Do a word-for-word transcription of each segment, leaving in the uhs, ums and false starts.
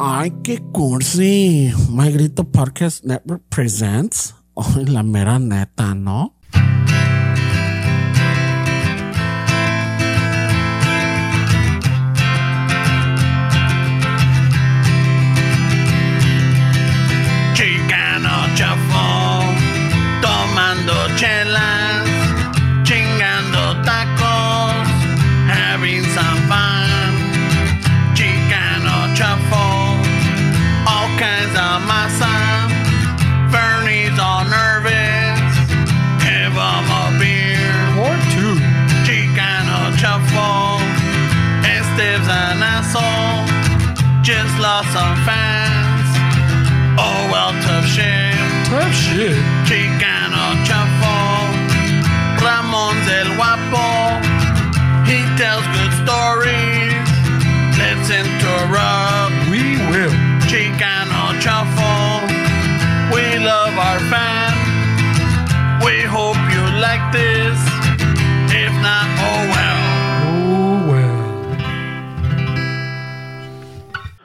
Ay, qué cursi. My Grito Podcast Network presents. Oh, la mera neta, ¿no? Chicano Shuffle, tomando chelas, chingando tacos, having some fun. Chicano Shuffle, all kinds of masa. Bernie's all nervous, give him a beer or two. Chicano Shuffle, Esteve's an asshole, just lost some fans. Oh, well, tough shit. Tough shit. Chicano Shuffle. Ramon's el guapo. He tells good stories. Let's interrupt. We will. Chicano Shuffle. We love our fans. We hope you like this. If not, oh well. Oh well.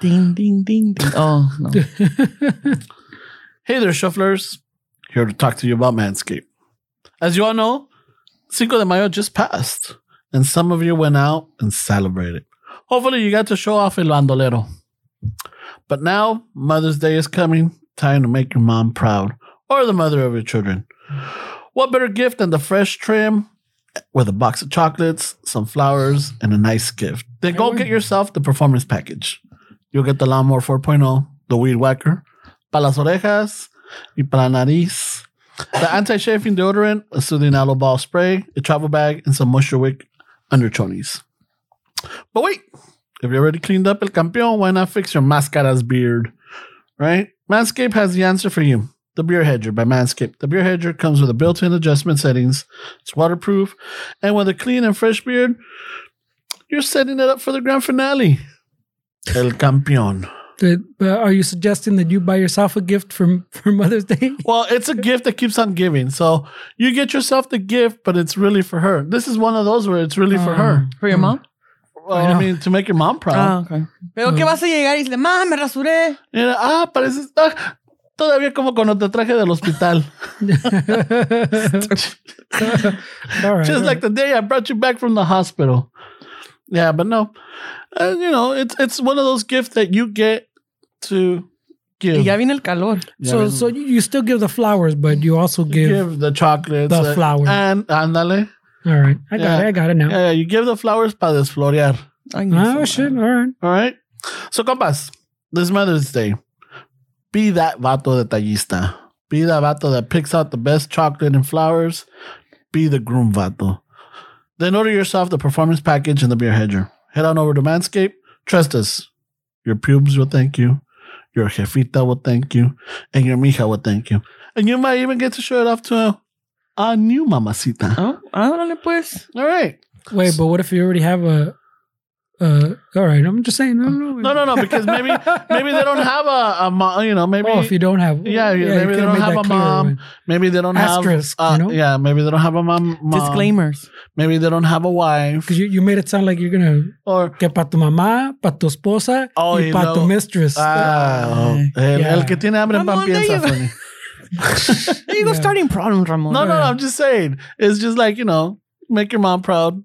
Ding, ding, ding, ding. Oh, no. Hey there, Shufflers. Here to talk to you about Manscaped. As you all know, Cinco de Mayo just passed, and some of you went out and celebrated. Hopefully you got to show off el bandolero. But now, Mother's Day is coming. Time to make your mom proud, or the mother of your children. What better gift than the fresh trim with a box of chocolates, some flowers, and a nice gift? Then go get yourself the performance package. You'll get the Lawnmower four point oh, the Weed Whacker, para las orejas y para la nariz, the anti-chafing deodorant, a soothing aloe ball spray, a travel bag, and some moisture wick under chonies. But wait, if you already cleaned up el campeón, why not fix your mascara's beard, right? Manscaped has the answer for you. The Beard Hedger by Manscaped. The Beard Hedger comes with a built-in adjustment settings. It's waterproof. And with a clean and fresh beard, you're setting it up for the grand finale. El campeón. Did, uh, are you suggesting that you buy yourself a gift for, for Mother's Day? Well, it's a gift that keeps on giving. So you get yourself the gift, but it's really for her. This is one of those where it's really um, for her. For your mom? Well, I, I mean, to make your mom proud. Ah, okay. Pero mm. ¿qué vas a llegar y decirle, "Mamá, me rasuré"? Mira, ah, pareces... Ah, todavía como cuando te traje del hospital. All right, just like the day I brought you back from the hospital. Yeah, but no. Uh, you know, it's it's one of those gifts that you get to give. Y ya viene el calor. Ya so viene. So you still give the flowers, but you also give, you give the chocolates, the uh, flowers. And ándale. All right. I got yeah. it. I got it now. Yeah, you give the flowers para desflorear. Oh, shit. All right. All right. So, compas, this Mother's Day, be that vato detallista. Be that vato that picks out the best chocolate and flowers. Be the groom vato. Then order yourself the performance package and the Beard Hedger. Head on over to Manscaped. Trust us. Your pubes will thank you. Your jefita will thank you. And your mija will thank you. And you might even get to show it off to a, a new mamacita. Oh, ándale pues. All right. Wait, but what if you already have a... Uh, all right, I'm just saying. No, no, no, no, no because maybe maybe they don't have a, a mom. You know, maybe oh, if you don't have, yeah, yeah maybe they don't have a mom. Maybe they don't Asterisk, have, uh, you know? yeah, maybe they don't have a mom. mom. Disclaimers. Maybe they don't have a wife. Because you, you made it sound like you're gonna or que pa tu mamá, pa tu esposa, oh, y pa know, tu mistress. Ah, uh, el, yeah. el que tiene hambre en pan piensa, Fanny. There you go, yeah. starting problems, Ramon. No, yeah. no, I'm just saying. It's just like, you know, make your mom proud.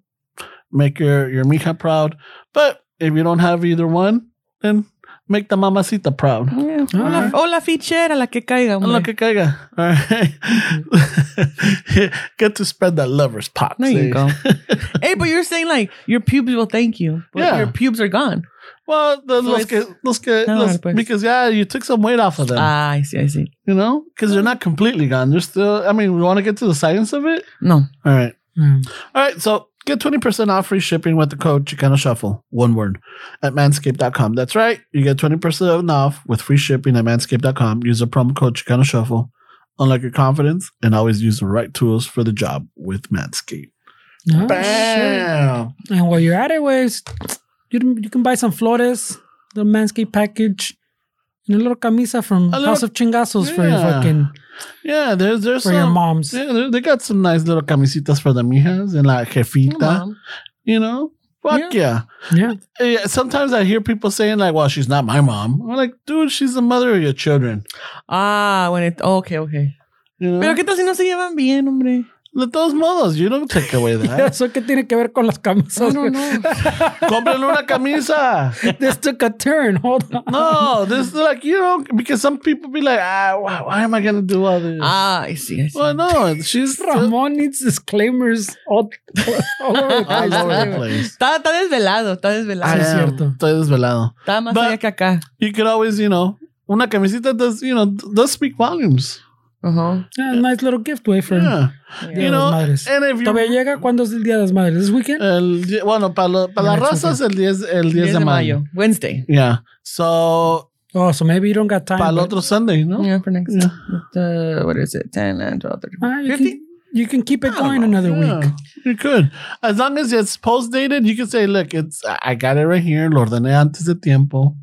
Make your, your mija proud. But if you don't have either one, then make the mamacita proud. Yeah. O, la, right. o la fichera, la que caiga. La que caiga. All right. Get to spread that lover's pot. There see? you go. Hey, but you're saying like your pubes will thank you. But yeah. Your pubes are gone. Well, the, so los que, los que, no, los, no, because yeah, you took some weight off of them. Ah, I see, I see. You know? Because they're not completely gone. They're still, I mean, we want to get to the science of it? No. All right. Mm. All right. So, get twenty percent off free shipping with the code ChicanoShuffle, one word, at manscaped dot com. That's right. You get twenty percent off with free shipping at manscaped dot com. Use the promo code ChicanoShuffle. Unlock your confidence and always use the right tools for the job with Manscaped. Oh, bam! Sure. And while you're at it, ways, you can buy some flores, the Manscaped package. and a little camisa from little, House of Chingazos yeah. for your fucking yeah. There's there's for some, your moms. Yeah, they got some nice little camisitas for the mijas and la jefita. You know, fuck yeah. yeah, yeah. Sometimes I hear people saying like, "Well, she's not my mom." I'm like, dude, she's the mother of your children. Ah, when it okay, okay. You know? Pero qué tal si no se llevan bien, hombre. De todos modos, you don't take away that. Eso que tiene que ver con las camisas. No, no, no. Compren una camisa. This took a turn. Hold on. No, this is like, you know, because some people be like, ah, why, why am I going to do all this? Ah, I see, I see. Well, no, she's... Ramón needs disclaimers all, all over the place. All over the place. Está, está desvelado, está desvelado. Es cierto. Estoy desvelado. Está más allá que acá. You could always, you know, una camisita does, you know, does speak volumes. Uh-huh. Yeah, yeah. Nice little gift way for yeah. yeah. You know, and if you todavía llega, ¿cuándo es el Día de las Madres? This weekend? El, bueno, para la, pa yeah, las razas okay. el diez, el diez de, de mayo. mayo. Wednesday. Yeah. So oh, so maybe you don't got time. Para el otro Sunday, no? Yeah, for next yeah. Uh, what is it? ten, nine, twelve, thirteen. Ah, you, can, you can keep it going another yeah. week. You could. As long as it's post dated, you can say, look, it's I got it right here. Lo ordené antes de tiempo.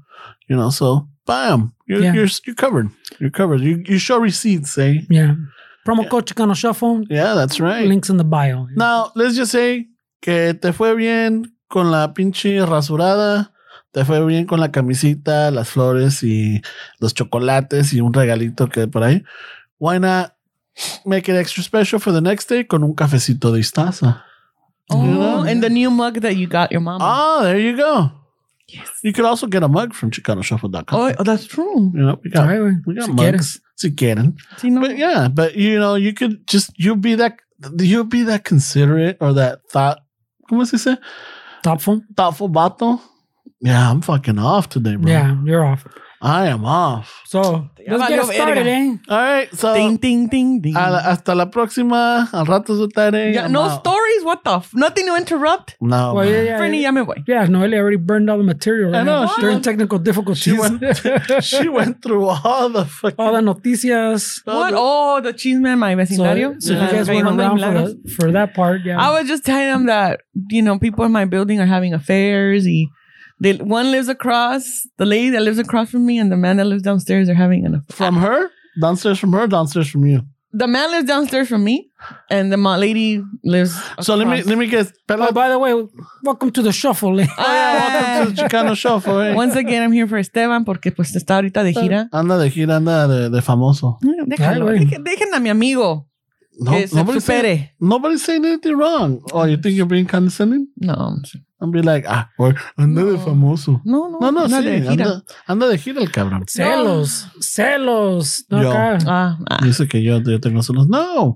You know, so bam. You're, yeah. you're you're covered. You're covered. You you show receipts, eh? Yeah. Promo yeah. code ChicanoShuffle. Yeah, that's right. Links in the bio. Yeah. Now, let's just say que te fue bien con la pinche rasurada, te fue bien con la camisita, las flores y los chocolates y un regalito que por ahí. Why not make it extra special for the next day con un cafecito de Istaza? Oh, you know? And the new mug that you got your mama. Oh, there you go. Yes. You could also get a mug from Chicano Shuffle dot com. Oh, oh, that's true. You know, we got, right, we got si mugs. Si quieren. Si no. But yeah, but you know, you could just, you'll be that, you'll be that considerate or that thought, ¿cómo se dice? Thoughtful. Thoughtful vato. Yeah, I'm fucking off today, bro. Yeah, you're off. I am off. So, let's get started, eh? All right, so. Ding, ding, ding, ding. La, hasta la próxima. Al rato soltaré. Yeah, no out. Stories? What the f? Nothing to interrupt? No. Well, yeah, yeah, Franny, yeah, ya me voy. Yeah, Noelia already burned all the material. Right I know. Now. She during went, technical difficulties. She went, she went through all the fucking. All the noticias. What? Oh, the chisme en my vecindario. So, so yeah. you guys yeah. went around for, the, for that part, yeah. I was just telling them that, you know, people in my building are having affairs. Y, They, one lives across, the lady that lives across from me and the man that lives downstairs are having an affair. From her? Downstairs from her, downstairs from you? The man lives downstairs from me and the lady lives across. So let me let me guess. Oh, by the way, welcome to the shuffle. Oh, yeah, welcome to the Chicano Shuffle. Eh? Once again, I'm here for Esteban porque pues está ahorita de gira. Anda de gira, anda de, de famoso. Déjalo, dejen, dejen a mi amigo. No, nobody's, saying, nobody's saying anything wrong. Oh, you think you're being condescending? No. I'm be like, ah, or anda no. de famoso. No, no, no, no anda, sí, de gira. Anda, anda de gira el cabrón. Celos, no. celos. No, yo. Ah, ah. Dice que yo, yo tengo celos. No,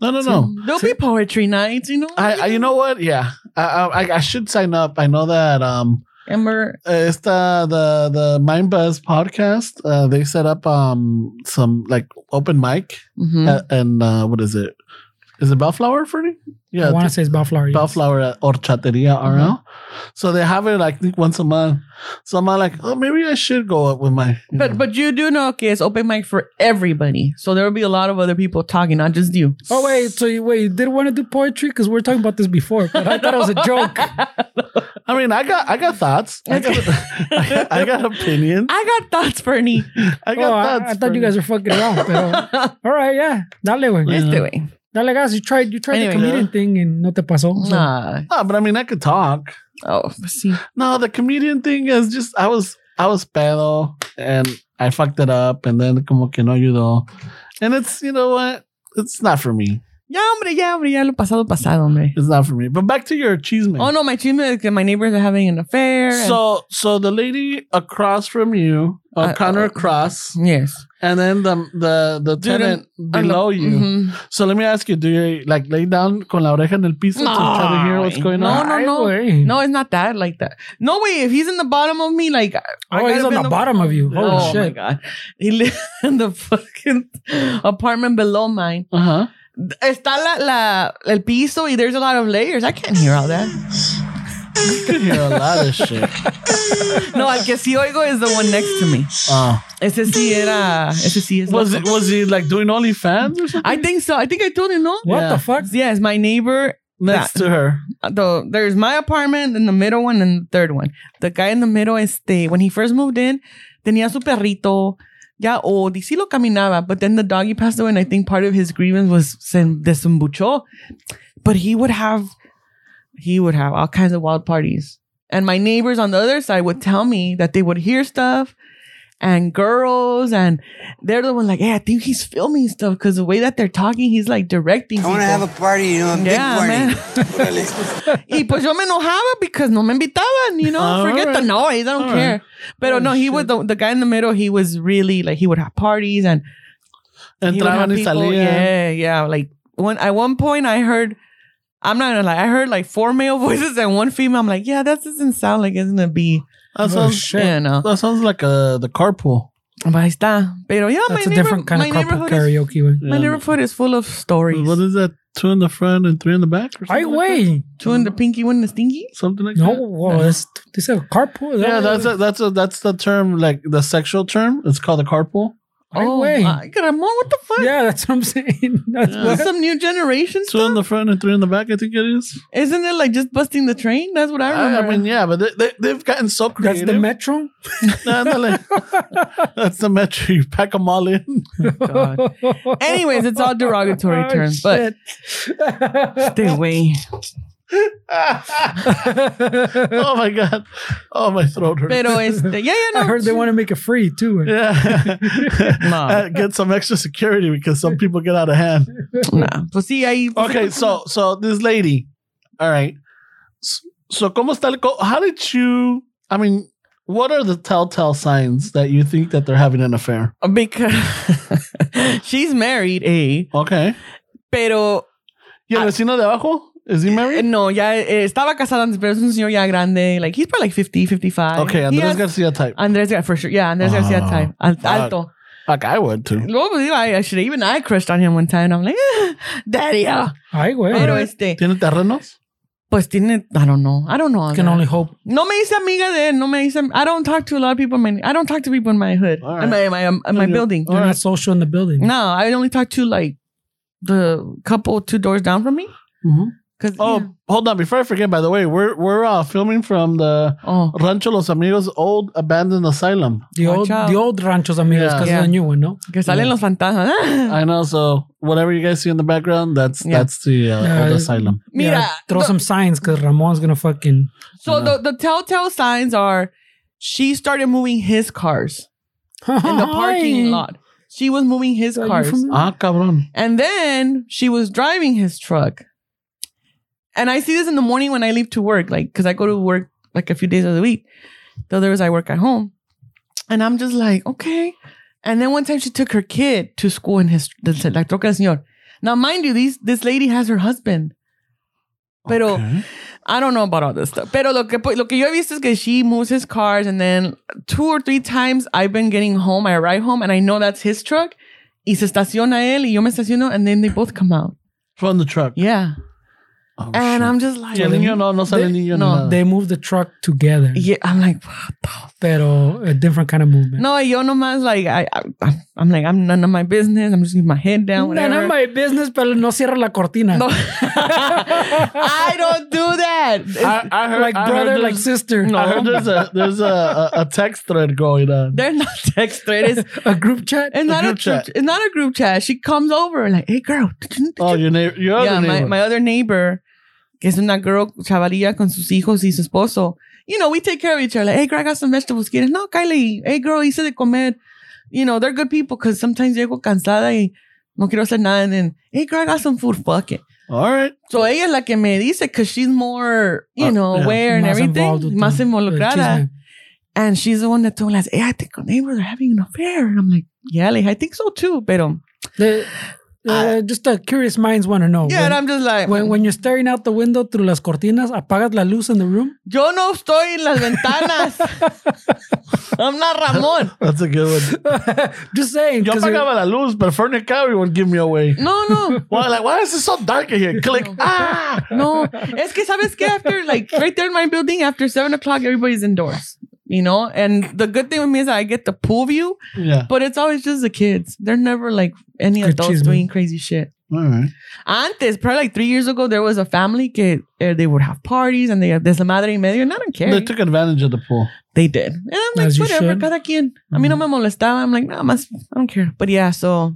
no, no, no. There'll so, be poetry nights, you know? I, I, you know what? Yeah. I, I I should sign up. I know that. Um, Ember. Esta, the, the Mind Buzz podcast, uh, they set up um some like open mic. Mm-hmm. at, and uh, what is it? Is it Bellflower, Freddie? Yeah. I want to say it's Bellflower. Bellflower yes. or Chateria mm-hmm. R L. So they have it like once a month. So I'm like, oh, maybe I should go up with my. But know. But you do know, okay, it's open mic for everybody. So there will be a lot of other people talking, not just you. Oh, wait. So you, wait, you didn't want to do poetry? Because we were talking about this before. But I thought it was a joke. I mean, I got I got thoughts. I got, I got, I got opinions. I got thoughts, Bernie. I got oh, thoughts. I, I thought you guys were fucking wrong. Pero, all right, yeah. Dale, güey. Let's do it. Dale gas, you tried, you tried anyway, the comedian yeah. thing and no te pasó. So. Nah. Oh, but I mean, I could talk. Oh, sí. No, the comedian thing is just, I was, I was pedo and I fucked it up and then como que no ayudó. And it's, you know what? It's not for me. Ya, hombre, ya, hombre, ya lo pasado, pasado, hombre. It's not for me. But back to your chisme. Oh, no, my chisme is that my neighbors are having an affair. So, and... so the lady across from you, uh, Connor uh, across. Yes. And then the the, the tenant Dude, below you. Mm-hmm. So let me ask you, do you like lay down con la oreja en el piso no, to try to hear what's going no, on? No, no, no. No, it's not that like that. No way. If he's in the bottom of me, like. Oh, he's on the, the bottom of you. Holy oh, shit. Oh, my God. He lives in the fucking apartment below mine. Uh-huh. Está la, la, el piso y there's a lot of layers. I can't hear all that. You can hear a lot of shit. No, al que sí oigo is the one next to me. Oh. Ese sí era... Ese sí es was, it, was he like doing OnlyFans or something? I think so. I think I told him, no? What yeah. the fuck? Yes, my neighbor... Next that, to her. The, there's my apartment, then the middle one, and the third one. The guy in the middle, este, when he first moved in... tenía su perrito, ya, o sí lo caminaba, but then the doggy passed away, and I think part of his grievance was se desembuchó. But he would have, he would have all kinds of wild parties. And my neighbors on the other side would tell me that they would hear stuff and girls, and they're the one like, yeah, hey, I think he's filming stuff because the way that they're talking, he's like directing. I want to have a party, you know, a yeah, big party. Man. Y pues yo me enojaba because no me invitaban, you know, all forget right. the noise, I don't all care. Right. But oh, no, he shit. was the, the guy in the middle, he was really like, he would have parties and he would have people, yeah, yeah. Like when at one point I heard, I'm not gonna lie, I heard like four male voices and one female. I'm like, yeah, that doesn't sound like it's gonna be. That sounds, oh, shit. Yeah, no. That sounds like uh, the carpool. But ahí está. Pero yeah, that's my a different kind of carpool karaoke. Is, yeah. My neighborhood is full of stories. What is that? Two in the front and three in the back? Ay, güey. Like two in the pinky, one in the stinky? Something like no, that. Whoa, that's, they said carpool. Yeah, that's a, that's a, that's the term, like the sexual term. It's called a carpool. Oh, way. Uh, Ramon, what the fuck? Yeah, that's what I'm saying. That's yeah. what? Some new generation Two stuff? in the front and three in the back, I think it is. Isn't it like just busting the train? That's what I remember. I, I mean, yeah, but they, they, they've gotten so creative. That's the metro? no, no, like, that's the metro. You pack them all in. Oh, God. Anyways, it's all derogatory oh, terms, shit. But stay away. Oh my God. Oh, my throat hurts. Pero este, yeah, yeah, no. I heard they want to make it free too. Yeah. No. uh, get some extra security because some people get out of hand. No. Pues sí, ahí. Okay, so so this lady. All right. So, so ¿cómo está el co- how did you, I mean, what are the telltale signs that you think that they're having an affair? Because she's married, eh? Okay. Pero ¿y el vecino de abajo? Is he married? No, ya estaba casado antes, pero es un señor ya grande. Like, he's probably like fifty, fifty-five. Okay, Andrés has, Garcia type. Andrés Garcia, for sure. Yeah, Andrés uh, Garcia type. Alto. Uh, like, I would too. I, I should have. Even I crushed on him one time. And I'm like, eh, daddy. Ay, güey. Pero este. ¿Tiene terrenos? Pues tiene, I don't know. I don't know. Can that. Only hope. No me hice amiga de él. No me hice. I don't talk to a lot of people in my, I don't talk to people in my hood. Right. In my, in my, in my you're, building. You're not social in the building. No, I only talk to like the couple two doors down from me. Mm-hmm. Oh, yeah. Hold on. Before I forget, by the way, we're we're uh, filming from the oh. Rancho Los Amigos old abandoned asylum. The Watch old out. the old Rancho Los Amigos, because yeah. yeah. the new one, no? Que salen yeah. los fantasmas. I know. So whatever you guys see in the background, that's yeah. that's the uh, yeah. old asylum. Mira, yeah, throw the, some signs because Ramon's gonna fucking. So you know. the the telltale signs are she started moving his cars in the parking lot. She was moving his Are cars. Ah, cabrón. And then she was driving his truck. And I see this in the morning when I leave to work, like, because I go to work like a few days of the week. The other is I work at home. And I'm just like, okay. And then one time she took her kid to school in his, like, troca el señor. Now, mind you, these, this lady has her husband. Pero, okay. I don't know about all this stuff. Pero lo que, lo que yo he visto es que she moves his cars. And then two or three times I've been getting home, I arrive home, and I know that's his truck. Y se estaciona él, y yo me estaciono, and then they both come out. From the truck. Yeah. Oh, and shit. I'm just like, yeah, they, niño, no, no sale they, niño, no, they move the truck together. Yeah, I'm like, what the fuck? Pero a different kind of movement. No, yo nomás like, I, I, I'm like, I'm none of my business. I'm just keeping my head down. Whatever. None of my business, pero no cierra la cortina. No. I don't do that. I, I heard, like I brother, heard like sister. No, I heard there's a there's a, a text thread going on. There's not text thread. It's a group chat. It's not a, group a chat. It's not a group chat. She comes over like, hey girl. Oh, your neighbor. Your yeah, other neighbor. My, my other neighbor. Que es una girl chavalilla con sus hijos y su esposo. You know, we take care of each other. Like, hey, girl, I got some vegetables. ¿Quieres? No, Kylie. Hey, girl, hice de comer. You know, they're good people because sometimes llego cansada y no quiero hacer nada. And then, hey, girl, I got some food. Fuck it. All right. So ella es la que me dice because she's more, you uh, know, yeah. aware and más everything. Más involucrada. And she's the one that told us, hey, I think our neighbors are having an affair. And I'm like, yeah, like, I think so too. Pero... The- Uh, just the curious minds want to know. Yeah, when, and I'm just like... When, when you're staring out the window through las cortinas, apagas la luz in the room? Yo no estoy en las ventanas. I'm not Ramon. That's a good one. Just saying. Yo apagaba la luz, but Fernet Cabri would give me away. No, no. Why, like, why is it so dark in here? Click. No. Ah! No. Es que, ¿sabes qué? After, like, right there in my building, after seven o'clock, everybody's indoors. You know? And the good thing with me is that I get the pool view. Yeah. But it's always just the kids. They're never like any adults doing crazy shit. All right. Antes, probably like three years ago, there was a family that uh, they would have parties and they have desmadre y medio, and I don't care. They took advantage of the pool. They did. And I'm like, as whatever, cada quien. Mm-hmm. A mí no me molestaba. I'm like, no, mas, I don't care. But yeah, so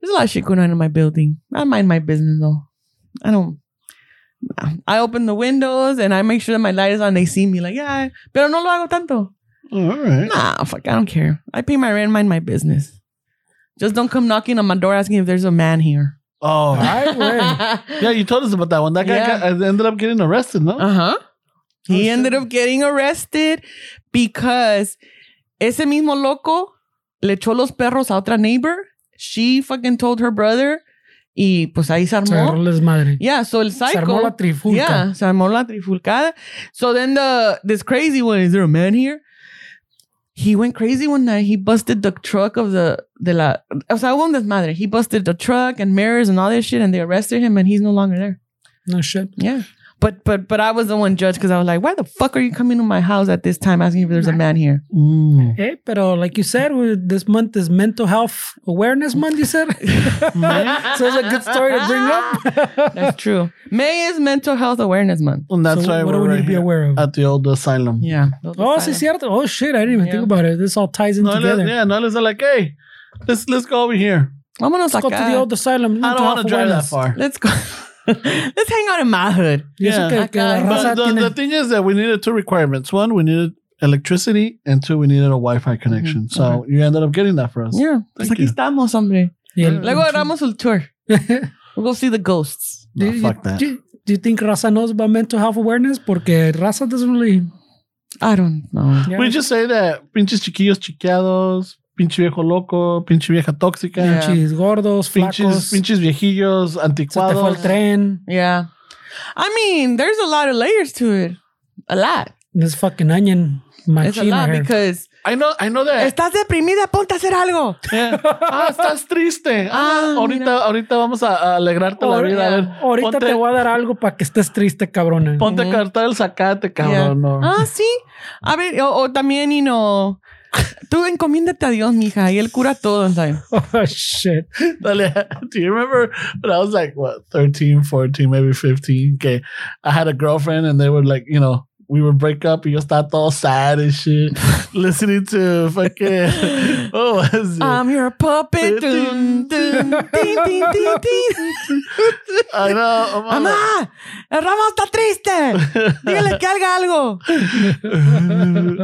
there's a lot of shit going on in my building. I don't mind my business though. I don't. I open the windows and I make sure that my light is on. They see me like, yeah, pero no lo hago tanto. Oh, all right. Nah, fuck, I don't care. I pay my rent, mind my business. Just don't come knocking on my door asking if there's a man here. Oh, I would. Yeah, you told us about that one. That guy yeah. got, ended up getting arrested, no? Uh-huh. He oh, ended shit. up getting arrested because ese mismo loco le echó los perros a otra neighbor. She fucking told her brother. Y pues ahí se armó. Se yeah, so el psycho. Se armó la trifulca. Yeah, se armó la trifulcada. So then the this crazy one, is there a man here? He went crazy one night. He busted the truck of the, de la, o sea, hubo un desmadre. He busted the truck and mirrors and all this shit, and they arrested him, and he's no longer there. No shit. Yeah. But but but I was the one judged because I was like, why the fuck are you coming to my house at this time asking if there's a man here? Mm. Hey, pero like you said, this month is Mental Health Awareness Month, you said? So it's a good story to bring up. That's true. May is Mental Health Awareness Month. And that's so why what we're do we right need to be aware of? At the old asylum. Yeah. Old oh, asylum. Sí, cierto. Oh, shit. I didn't even yeah. think about it. This all ties in no, together. No, yeah, no, it's like, hey, let's, let's go over here. Let's go to the old asylum. I don't want to drive that far. Let's go. Let's hang out in my hood. Yeah. Okay, but the, the thing is that we needed two requirements. One, we needed electricity, and two, we needed a Wi-Fi connection. Mm-hmm. So right. you ended up getting that for us. Yeah. Thank aquí you. Estamos, hombre. Yeah. Luego haremos el tour. We'll go see the ghosts. No, do, fuck you, that. Do, do you think Raza knows about mental health awareness? Porque Raza doesn't really... I don't know. Yeah. We just say that pinches chiquillos chiqueados... Pinche viejo loco, pinche vieja tóxica. Yeah. Pinches gordos, flacos. Pinches, pinches viejillos, anticuados. Se te fue el tren. Yeah. I mean, there's a lot of layers to it. A lot. This fucking onion. It's a lot here. Because... I know, I know that. Estás deprimida, ponte a hacer algo. Yeah. Ah, estás triste. Ah, ah, ahorita, mira. ahorita vamos a alegrarte oh, la vida. Yeah. A ver, ahorita ponte, te voy a dar algo para que estés triste, cabrona. Ponte mm-hmm. a cortar el zacate, cabrón. Yeah. No. Ah, sí. A ver, o, o también, y you no... Know, tú encomiéndate a Dios, mija, y él cura todo. Like, oh, shit. Do you remember when I was like, what, thirteen, fourteen, maybe fifteen? Okay. I had a girlfriend and they were like, you know, we would break up and yo estaba todo sad and shit. Listening to fucking, what was it? I'm your puppet. Dun, dun, dun, ding, ding, ding, ding. I know. Mamá, el Ramos está triste. Dígale que haga algo.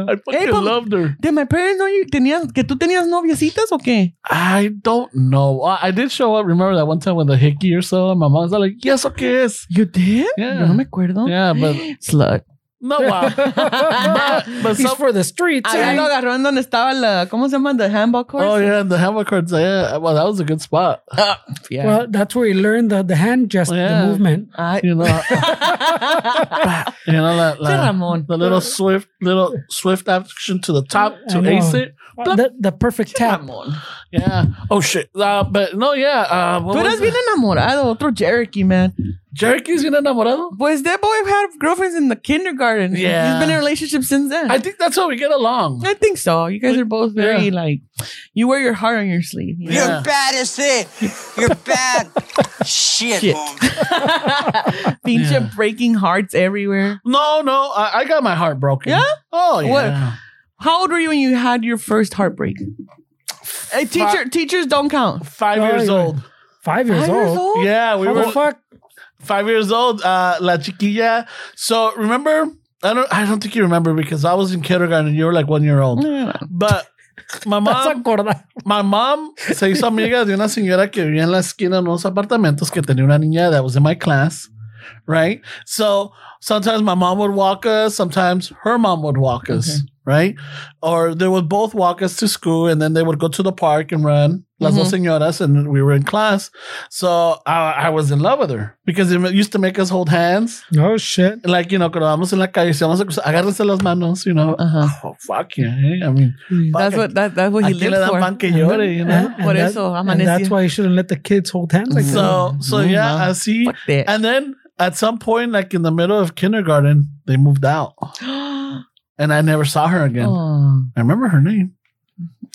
I fucking hey, loved her. Did my parents know you tenías, que tú tenías noviecitas o qué? I don't know. I, I did show up. Remember that one time with a hickey or so? And my mom was like, ¿y eso qué es? You did? Yeah. Yo no me acuerdo. Yeah, but. Slut. No, wow. but, but some for the streets. I lo agarró en donde estaba la, ¿cómo se llama? The handball courts. Oh, yeah, the handball courts. Yeah, well, that was a good spot. Uh, yeah. Well, that's where you learned the, the hand gesture, yeah. the movement. I, you know, you know that, like, the little swift, little swift action to the top to ace it. The, the perfect tap. Yeah. Oh, shit. Uh, but no, yeah. Uh, Tú eres bien enamorado. Otro Cherokee, man. Cherokee's been enamorado? Pues that boy had girlfriends in the kindergarten. Yeah. He's been in a relationship since then. I think that's how we get along. I think so. You guys are both very, yeah. like, you wear your heart on your sleeve. You yeah. You're bad as it. You're bad. Shit. Shit. Pinche yeah. breaking hearts everywhere. No, no. I, I got my heart broken. Yeah? Oh, yeah. What? How old were you when you had your first heartbreak? Hey, teacher, Fi- teachers don't count. Five oh, years old. Five years, Five old. years old? Yeah. We how were... Fuck? Five years old, uh, La Chiquilla. So remember, I don't I don't think you remember because I was in kindergarten and you were like one year old. Yeah. But my mom, my mom se hizo amiga de una señora que vivía en la esquina en unos apartamentos que tenía una niña that was in my class, right? So sometimes my mom would walk us, sometimes her mom would walk us. Okay. Right? Or they would both walk us to school and then they would go to the park and run. Las mm-hmm. dos señoras, and we were in class. So I, I was in love with her because it used to make us hold hands. Oh, shit. Like, you know, cuando vamos en la calle, si vamos a cruzar, agárrense las manos, you know. Uh-huh. Oh, fuck yeah. I mean, that's what, that, that's what he lived for. Pan que llore, uh-huh. you know? Por eso, and that's why you shouldn't let the kids hold hands like so, that. So, mm-hmm. yeah, I see. And then at some point, like in the middle of kindergarten, they moved out. And I never saw her again. Oh. I remember her name.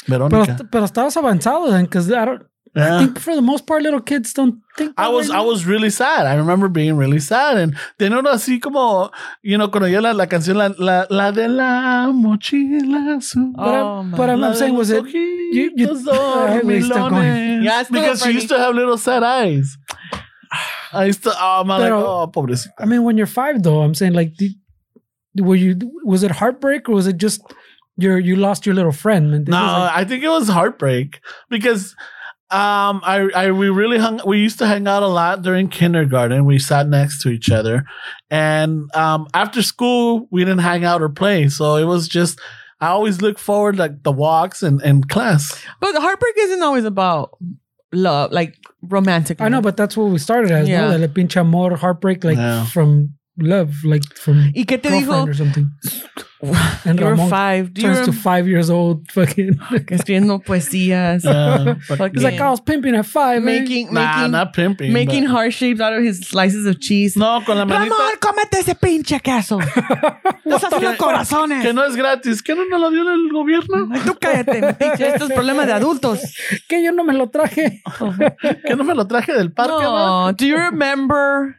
Veronica. Pero, pero estabas avanzado then, because I don't, Yeah. I think for the most part, little kids don't think. I was right I was really sad. I remember being really sad. And teniendo así como, you know, cuando yo la, la canción, la, la, la de la mochila azul. Oh, but, but I'm not saying, was it? You, you, oh, going. Yeah, because she used to have little sad eyes. I used to, oh, my, like, oh, pobrecita. I mean, when you're five, though, I'm saying, like, did, were you, was it heartbreak or was it just your, you lost your little friend? And no, like, I think it was heartbreak because... Um, I, I, we really hung, we used to hang out a lot during kindergarten. We sat next to each other and, um, after school, we didn't hang out or play. So it was just, I always look forward like the walks and, and class. But heartbreak isn't always about love, like romantic. I know, but that's what we started as. Yeah. No? Like, pinche amor, heartbreak, like yeah. from love, like from ¿Y qué te girlfriend dijo? Or something. And you're Ramon five. Do you turns rem- to five years old. Fucking escribiendo poesías. Yeah, fucking. It's like I was pimping at five. Making, eh? making nah, not pimping. Making but... heart shapes out of his slices of cheese. No, con la manita. Ramón, cómete ese pinche queso. Esos son los corazones. Que no es gratis. Que no nos lo dio el gobierno. Ay, tú cállate, pinche. Estos problemas de adultos. Que yo no me lo traje. Que no me lo traje del parque. No. Do you remember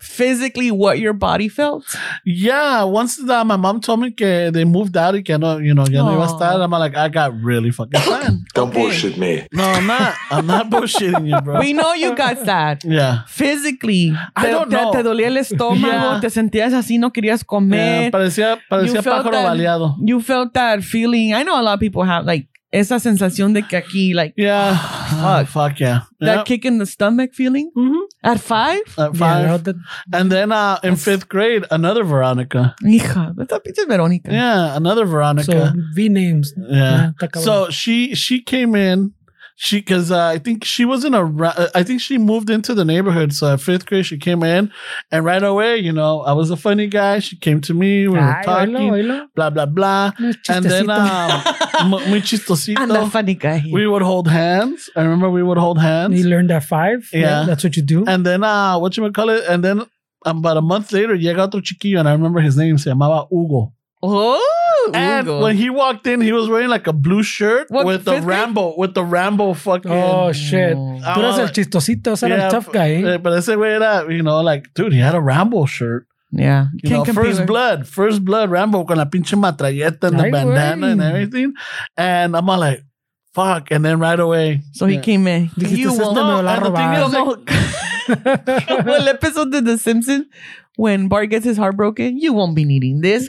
physically what your body felt? Yeah, once the, my mom told me that they moved out and que no, you know, ya no iba a estar, I'm like, I got really fucking sad. Don't okay. bullshit me. No, I'm not. I'm not bullshitting you, bro. We know you got sad. Yeah. Physically. I te, don't te, know. Te dolía el estómago, yeah. te sentías así, no querías comer. Yeah, parecía parecía pájaro that, baleado. You felt that feeling. I know a lot of people have, like, esa sensación de que aquí, like, yeah, fuck, oh, fuck yeah, that yep. kick in the stomach feeling mm-hmm. at five, at five, yeah. And then uh, in that's... fifth grade, another Veronica, hija, that's a pinche Veronica, yeah, another Veronica, so V names, yeah. yeah. So she she came in, she because uh, I think she was in a, I think she moved into the neighborhood. So at fifth grade, she came in, and right away, you know, I was a funny guy. She came to me, we were Ay, talking, hello, hello. Blah blah blah, no, and then. Um, Muy chistosito. I'm a funny guy here. We would hold hands. I remember we would hold hands. You learned at five. Yeah. Right? That's what you do. And then, uh, what you would call it? And then um, about a month later, llega otro chiquillo, and I remember his name. Se llamaba Hugo. Oh, and Hugo. When he walked in, he was wearing like a blue shirt what, with the Rambo, thing? with the Rambo fucking. Oh shit! Oh. Tú eres el chistosito, era yeah, el tough guy. Eh? But ese güey era, you know, like dude, he had a Rambo shirt. Yeah. You know, first with... blood, first blood Rambo con la pinche matralleta and the Ay, bandana wey. and everything. And I'm all like, fuck. And then right away. So yeah. he came in. You will know. Well, episode of The Simpsons, when Bart gets his heart broken, you won't be needing this.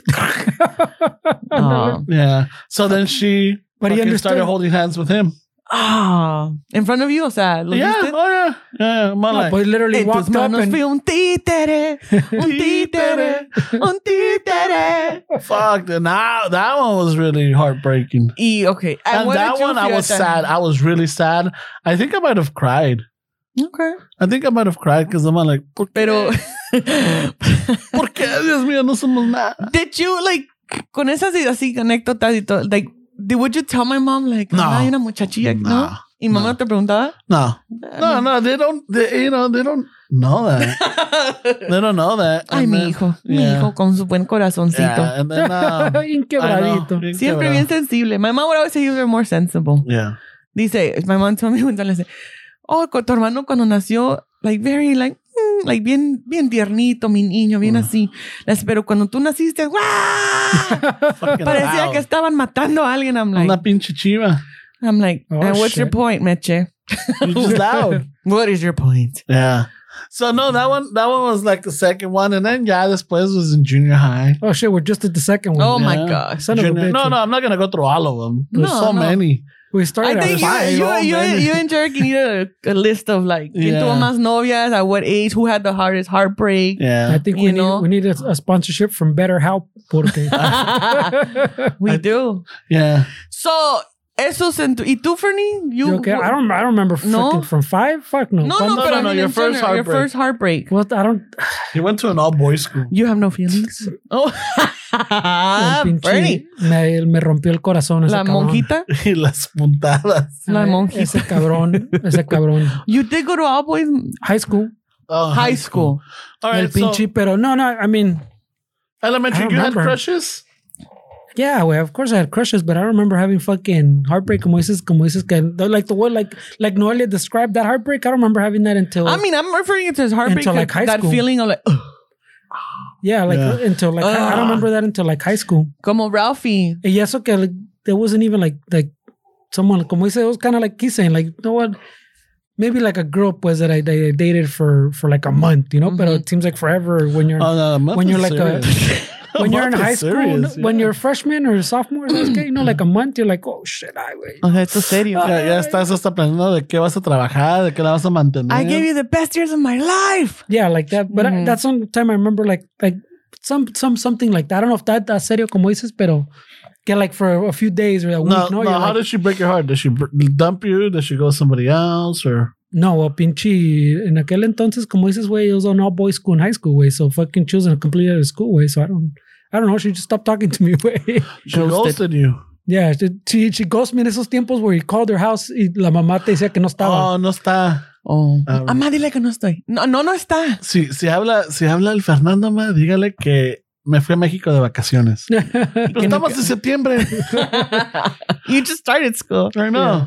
oh. Yeah. So then she but he started holding hands with him. Ah, oh, in front of you, o sea, ¿lo yeah, viste? Oh yeah, yeah, yeah. Like, pues literally en walked tus manos up and fui un títere, un títere, un títere. Fuck, now that one was really heartbreaking. E, okay, and, and that one I was sad. I was really sad. I think I might have cried. Okay. I think I might have cried because I'm like, ¿por qué? Pero, ¿por qué? Dios mío, no somos nada. Did you like con esas así anécdotas y todo, like? Did, would you tell my mom like no. hay una muchachilla no, no? y mamá no. te preguntaba no no no they don't they, you know they don't know that they don't know that ay and mi then, hijo yeah. mi hijo con su buen corazoncito yeah, and then, uh, inquebradito know, siempre bien sensible. My mom would always say you were more sensible. Yeah, dice my mom told me when I said, oh, tu hermano cuando nació, like very like mm, like bien bien tiernito mi niño bien mm. así, pero cuando tú naciste parecía loud. Que estaban matando a alguien. I'm like una pinche chiva. I'm like oh, and what's shit. your point, Meche? You're just loud. What is your point? Yeah. So no, that one that one was like the second one, and then yeah, this place was in junior high. Oh shit, we're just at the second one. Oh yeah. my god, son junior, of a bitch. No, no, I'm not gonna go through all of them. There's no, so no. many. We started. I think you, five, you, you, you and Jerky need a, a list of like yeah. tuvo más novias at what age, who had the hardest heartbreak. Yeah, I think we need, we need a, a sponsorship from BetterHelp. we I, do. Yeah. So. Eso en tu, ¿y tú, Fernie? You, okay? I don't. I don't remember. No? From five. Fuck no. No, no, no, but no, I mean, no, your first general, heartbreak. Your first heartbreak. What? I don't. You went to an all boys school. You have no feelings. Oh, Fernie. Me, me rompió el corazón. La ese monjita. Y las puntadas. La monjita. Ese cabrón. Ese cabrón. You did go to all boys high school. Oh, high, high school. school. All right. El so, pinche, pero no, no. I mean, elementary. I you remember. Had crushes. Yeah, well, of course I had crushes, but I remember having fucking heartbreak, como dices, como dices, like the one, like like Noelia described that heartbreak. I don't remember having that until. I mean, I'm referring it to as heartbreak. Until like high that school. That feeling of like. Ugh. Yeah, like yeah. until like I, I don't remember that until like high school. Como Ralphie. Y eso que like, there wasn't even like like someone como dice, it was kind of like he's saying like you know what. Maybe like a group was that I, I dated for, for like a month, you know, mm-hmm. but it seems like forever when you're oh, no, when you're like serious. a when a you're in high serious, school, yeah. when you're a freshman or a sophomore, you know, like a month, you're like, oh shit, I wait. O sea, esto es serio. Ya, ya estás hasta planeando de qué vas a trabajar, de qué la vas a mantener. I gave you the best years of my life. Yeah, like that. But mm-hmm. I, that's one time I remember like like some some something like that. I don't know if that that's serio como dices, pero. Get like for a few days or a week. No, no, no how like, did she break your heart? Did she dump you? Did she go with somebody else? Or no, well, pinche, en aquel entonces, como dices, güey, it was an all-boys school in high school, güey. So fucking she was in a completely other school, güey. So I don't, I don't know. She just stopped talking to me, güey. She ghosted you. Yeah, she, she ghosted me in esos tiempos where you called her house y la mamá te decía que no estaba. Oh, no está. Oh. Um, Amá, dile que no estoy. No, no, no está. Si, si habla, si habla el Fernando, ma, dígale que me fui a México de vacaciones. Pero estamos en septiembre. You just started school. I know. Yeah.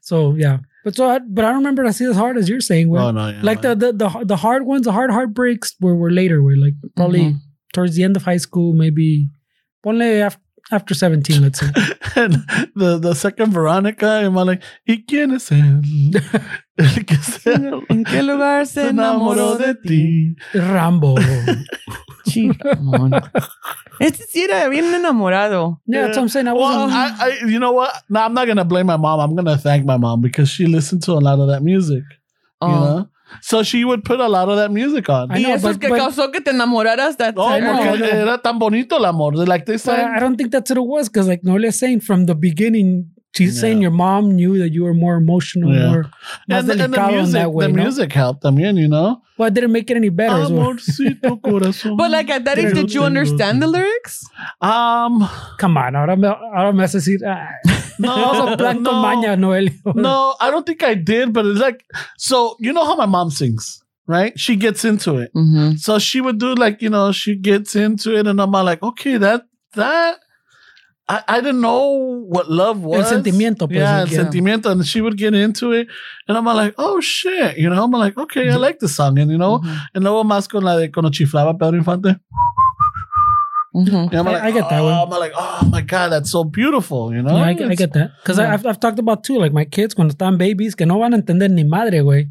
So, yeah. But so, I, but I remember I see as hard as you're saying. Well, oh, no, yeah, like man. the the the hard ones, the hard heartbreaks were, were later. Were like probably mm-hmm. towards the end of high school, maybe only after, after seventeen, let's say. And the, the second Veronica, I'm like, ¿y quién es él? ¿En qué lugar se enamoró de ti? Rambo. Este sí era bien enamorado. Yeah, that's what I'm saying. I well, I, I, you know what? No, I'm not gonna blame my mom. I'm gonna thank my mom because she listened to a lot of that music. Oh. You know, so she would put a lot of that music on. I know, y eso es que causó que te enamoraras. That oh, porque era tan bonito el amor. Like they said, I don't think that's what it was because, like Noelia's saying from the beginning. She's yeah. saying your mom knew that you were more emotional, yeah. more and, and the music, that way, the no? music helped them, you know. Well, it didn't make it any better. Amorcito corazón. But like at that age, did you understand the lyrics? Um, come on, ahora me, ahora me haces ir. No, no, maña, Noelio. No, I don't think I did. But it's like, so you know how my mom sings, right? She gets into it, mm-hmm. so she would do like you know she gets into it, and I'm like, okay, that that. I, I didn't know what love was. El sentimiento. Pues, yeah, el yeah. sentimiento. And she would get into it. And I'm like, oh, shit. You know, I'm like, okay, I like this song. And, you know, mm-hmm. and luego más con la de cuando chiflaba Pedro Infante. Mm-hmm. I'm I, like, I get oh, that one. I'm like, oh, my God, that's so beautiful, you know? Yeah, I, I get that. Because yeah. I've, I've talked about, too, like my kids, cuando están babies, que no van a entender ni madre, güey.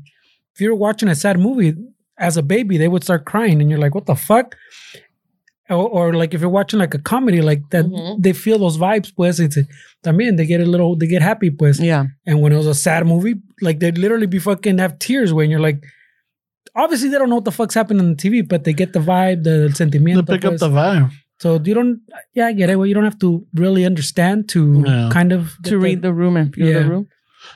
If you're watching a sad movie, as a baby, they would start crying. And you're like, what the fuck? Or, or like if you're watching like a comedy like that, mm-hmm. they feel those vibes. Pues, it's también they get a little, they get happy. Pues, yeah. And when it was a sad movie, like they'd literally be fucking have tears when you're like, obviously they don't know what the fuck's happening on the T V, but they get the vibe, the sentimiento. They pick pues. up the vibe. So you don't, yeah, I get it. Well, you don't have to really understand to yeah. kind of to read the, the room and feel yeah. the room.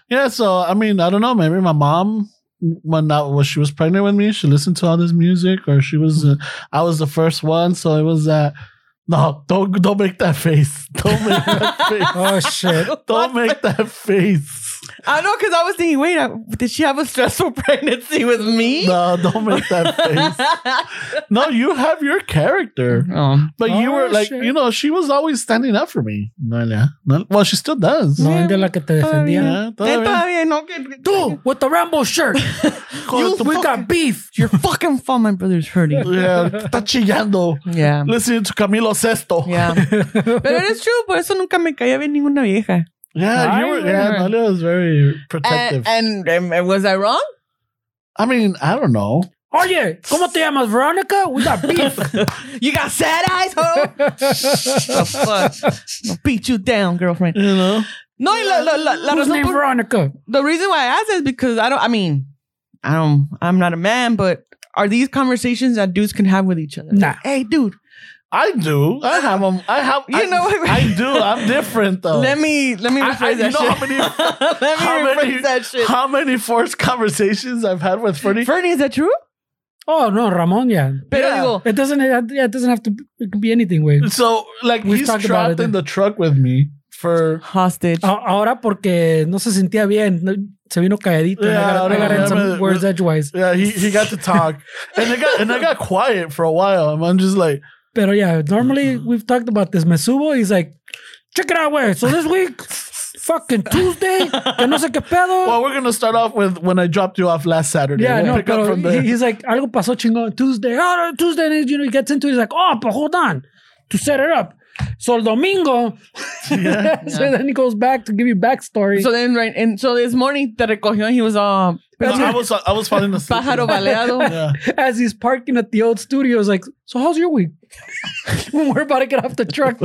Yeah. So I mean, I don't know. Maybe my mom. When, not, when she was pregnant with me, she listened to all this music, or she was, uh, I was the first one, so it was that. Uh, no, don't don't make that face. Don't make that face. Oh shit! Don't make that face. I know, because I was thinking, wait, I, did she have a stressful pregnancy with me? No, don't make that face. No, you have your character, oh. but oh, you were like, shit. You know, she was always standing up for me. No, no, well, she still does. No, yeah, de la que te defendía. Yeah, no, tú with the Rambo shirt. You, we fucking, got beef. You're fucking fun. My brother's hurting. Yeah, está chillando. Yeah, listening to Camilo. Esto. Yeah. Pero it's true, por eso nunca me caía bien ninguna vieja. Yeah, you were, yeah, Noelia was very protective. And, and, and was I wrong? I mean, I don't know. Oye, ¿cómo te llamas, Veronica? We got beef. You got sad eyes, ho? The fuck? I'll beat you down, girlfriend. You know? No, la, la, la, la, who's la, named por, Veronica? The reason why I asked is because I don't, I mean, I don't, I'm not a man, but are these conversations that dudes can have with each other? Nah. Hey, dude. I do. I have them. I have. You I, know what? I do. I'm different though. Let me let me rephrase I, I, that shit. How many, let me how many, that shit. How many forced conversations I've had with Fernie? Fernie, is that true? Oh no, Ramon. Yeah. Pero yeah. Digo, it doesn't. It, yeah, it doesn't have to be, it could be anything. Way. So like We've he's trapped it, in the truck with me for hostage. Uh, ahora porque no se sentía bien. No, se vino calladito. Yeah, I got, I got I in some words edgewise. Yeah, he he got to talk, and I got and I got quiet for a while. And I'm just like. But yeah, normally mm-hmm. we've talked about this. Mesubo is like, check it out, where. So this week, fucking Tuesday, que no sé qué pedo. Well, we're going to start off with when I dropped you off last Saturday. Yeah, we'll no, pick up from there. He's like, algo pasó chingón Tuesday. Oh, Tuesday, and you know, he gets into it. He's like, oh, but hold on. To set it up. So el domingo. Yeah, so yeah. Then he goes back to give you backstory. So then, right, and so this morning, te recogió, and he was, uh, no, I was, I was falling asleep. Pájaro baleado. Yeah. As he's parking at the old studio, he's like, so how's your week? We're about to get off the truck.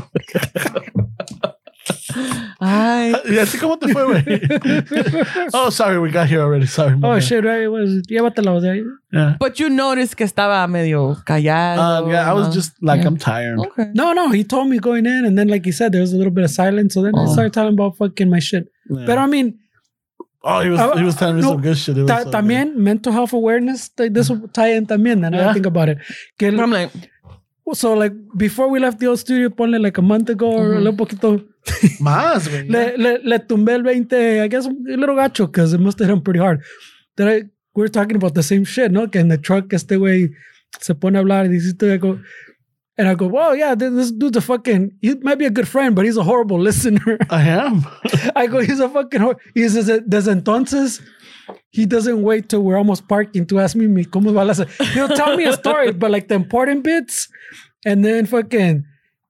Ay. Yeah, así como te fue, güey. Oh, sorry, we got here already. Sorry. Oh, shit, right? Llévatelo de ahí. Yeah. But you noticed que estaba medio callado. Um, yeah, I was just like, yeah. I'm tired. Okay. No, no, he told me going in, and then, like he said, there was a little bit of silence. So then oh. he started talking about fucking my shit. Yeah. But I mean, oh, he was uh, he was telling me no, some good shit. Ta- so también good. Mental health awareness. This will tie in también. Then yeah. I think about it. Que but I'm like, so like before we left the old studio, ponle like a month ago mm-hmm. or a little poquito. Más, güey. Le, le, le tumbé el veinte, I guess, a little gacho, because it must have hit him pretty hard. Then I, we were talking about the same shit, ¿no? Que in the truck, este güey se pone a hablar, y dice, I go, and I go, well, yeah, this, this dude's a fucking, he might be a good friend, but he's a horrible listener. I am. I go, he's a fucking, hor-. He says, desde entonces, he doesn't wait till we're almost parking to ask me, me ¿cómo va la... He'll tell me a story, but like the important bits, and then fucking,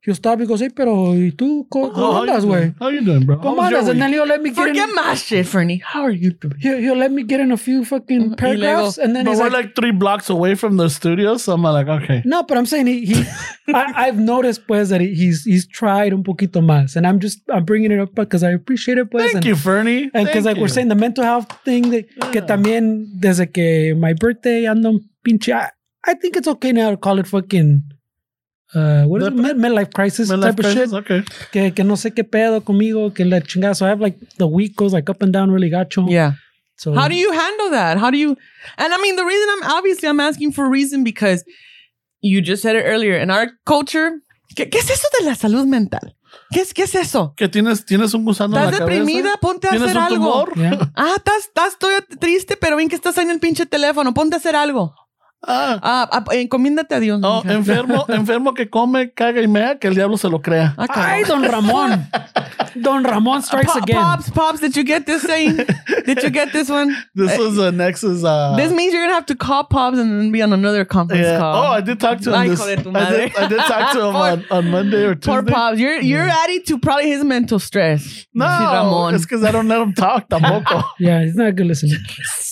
he'll stop and goes, hey, pero, ¿y tú? ¿Cómo oh, andas, güey? How you doing, bro? ¿Cómo andas? And then he'll let me get Forget in... Forget my shit, Fernie. How are you doing? He'll, he'll let me get in a few fucking paragraphs. And then but he's we're like, like three blocks away from the studio, so I'm like, okay. No, but I'm saying he... he I, I've noticed, pues, that he, he's he's tried un poquito más. And I'm just, I'm bringing it up because I appreciate it, pues. Thank and, you, Fernie. And because, like, you. We're saying the mental health thing, that, yeah. que también, desde que my birthday, ando pinche... I, I think it's okay now to call it fucking... Uh, what is it? Midlife crisis type of shit. Okay. Que, que no sé qué pedo conmigo, que la chingada. So I have like the week goes like up and down really gacho. Yeah. So how do you handle that? How do you? And I mean, the reason I'm obviously I'm asking for a reason because you just said it earlier in our culture. ¿Qué, qué es eso de la salud mental? ¿Qué es, qué es eso? Que tienes, tienes un gusano en la cabeza. Estás deprimida, ponte a hacer algo. Yeah. Ah, estás, estás todo triste, pero ven que estás ahí en el pinche teléfono, ponte a hacer algo. Ah, ah, encomiéndate a Dios. Oh, enfermo, enfermo que come, caga y mea, que el diablo se lo crea. Okay. Ay, Don Ramón. Don Ramón strikes uh, pop, again. Pops, Pops, did you get this saying? Did you get this one? This was uh, Nexus. Uh, this means you're going to have to call Pops and then be on another conference yeah. call. Oh, I did talk to him. This, I, did, I did talk to him on, on Monday or Tuesday. Poor Pops. You're, you're yeah. adding to probably his mental stress. No, Ramón. It's because I don't let him talk tampoco. Yeah, he's not a good listener.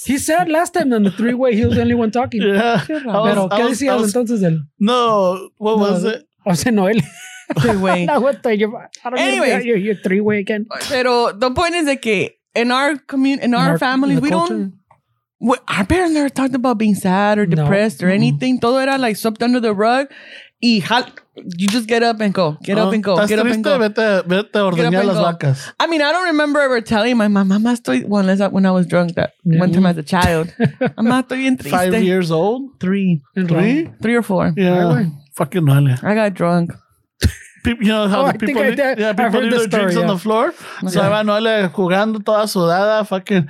He said last time on the three-way, he was the only one talking. Yeah. Was, Pero, ¿qué was, decías was, entonces él? No, what no, was it? I was in Noelia. Three-way. No, what the, you're, I don't Anyways, you're, you're three-way again. Pero the point is that in our community, in, in our families, we culture? don't, we, our parents never talked about being sad or depressed no. or anything. Mm-hmm. Todo era like swept under the rug. Y jal- you just get up and go. Get oh, up and go. Get up and go. Vete, vete a ordeñar las vacas. I mean, I don't remember ever telling my mom, mamá estoy, well, unless I, when I was drunk that yeah. one time as a child. Mamá estoy bien triste. Five years old? Three. Three? Three, Three or four. Yeah. Fucking vale. I got drunk. People, you know how oh, the people need, yeah, people need the their story, drinks yeah. on the floor. Yeah. So I va Noelia jugando toda sudada, fucking,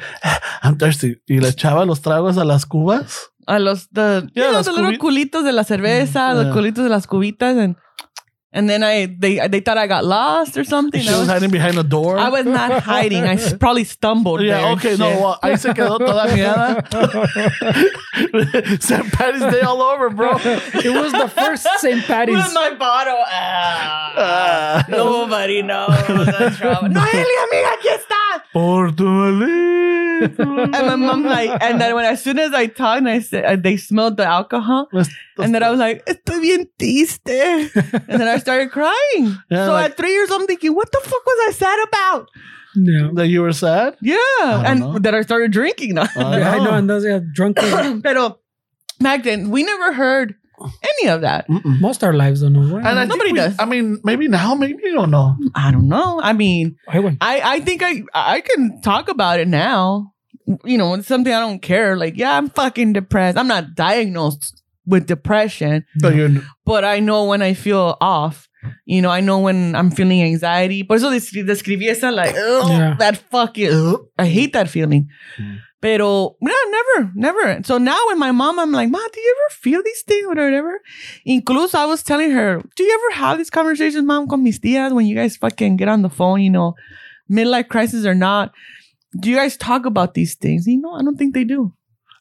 I'm thirsty. Y le echaba los tragos a las cubas. A los, the, yeah, you know, the cubi- little culitos de la cerveza, yeah. the culitos de las cubitas. And and then I they they thought I got lost or something. She was, was hiding behind a door. I was not hiding. I probably stumbled. Yeah, there. Okay, shit. No. Well, ahí se quedó toda mierda. Saint Patty's Day all over, bro. It was the first Saint Patty's. With my bottle. Ah, uh, nobody knows. Noelia, mira, aquí está. Por tu And my mom like, and then when as soon as I talked, and I said, and they smelled the alcohol, that's, that's and then I was like, estoy bien triste. And then I started crying. Yeah, so like, at three years old, I'm thinking, what the fuck was I sad about? No. That you were sad? Yeah. And that I started drinking. I know. I know. And those yeah, drunk people. But back then, we never heard any of that. Mm-mm. Most our lives don't know. Right? And I Nobody we, does. I mean, maybe now, maybe you don't know. I don't know. I mean, I, I think I, I can talk about it now. You know, it's something I don't care. Like, yeah, I'm fucking depressed. I'm not diagnosed with depression, but, but I know when I feel off, you know, I know when I'm feeling anxiety. Por eso describí esa like, yeah. that fucking, I hate that feeling. Mm. Pero, no, never, never. So now when my mom, I'm like, Ma, do you ever feel these things or whatever? Incluso, I was telling her, do you ever have these conversations, Mom, con mis tías, when you guys fucking get on the phone, you know, midlife crisis or not? Do you guys talk about these things? You know, I don't think they do.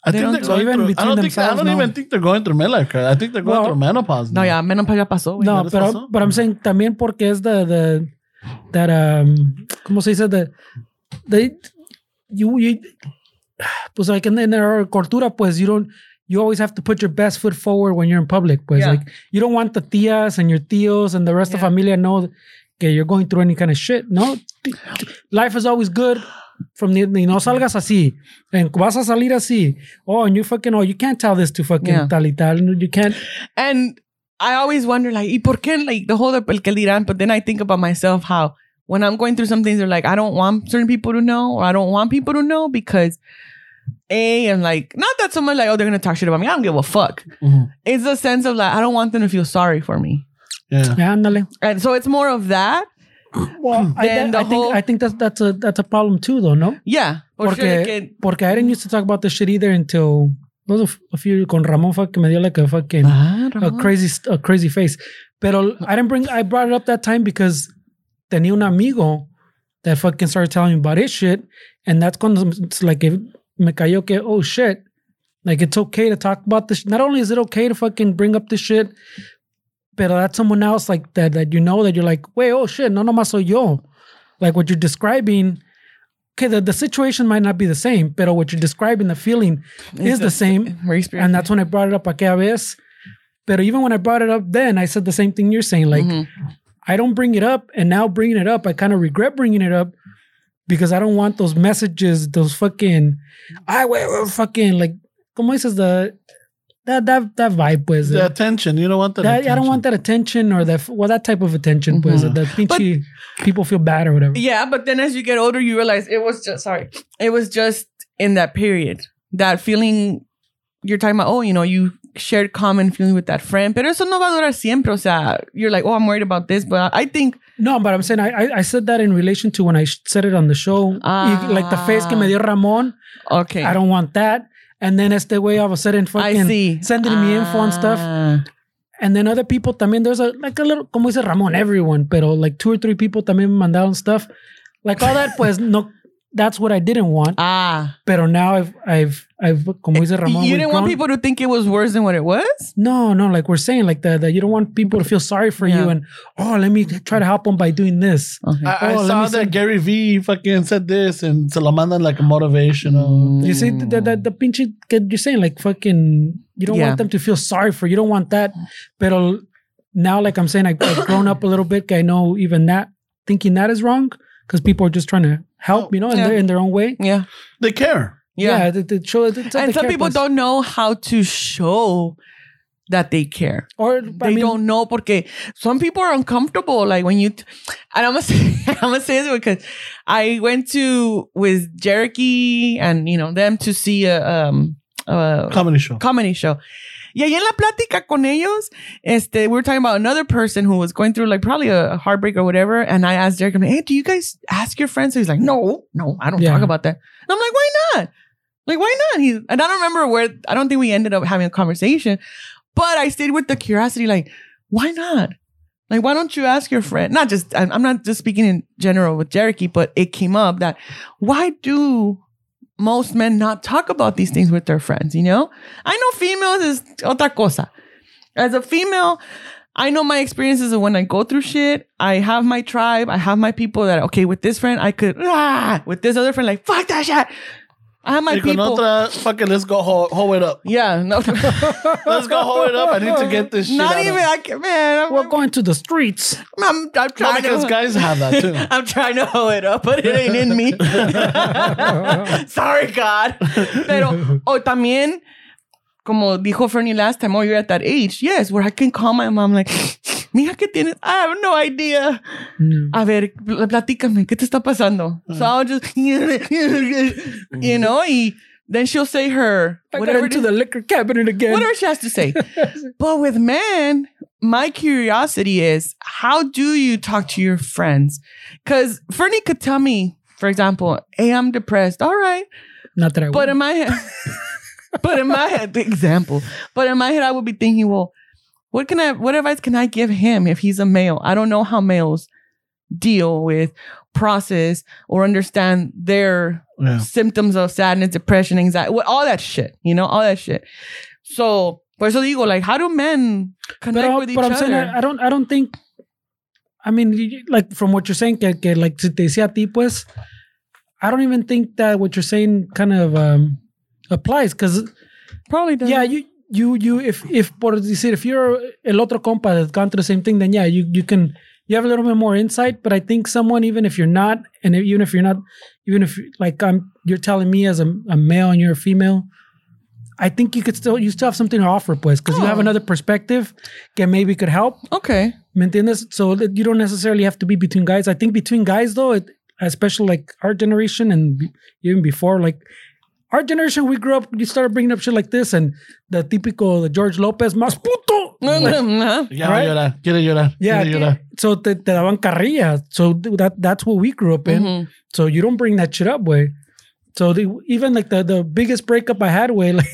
I they think they're going through, I don't, think, I don't no. even think they're going through midlife. I think they're going well, through menopause. No, no yeah, menopause ya pasó. Wey. No, pero, pasó? But I'm saying también porque es the, the, that, um, ¿cómo se dice? The, the, you, you, pues like in, in our cultura, pues you don't, you always have to put your best foot forward when you're in public. Pues yeah. Like you don't want the tías and your tíos and the rest yeah. of familia know that you're going through any kind of shit. No, life is always good. From the, no salgas así, and vas a salir así. Oh, and you fucking, oh, you can't tell this to fucking yeah. tal y tal. You can't. And I always wonder, like, ¿y por qué? Like, the whole, el que dirán. But then I think about myself, how when I'm going through some things, they're like, I don't want certain people to know, or I don't want people to know because, A, I'm like, not that so much like, oh, they're going to talk shit about me. I don't give a fuck. Mm-hmm. It's a sense of like, I don't want them to feel sorry for me. Yeah. yeah and so it's more of that. Well, I, th- the I think I think that's that's a that's a problem too, though. No, yeah, porque sure can... porque I didn't used to talk about this shit either until was a, f- a few con Ramon fucking me dio like a fucking ah, a crazy a crazy face. Pero I didn't bring I brought it up that time because tenía un amigo that fucking started telling me about his shit, and that's cuando it's like it me cayó que oh shit, like it's okay to talk about this. Not only is it okay to fucking bring up this shit. Pero that's someone else like that, that you know, that you're like, wait, oh shit, no nomás soy yo. Like what you're describing, okay, the, the situation might not be the same, pero what you're describing, the feeling is the same. And that's when I brought it up aquella vez. Pero even when I brought it up then, I said the same thing you're saying. Like, mm-hmm. I don't bring it up, and now bringing it up, I kind of regret bringing it up because I don't want those messages, those fucking, I wait, fucking, like, como dices, the... That that that vibe was the it. Attention. You don't want that. that I don't want that attention or that well that type of attention was mm-hmm. it. That pinchy people feel bad or whatever. Yeah, but then as you get older, you realize it was just sorry. It was just in that period that feeling. You're talking about oh, you know, you shared common feeling with that friend. Pero eso no va a durar siempre. O sea, you're like oh, I'm worried about this, but I think no. But I'm saying I I, I said that in relation to when I said it on the show, ah. like the face que me dio Ramon. Okay, I don't want that. And then it's the way all of a sudden fucking sending ah. me info and stuff. And then other people también, there's a, like a little, como dice Ramon, everyone, pero like two or three people también me mandaron stuff. Like all that, pues, no, that's what I didn't want. Ah. Pero now I've, I've, I've como dice Ramon. You didn't grown. Want people to think it was worse than what it was? No, no, like we're saying, like that you don't want people to feel sorry for yeah. you and, oh, let me try to help them by doing this. Okay. I, I oh, saw that say, Gary Vee fucking said this and se lo mandan like a motivational. Mm. You see, the, the, the pinche, you're saying like fucking, you don't yeah. want them to feel sorry for you. You don't want that. Pero now, like I'm saying, I, I've grown up a little bit. I know even that, thinking that is wrong because people are just trying to help, oh, you know, yeah. in, their, in their own way. Yeah. They care. Yeah, yeah they, they show, and they some care, people pues. Don't know how to show that they care, or they I mean, don't know porque some people are uncomfortable. Like when you, t- and I'm gonna say, I'm gonna say this because I went to with Jericky and you know them to see a, um, a comedy show. Comedy show. Y ahí en la plática con ellos, este, we were talking about another person who was going through like probably a, a heartbreak or whatever. And I asked Derek, I'm like, hey, do you guys ask your friends? So he's like, no, no, I don't yeah. talk about that. And I'm like, why not? Like, why not? He's, and I don't remember where, I don't think we ended up having a conversation, but I stayed with the curiosity, like, why not? Like, why don't you ask your friend? Not just, I'm not just speaking in general with Jericky, but it came up that why do most men not talk about these things with their friends, you know? I know females is otra cosa. As a female, I know my experiences of when I go through shit, I have my tribe, I have my people that, okay, with this friend, I could, ah, with this other friend, like, fuck that shit. I have my y people. Otra, fucking, let's go ho- hoe it up. Yeah. No. Let's go hoe it up. I need to get this shit Not out even, of. I can, man. I'm, We're going to the streets. I'm, I'm trying because to. Because guys have that too. I'm trying to hoe it up, but it ain't in me. Sorry, God. Pero, oh, también, como dijo Fernie last time, oh, you're at that age. Yes, where I can call my mom like, mija, ¿qué tienes? I have no idea. No. A ver, pl- platícame, ¿qué te está pasando? Uh-huh. So I'll just, you know, y then she'll say her, I whatever into the liquor cabinet again. Whatever she has to say. But with men, my curiosity is, how do you talk to your friends? Because Fernie could tell me, for example, hey, I'm depressed. All right. Not that I would. But in my head, but in my head, the example. But in my head, I would be thinking, well, what can I? What advice can I give him if he's a male? I don't know how males deal with, process, or understand their yeah. symptoms of sadness, depression, anxiety, all that shit. You know, all that shit. So, por eso digo, like, how do men connect pero, with each I'm other? Saying, I don't. I don't think. I mean, like from what you're saying, que, que like si te decía a ti, pues, I don't even think that what you're saying kind of um, applies, because probably doesn't. Yeah, you you you if if por decir if you're el otro compa that's gone through the same thing, then yeah, you you can you have a little bit more insight. But I think someone, even if you're not, and even if you're not, even if like I'm, you're telling me as a, a male and you're a female, I think you could still you still have something to offer, pues, because oh. you have another perspective that maybe could help. Okay. ¿Me entiendes? So that you don't necessarily have to be between guys. I think between guys, though, it, especially like our generation and b- even before, like our generation, we grew up, you started bringing up shit like this and the typical the George Lopez, más puto. No, no, no. Yeah, right? Llorar, quiere llorar, yeah, quiere llorar. So te, te daban carrilla. So that that's what we grew up in. Mm-hmm. So you don't bring that shit up, way. So the, even like the, the biggest breakup I had, way, like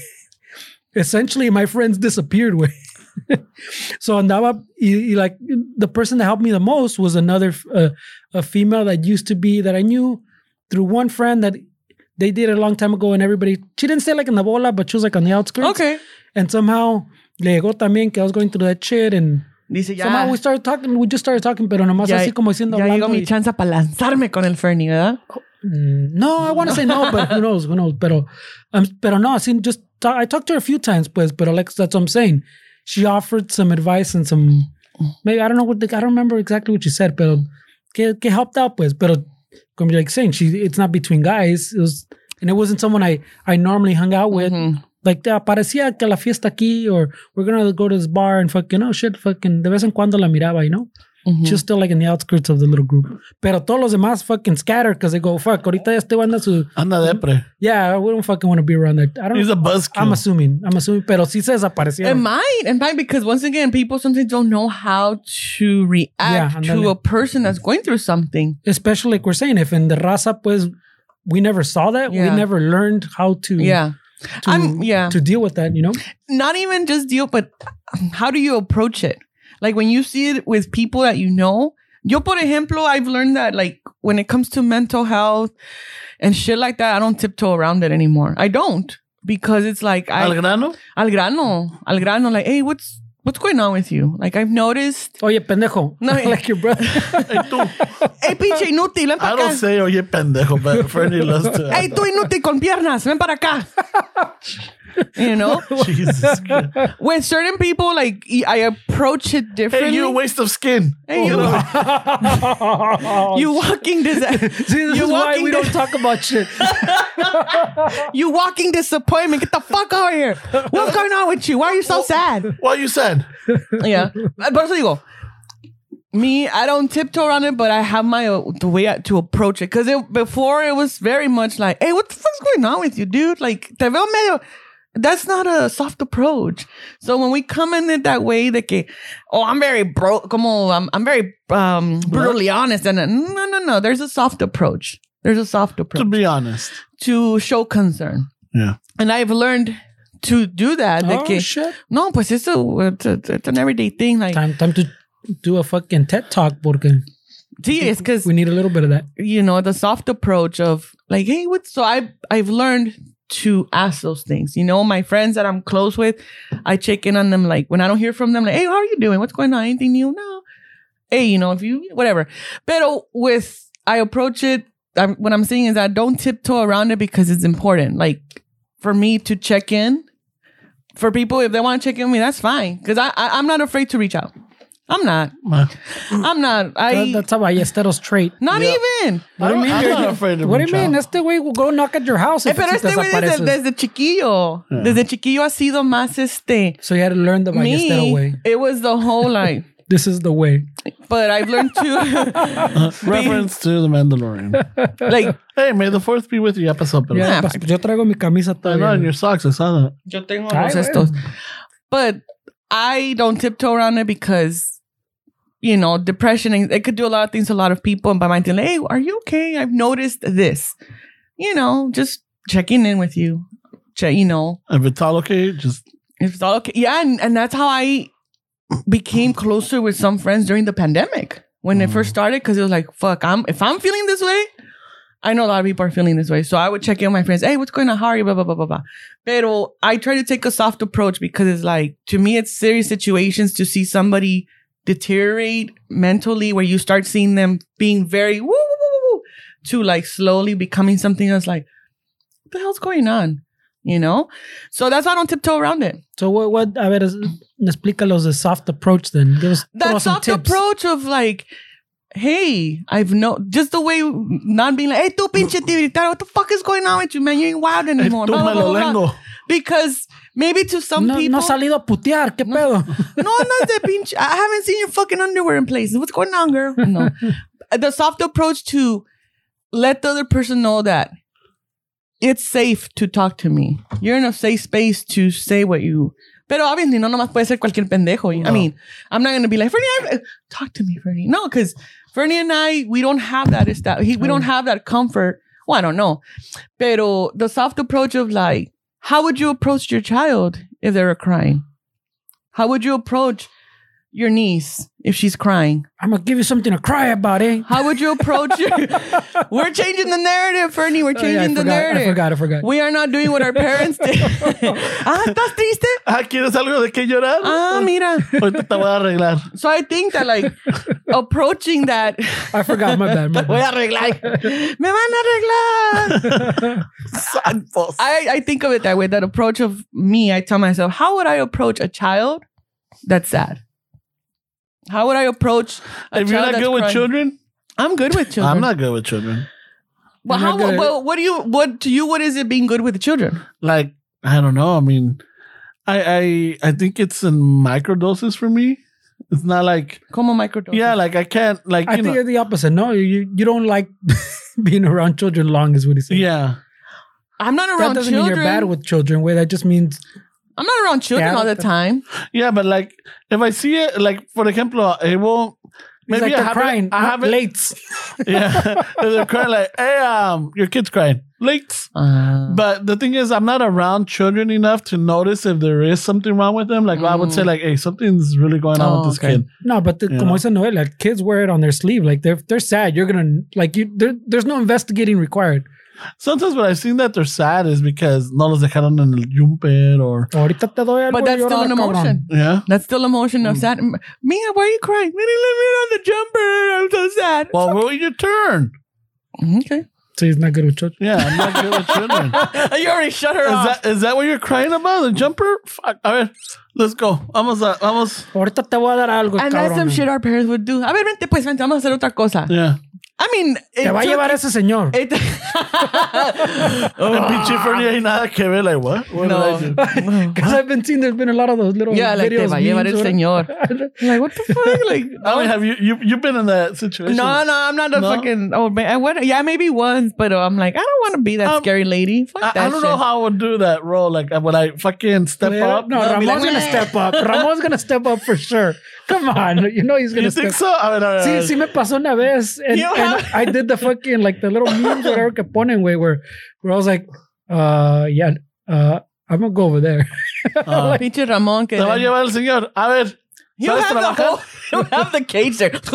essentially my friends disappeared, way. So andaba, y, y like the person that helped me the most was another uh, a female that used to be that I knew through one friend that they did a long time ago, and everybody, she didn't stay like in the bola, but she was like on the outskirts. Okay. And somehow le llegó también que I was going through that shit, and dice, ya, somehow we started talking, we just started talking, pero nomás ya, así como diciendo, ya llegó mi chance para lanzarme con el Fernie, ¿verdad? No, I want to say no, but who knows, who knows. Pero, um, pero no, así just ta- I talked to her a few times, pues, pero like that's what I'm saying. She offered some advice and some, maybe, I don't know what, the, I don't remember exactly what she said, pero que, que helped out, pues. Pero, como you're like saying, she, it's not between guys. It was, and it wasn't someone I, I normally hung out with. Mm-hmm. Like, te aparecía que la fiesta aquí, or we're going to go to this bar and fucking, oh shit, fucking, de vez en cuando la miraba, you know? Mm-hmm. She's still like in the outskirts of the little group. Pero todos los demás fucking scattered because they go, fuck, ahorita ya este anda su... Anda depre. Yeah, we don't fucking want to be around that. I don't He's know. A buzzkill. I'm assuming. I'm assuming. Pero sí se desaparecieron. It might. In fact, because once again, people sometimes don't know how to react yeah, to a person that's going through something. Especially like we're saying, if in the raza, pues, we never saw that. Yeah. We never learned how to... Yeah. To, I'm, yeah. to deal with that, you know? Not even just deal, but how do you approach it? Like when you see it with people that you know, yo por ejemplo, I've learned that like when it comes to mental health and shit like that, I don't tiptoe around it anymore. I don't, because it's like I, al grano, al grano, al grano. Like, hey, what's what's going on with you? Like I've noticed. Oye pendejo, no, like your brother. Hey tú, hey pinche inútil, ven para acá. I don't say oye pendejo, but Fernie loves to. Hey tú inútil con piernas, ven para acá. You know, Jesus. When certain people like I approach it differently. Hey, you're a waste of skin. Hey, you, you walking dis- See, this. You is why we dis- don't talk about shit. You walking disappointment. Get the fuck out of here. What's going on with you? Why are you so sad? Why are you sad? Yeah, por eso digo. Me, I don't tiptoe around it, but I have my uh, the way I, to approach it. Because it, before it was very much like, hey, what the fuck's going on with you, dude? Like, te veo medio. That's not a soft approach. So when we come in it that way, that que, oh, I'm very bro, como, I'm, I'm very um, brutally honest, and no, no, no. There's a soft approach. There's a soft approach. To be honest, to show concern. Yeah. And I've learned to do that. Oh que, shit. No, pues it's a, it's a it's an everyday thing. Like time, time to do a fucking TED talk, porque. See, it's because we need a little bit of that. You know, the soft approach of like, hey, what? So I I've learned to ask those things. You know, my friends that I'm close with, I check in on them. Like when I don't hear from them, like, hey, how are you doing? What's going on? Anything new? No. Hey, you know, if you, whatever. But with, I approach it, I'm, what I'm saying is I don't tiptoe around it because it's important. Like for me to check in, for people, if they want to check in with me, that's fine. Because I, I, I'm not afraid to reach out. I'm not. I'm not. I, that's a ballesteros trait. Not yeah. even. What do you mean? I'm not afraid of What do you mean? Este güey will go knock at your house. Hey, pero este güey desde, desde chiquillo. Yeah. Desde chiquillo ha sido más este. So you had to learn the ballestero way. It was the whole like. This is the way. But I've learned to. Reference to The Mandalorian. Like, hey, may the fourth be with you. Ya pasó, pero. Yeah, yeah. Yo traigo mi camisa todavía. I know, and your socks. I saw that. Yo tengo los estos. But I don't tiptoe around it because. You know, depression, and it could do a lot of things to a lot of people. And by my thing, like, hey, are you okay? I've noticed this. You know, just checking in with you. Che- you know. If it's all okay, just... If it's all okay. Yeah, and, and that's how I became closer with some friends during the pandemic when mm. it first started, because it was like, fuck, I'm if I'm feeling this way, I know a lot of people are feeling this way. So I would check in with my friends. Hey, what's going on? How are you? Blah, blah, blah, blah, blah. Pero I try to take a soft approach because it's like, to me, it's serious situations to see somebody deteriorate mentally where you start seeing them being very woo, woo, woo, woo, to like slowly becoming something that's like, what the hell's going on? You know? So that's why I don't tiptoe around it. So what, what, a ver, explícalos the soft approach then. Give us, that soft tips. Approach of like, hey, I've no, just the way not being like, hey, tú pinche tibiritaro, what the fuck is going on with you, man? You ain't wild anymore. Blah, blah, blah, blah, blah. Because maybe to some no, people. No salido a putear, ¿qué pedo? No, no, de pinche. I haven't seen your fucking underwear in places. What's going on, girl? No. The soft approach to let the other person know that it's safe to talk to me. You're in a safe space to say what you. Pero obviously, no nomás puede ser cualquier pendejo. No. I mean, I'm not going to be like, Fernie, I, talk to me, Fernie. No, because Fernie and I, we don't have that. Esta- he, we don't have that comfort. Well, I don't know. Pero the soft approach of like, how would you approach your child if they were crying? How would you approach your niece if she's crying? I'm going to give you something to cry about, eh? How would you approach your... We're changing the narrative, Fernie. We're changing oh, yeah, the forgot, narrative. I forgot, I forgot. We are not doing what our parents did. Ah, ¿estás triste? Ah, ¿quieres algo de qué llorar? Ah, mira. Ahorita te voy a arreglar. So I think that like approaching that... I forgot, my bad. My bad. Voy a arreglar. Me van a arreglar. I, I think of it that way, that approach of me. I tell myself, how would I approach a child that's sad? How would I approach a If child you're not that's good crying? With children? I'm good with children. I'm not good with children. Well, how, well, what do you, what to you, what is it being good with the children? Like, I don't know. I mean, I I, I think it's in microdoses for me. It's not like... Como microdoses? Yeah, like I can't, like, I you think know. It's the opposite. No, you, you don't like being around children long is what he said. Yeah. I'm not around children. That doesn't children. mean you're bad with children. Wait, that just means... I'm not around children yeah, all the time. Yeah, but like if I see it, like for example, it won't. Maybe like I have crying. I have late. Yeah, they're crying like, "Hey, um, your kid's crying." Late. Uh, but the thing is, I'm not around children enough to notice if there is something wrong with them. Like mm. I would say, like, "Hey, something's really going on oh, with this okay. kid." No, but the, como dice Noelia, kids wear it on their sleeve. Like they're they're sad. You're gonna like you. There's no investigating required. Sometimes when I've seen that they're sad is because no los dejaron en el jumper or... But that's still an emotion. Yeah. That's still emotion of mm. sad. Mia, why are you crying? Let me on the jumper. I'm so sad. Well, what was your turn? Okay. So he's not good with children? Yeah, I'm not good with children. You already shut her is off. That, is that what you're crying about? The jumper? Fuck. All right. Let's go. Vamos a... Vamos. Ahorita te voy a dar algo, and that's some shit our parents would do. A ver, vente pues, vente. Vamos a hacer otra cosa. Yeah. I mean, te va a llevar ese señor. It, oh, pinche Fernie, hay nada que ver. Like, what? What no. did I do? Because I've been seeing there's been a lot of those little yeah, videos. Yeah, like, te va a llevar el señor. Like, what the fuck? Like, I mean, have you, you, you've been in that situation? No, no, I'm not a no? fucking old man. I went, yeah, maybe once, but uh, I'm like, I don't want to be that um, scary lady. Fuck I, that I don't shit. know how I would do that role. Like, when I fucking step yeah. up. No, no Ramon's like, going to step up. Ramon's going to step up for sure. Come on. You know he's going to step up. You think so? I mean, I, sí, I, sí me pasó una vez. And, you and I did the fucking, like, the little memes, whatever, que ponen, way where, where I was like, uh, yeah, uh, I'm going to go over there. Uh, like, pinche Ramón. Te va a llevar el señor. A ver. You have, the whole, you have the cage there. Get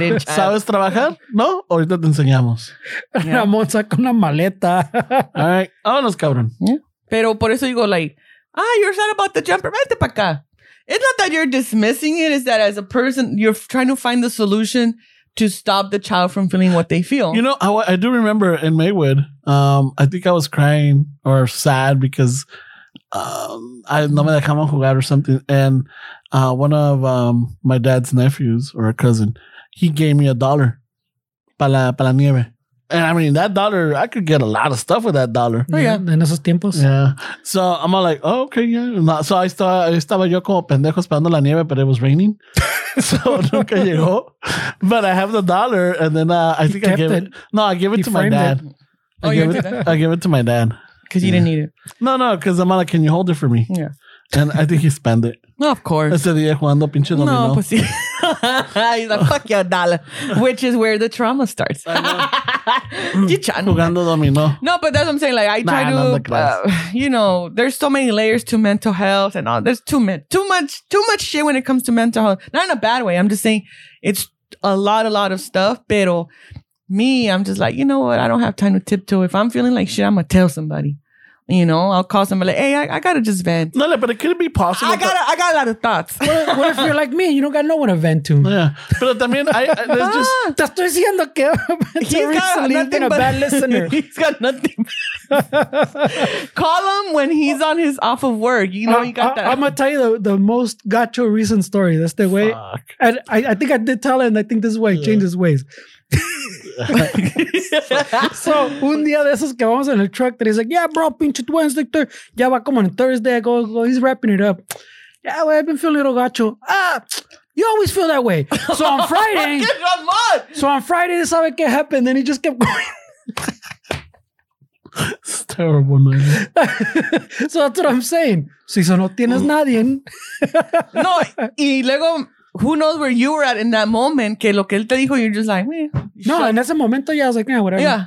in, ¿Sabes trabajar? No, ahorita te enseñamos. Yeah. Ramón saca una maleta. All right. Vámonos, cabrón. Yeah. Pero por eso digo, like, ah, you're sad about the jumper. Vete para acá. It's not that you're dismissing it. It's that as a person, you're trying to find the solution to stop the child from feeling what they feel. You know, I, I do remember in Maywood, um, I think I was crying or sad because um, I no me dejaban jugar or something. And uh, one of um, my dad's nephews or a cousin, he gave me a dollar para la, pa la nieve. And I mean, that dollar, I could get a lot of stuff with that dollar. Oh, yeah. En esos tiempos. Yeah. So I'm all like, oh, okay, yeah. So I estaba, estaba yo como pendejo esperando la nieve, but it was raining. So nunca llegó. But I have the dollar. And then uh, I think I gave it. it. No, I gave it he to my dad. It. Oh, I, you gave it, I gave it to my dad. Because you yeah. didn't need it. No, no, because I'm all like, can you hold it for me? Yeah. And I think he spent it. No, of course. Ese día jugando pinche dominó. No, pues sí. He's like, fuck your dollar. Which is where the trauma starts. Jugando dominó. No, but that's what I'm saying. Like, I try nah, to, uh, you know, there's so many layers to mental health and all. There's too, many, too much, too much shit when it comes to mental health. Not in a bad way. I'm just saying it's a lot, a lot of stuff. Pero me, I'm just like, you know what? I don't have time to tiptoe. If I'm feeling like shit, I'm going to tell somebody. You know, I'll call somebody like, hey, I, I gotta just vent. No, but it could be possible. I got I got a lot of thoughts. What, what if you're like me? You don't got no one to vent to. Yeah. But también, I, I there's just. Te estoy diciendo que. He's got nothing but a bad listener. He's got nothing. Call him when he's on his off of work. You know, uh, you got I, that. I'm gonna tell you the, the most gacho recent story. That's the way. Fuck. And I, I think I did tell it, and I think this is why yeah. It changed his ways. So, un día de esos que vamos en el truck that he's like, yeah, bro, pinche Wednesday, Thursday. Ya va como on Thursday. I go, go, he's wrapping it up. Yeah, well, I've been feeling a little gacho. Ah, you always feel that way. So on Friday, so on Friday, this sabe qué happened. Then he just kept going. It's terrible, man. So that's what I'm saying. Si so no tienes nadie. No, y luego. Who knows where you were at in that moment? Que lo que él te dijo, you're just like, eh, no, en ese momento ya, I was like, yeah, whatever. Yeah.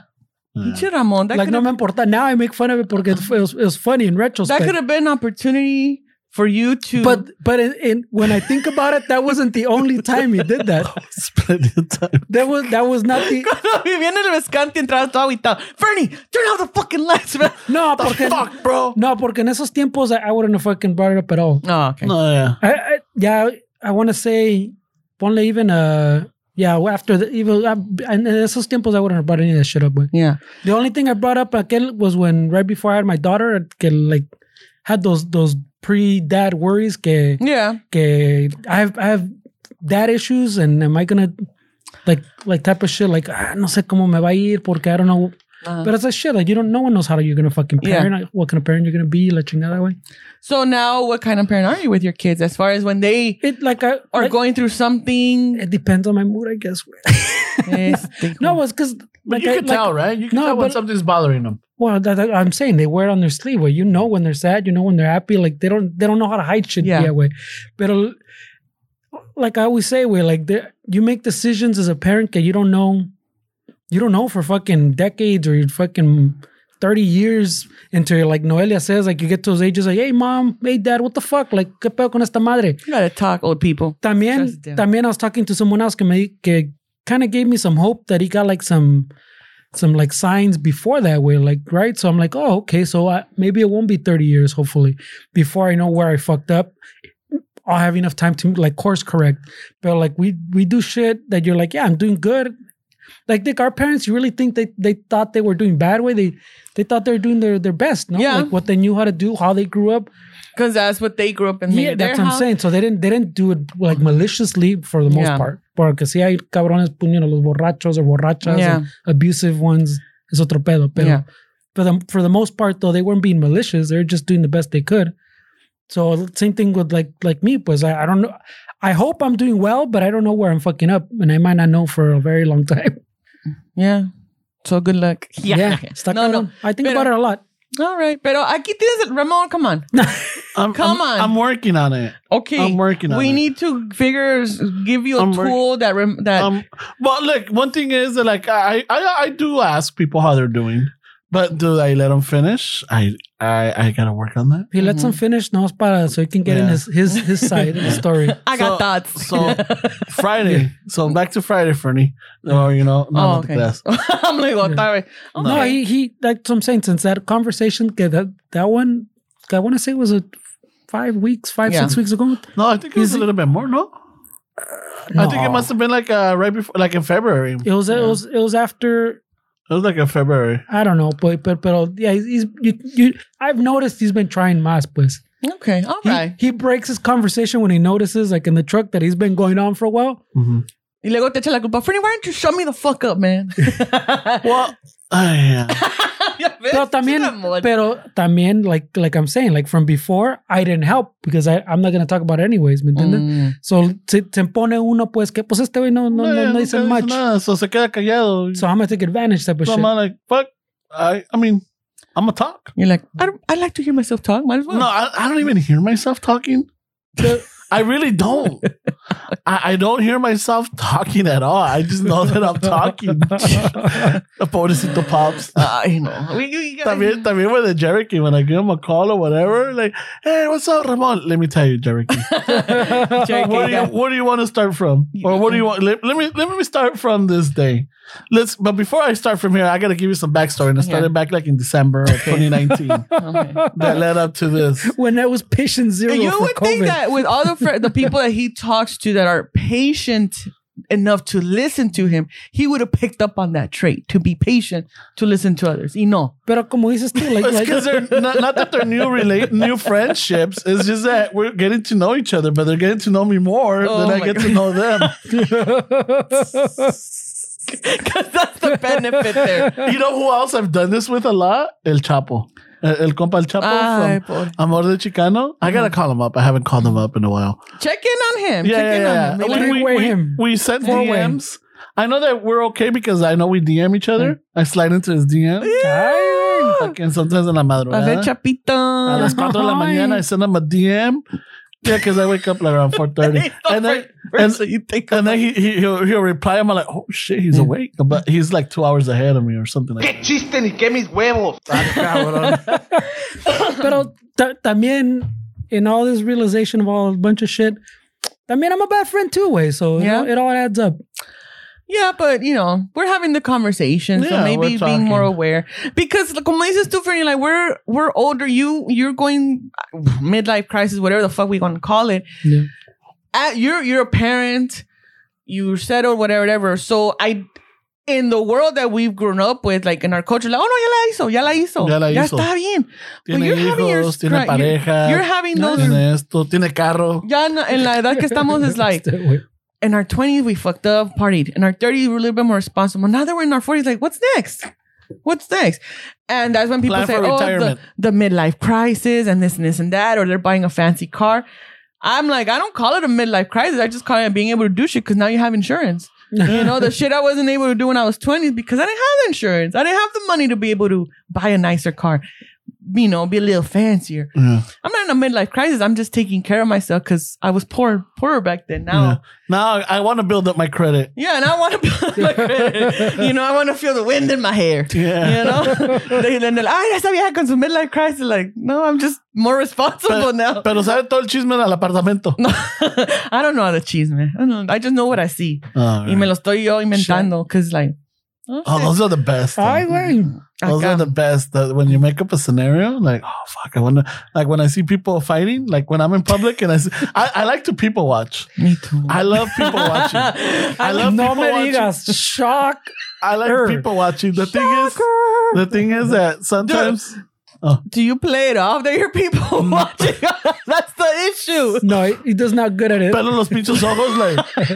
Yeah. Ramon, that like, no me importa. Now I make fun of it porque it was, it was funny in retrospect. That could have been an opportunity for you to. But but in, in, when I think about it, that wasn't the only time he did that. That was plenty of time. That was, that was not the. Cuando viene el rescate, entraba todo aguitado. Fernie, turn off the fucking lights, man. No, the porque. Fuck, bro. No, porque en esos tiempos, I, I wouldn't have fucking brought it up at all. Oh, okay. No, yeah. I, I, yeah. I want to say, ponle even, uh, yeah, after the even, uh, and in esos tiempos, I wouldn't have brought any of that shit up. But yeah. The only thing I brought up aquel was when, right before I had my daughter, que, like, had those those pre-dad worries. Que, yeah. Que I have, I have dad issues, and am I going to, like, like type of shit, like, ah, no sé cómo me va a ir, porque I don't know. Uh-huh. But it's like shit, like, you don't, no one knows how you're going to fucking parent, yeah. What kind of parent you're going to be, like, you know, that way. So now, what kind of parent are you with your kids as far as when they it, like, I, are like, going through something? It depends on my mood, I guess. No, it's because... Like, you I, can like, tell, right? You can no, tell when but, something's bothering them. Well, that, that, I'm saying they wear it on their sleeve. Well, you know when they're sad, you know when they're happy. Like, they don't they don't know how to hide shit yeah. That way. But like I always say, where like you make decisions as a parent that you don't know... You don't know for fucking decades or fucking thirty years until, like Noelia says, like you get to those ages like, hey, mom, hey, dad, what the fuck? Like, ¿qué pedo con esta madre? You gotta talk, old people. También, también I was talking to someone else que, me, que kind of gave me some hope that he got like some, some like signs before that way, like, right? So I'm like, oh, okay, so I, maybe it won't be thirty years, hopefully, before I know where I fucked up. I'll have enough time to like course correct. But like we we do shit that you're like, yeah, I'm doing good. Like, Dick, our parents, you really think they, they thought they were doing bad way? They they thought they were doing their, their best, no? Yeah. Like, what they knew how to do, how they grew up. Because that's what they grew up and made yeah, their house. Yeah, that's what I'm saying. So they didn't they didn't do it, like, maliciously for the most yeah. part. Porque si hay cabrones, you know, los borrachos or borrachas yeah. and abusive ones, es otro pedo. Pero yeah. for, the, for the most part, though, they weren't being malicious. They were just doing the best they could. So same thing with, like, like me, pues, I, I don't know. I hope I'm doing well, but I don't know where I'm fucking up. And I might not know for a very long time. Yeah. So good luck. Yeah. yeah. Stuck no, no. I think pero, about it a lot. All right. Pero aquí tienes el Ramon. Come on. I'm, come I'm, on. I'm working on it. Okay. I'm working on we it. We need to figure, give you a I'm tool work, that... Rem, that um, but look, one thing is that like, I, I, I do ask people how they're doing. But do I let him finish? I I, I gotta work on that. He lets mm-hmm. him finish, no, para, so he can get yeah. in his, his, his side of the story. I got so, thoughts. So Friday, yeah. so back to Friday, Fernie. Or you know, no, oh, okay. Not the class. I'm like, oh, yeah. okay. No, he he. That's what I'm saying. Since that conversation, that that one, I want to say was a five weeks, five yeah. six weeks ago. No, I think it was Is a little bit more. No. Uh, no, I think it must have been like uh, right before, like in February. It was. Yeah. It was. It was after. It was like in February. I don't know, but but, but yeah, he's you, you. I've noticed he's been trying más, pues. Okay, all right. He, he breaks his conversation when he notices, like in the truck, that he's been going on for a while. Mm-hmm. Y luego te echa la culpa, Fernie, why don't you shut me the fuck up, man? Well, yeah. Pero también, pero también, like like I'm saying, like from before, I didn't help because I I'm not gonna talk about it anyways, ¿me entiendes? Mm. So se, se pone uno pues que pues este güey no no no, no, no dice much, nada. So se queda callado. So I'm gonna take advantage of that. So shit. I'm like, fuck, I I mean. I'm going to talk. You're like, I don't, I like to hear myself talk. Might as well. No, I, I don't even hear myself talking. To, I really don't. I, I don't hear myself talking at all. I just know that I'm talking. Pobrecito Pops. Uh, you know. We, we gotta, también, también with the Jericho, when I give him a call or whatever, like, hey, what's up, Ramon? Let me tell you, Jericho. Where, yeah. where do you want to start from? Or what do you want? Let, let me let me start from this day. Let's. But before I start from here, I got to give you some backstory. And I started yeah. back like in December of twenty nineteen. Okay. That led up to this. When I was patient zero you for would COVID. Think that with all the, fr- the people that he talks to that are patient enough to listen to him, he would have picked up on that trait, to be patient, to listen to others. Y no. Pero como dices tú, like, it's because like, they're not, not that they're new relate, new friendships. It's just that we're getting to know each other, but they're getting to know me more oh than I get God. To know them. Because that's the benefit there. You know who else I've done this with a lot? El Chapo. El, el compa El Chapo Ay, from boy. Amor de Chicano. Mm-hmm. I got to call him up. I haven't called him up in a while. Check in on him. Yeah, Check yeah, in yeah. on him. Really? We, we, we, him. we sent D Ms. I know that we're okay because I know we D M each other. Mm-hmm. I slide into his D M. Yeah. Sometimes in la madrugada. A ver, Chapito. A las four de la mañana, I send him a D M. Yeah, because I wake up like around four thirty. And then, and, so you think and then he, he, he'll, he'll reply. I'm like, oh, shit, he's awake. But he's like two hours ahead of me or something like that. ¡Qué chiste ni qué mis huevos! Pero t- también, in all this realization of all a bunch of shit, también I'm a bad friend two ways. So yeah. you know, it all adds up. Yeah, but, you know, we're having the conversation, yeah, so maybe being more aware. Because, como dices tú, Fernie, like, we're, we're older. You, you're going midlife crisis, whatever the fuck we're going to call it. Yeah. At, you're, you're a parent. You're settled, whatever, whatever. So, I... in the world that we've grown up with, like in our culture, like, oh no, ya la hizo, ya la hizo, ya, la ya hizo. Está bien. Tiene but you're hijos, having your, tiene right, pareja, you're, you're having those. Tiene esto, tiene carro. Ya no, en la edad que estamos is like, in our twenties we fucked up, partied. In our thirties we're a little bit more responsible. Now that we're in our forties, like, what's next? What's next? And that's when people Plan say, oh, the, the midlife crisis and this and this and that, or they're buying a fancy car. I'm like, I don't call it a midlife crisis. I just call it being able to do shit because now you have insurance. You know, the shit I wasn't able to do when I was twenties because I didn't have insurance. I didn't have the money to be able to buy a nicer car, you know, be a little fancier. Yeah. I'm not in a midlife crisis. I'm just taking care of myself because I was poor, poorer back then. Now, yeah. now I want to build up my credit. Yeah, and I want to build up my credit. You know, I want to feel the wind in my hair. Yeah. You know? Then they're like, ay, esa vieja con su midlife crisis. Like, no, I'm just more responsible pero, now. Pero sabe todo el chisme del apartamento. No, I don't know the chisme. I don't know. I just know what I see. Oh, right. Y me lo estoy yo inventando because sure. like, okay. Oh, those are the best. I agree. Those are the best. Uh, when you make up a scenario, like, oh, fuck, I wonder. Like, when I see people fighting, like, when I'm in public and I see, I, I like to people watch. Me too. I love people watching. I, I love no people watching. Digas. Shock. I like her. people watching. The Shocker. thing is, the thing is that sometimes... Dude. Oh. Do you play it off that your people watching? That's the issue. No, he, he does not good at it. Pero los pinches ojos, like.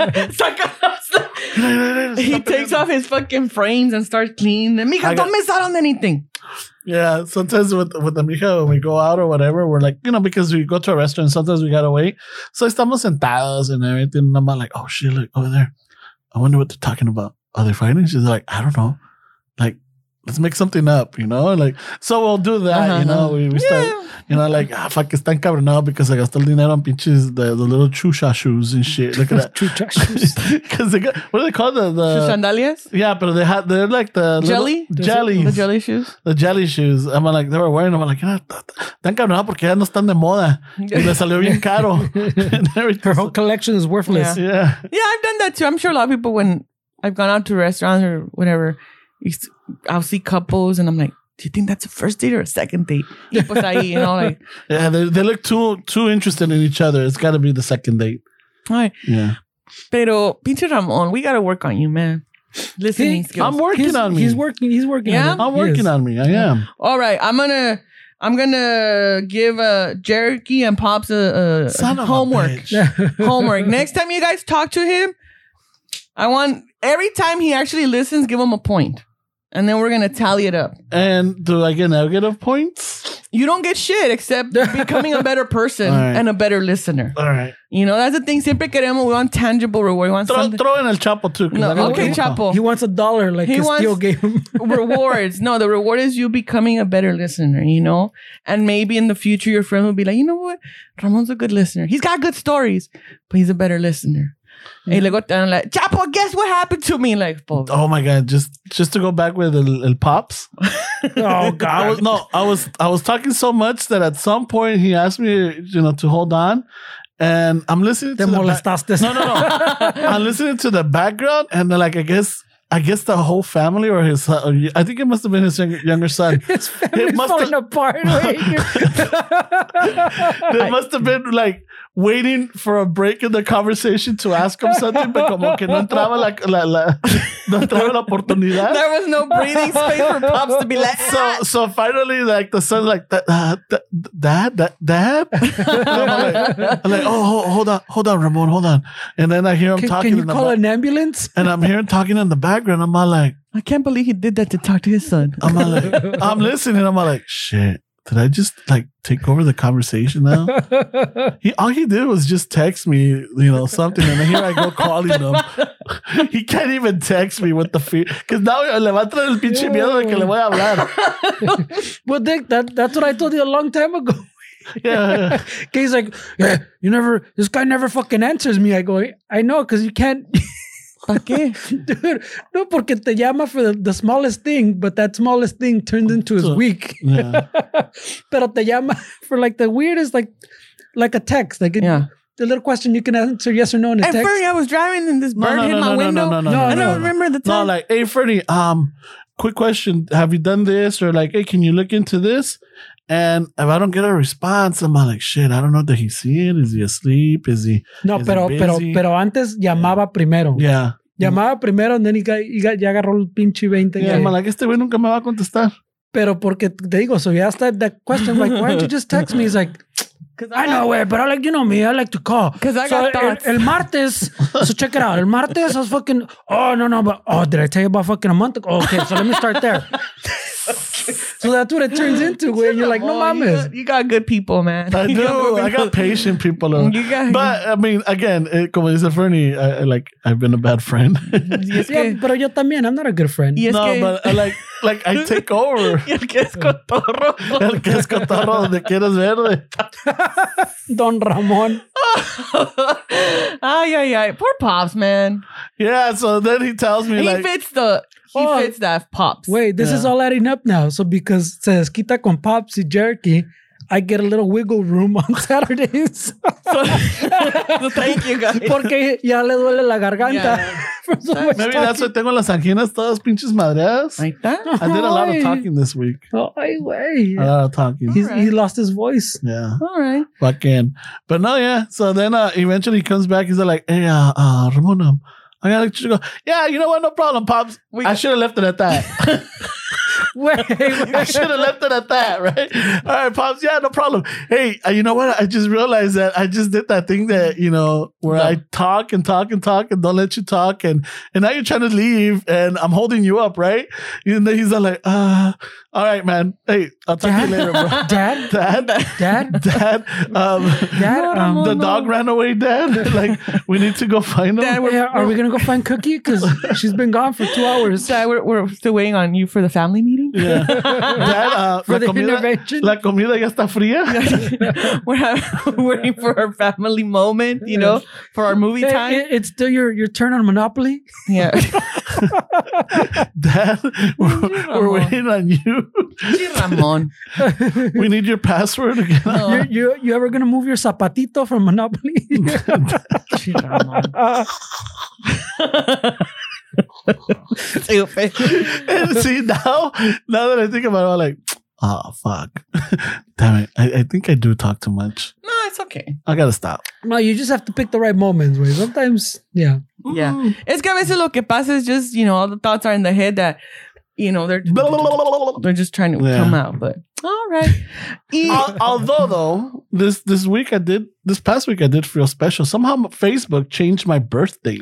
He takes off his fucking frames and starts cleaning. Mija, got- don't miss out on anything. Yeah, sometimes with with the mija, when we go out or whatever, we're like, you know, because we go to a restaurant, sometimes we gotta wait. So estamos sentados and everything. And I'm like, oh shit, look over there. I wonder what they're talking about. Are they fighting? She's like, I don't know. Like, let's make something up, you know? Like, so we'll do that, uh-huh. you know? We, we start, yeah. you know, like, ah, fuck, está encabronado because I gastó el dinero on pinches, the, the little chucha shoes and shit. Look at that. Chucha shoes. Because they got, what do they call the, the sandalias? Yeah, but they had, they're like the jelly? Jellies. The jelly shoes? The jelly shoes. I'm like, they were wearing them. I'm like, ah, están encabronado porque ya no están de moda. Y le salió bien caro. Her whole collection is worthless. Yeah. yeah. Yeah, I've done that too. I'm sure a lot of people, when I've gone out to restaurants or whatever, I'll see couples and I'm like, do you think that's a first date or a second date? You know, like, yeah, they, they look too too interested in each other. It's got to be the second date. All right. Yeah. Pero, pinche Ramon, we got to work on you, man. Listening skills. I'm working he's, on me. He's working. He's working. Yeah? On me. I'm working on me. I am. All right. I'm going to I'm gonna give uh, Jericho and Pops a, a homework. A homework. Next time you guys talk to him, I want every time he actually listens, give him a point. And then we're going to tally it up. And do I get negative points? You don't get shit except becoming a better person right. and a better listener. All right. You know, that's the thing. Siempre queremos. We want tangible reward. We want throw, something. Throw in El Chapo too. No, okay, Chapo. He wants a dollar like he wants Castillo gave him. Rewards. No, the reward is you becoming a better listener, you know? And maybe in the future, your friend will be like, you know what? Ramon's a good listener. He's got good stories, but he's a better listener. And he got down like, Chapo, guess what happened to me? Like, Bob. Oh my God. Just just to go back with El, El Pops. Oh God. I was, no, I was I was talking so much that at some point he asked me, you know, to hold on. And I'm listening Te to molestaste. The ba- No, no, no. I'm listening to the background and like I guess I guess the whole family or his or I think it must have been his younger, younger son. His family's falling have, apart. They must have been like waiting for a break in the conversation to ask him something, but como que no entraba la, la, la, no entraba la oportunidad. There was no breathing space for Pops to be like. So, so finally, like the son's like, that, that, that, that. I'm, like, I'm like, oh, hold on, hold on, Ramon, hold on. And then I hear him can, talking. Can you in call the an ambulance? And I'm hearing talking in the background. I'm like, I can't believe he did that to talk to his son. I'm like, I'm listening. I'm like, shit. Did I just like take over the conversation now? He all he did was just text me, you know, something, and here I go calling him. He can't even text me with the fear because now le va a traer el pinche miedo de que le voy a hablar. Well, Dick, that that's what I told you a long time ago. Yeah, he's like, yeah, you never. This guy never fucking answers me. I go, I know, because you can't. ¿Para qué? Dude, no, porque te llama for the, the smallest thing, but that smallest thing turned into his week. Yeah. Pero te llama for like the weirdest, like like a text. Like a, yeah. a little question you can answer yes or no in a hey, text. At Fernie, I was driving and this bird no, no, hit no, my no, window. No, no, no, no, no, I don't no, remember the time. No, like, hey, Fernie, um, quick question. Have you done this? Or like, hey, can you look into this? And if I don't get a response, I'm like, shit, I don't know. Did he see it? Is he asleep? Is he No, is pero, he pero, pero antes llamaba primero. Yeah. Llamaba primero, and then he got, he got, ya agarró el pinche veinte. Yeah, I'm like, este güey nunca me va a contestar. Pero porque te digo, so he asked that, that question, like, why don't you just text me? He's like, because I, I know, güey, but I like, you know me, I like to call. Because I so got el, thoughts. El, el martes, so check it out. El martes, I was fucking, oh, no, no, but, oh, did I tell you about fucking a month ago? Okay, so let me start there. So that's what it turns into, where you're like, no mames. You, you got good people, man. I do. I got patient people. You got, but I mean, again, it, como dice Fernie, I, I, like, I've been a bad friend. Yes, yeah, pero yo también. I'm not a good friend. Yes, no, que... but I, like, like I take over. El que es cotorro. El que es cotorro donde quieres verle. Don Ramon. Ay, ay, ay. Poor Pops, man. Yeah, so then he tells me, he like... He fits the... He oh, fits that Pops. Wait, this yeah. is all adding up now. So because se desquita con Pops y Jerky, I get a little wiggle room on Saturdays. So, so thank you guys. Porque ya le duele la garganta. Yeah. So maybe that's why tengo las anginas todas pinches madreadas. Like that? I did a lot of talking this week. Oh, way. A lot of talking. Right. He lost his voice. Yeah. All right. Fucking. But no, yeah. So then uh, eventually he comes back. He's like, hey, uh, uh, Ramona. I gotta let you go. Yeah, you know what? No problem, Pops. We I should have left it at that. wait, wait. I should have left it at that, right? All right, Pops. Yeah, no problem. Hey, you know what? I just realized that I just did that thing that, you know, where no. I talk and talk and talk and don't let you talk. And, and now you're trying to leave and I'm holding you up, right? And then he's all like, uh, all right, man. Hey, I'll talk Dad? to you later, bro. Dad? Dad? Dad? Dad? Um, Dad? No, no, the no. dog ran away, Dad. Like, we need to go find him. Dad, we're, are we going to go find Cookie? Because she's been gone for two hours. Dad, we're, we're still waiting on you for the family meeting. Yeah. Dad, uh, for la, the comida, la comida ya está fría. We're waiting for our family moment, you know, for our movie it, time. It, it's still your, your turn on Monopoly. Yeah. Dad, we're, we're waiting on you. Ramon. We need your password again. No. You you you ever gonna move your zapatito from Monopoly? Ramon. And see now now that I think about it, I'm like, oh fuck, damn it, I, I think I do talk too much. No, it's okay, I gotta stop. No, you just have to pick the right moments, right? Sometimes yeah yeah mm. Es que a veces lo que pasa is just, you know, all the thoughts are in the head that, you know, they're they're just trying to yeah. come out. But all right. Although though this this week I did this past week I did feel special. Somehow Facebook changed my birthday.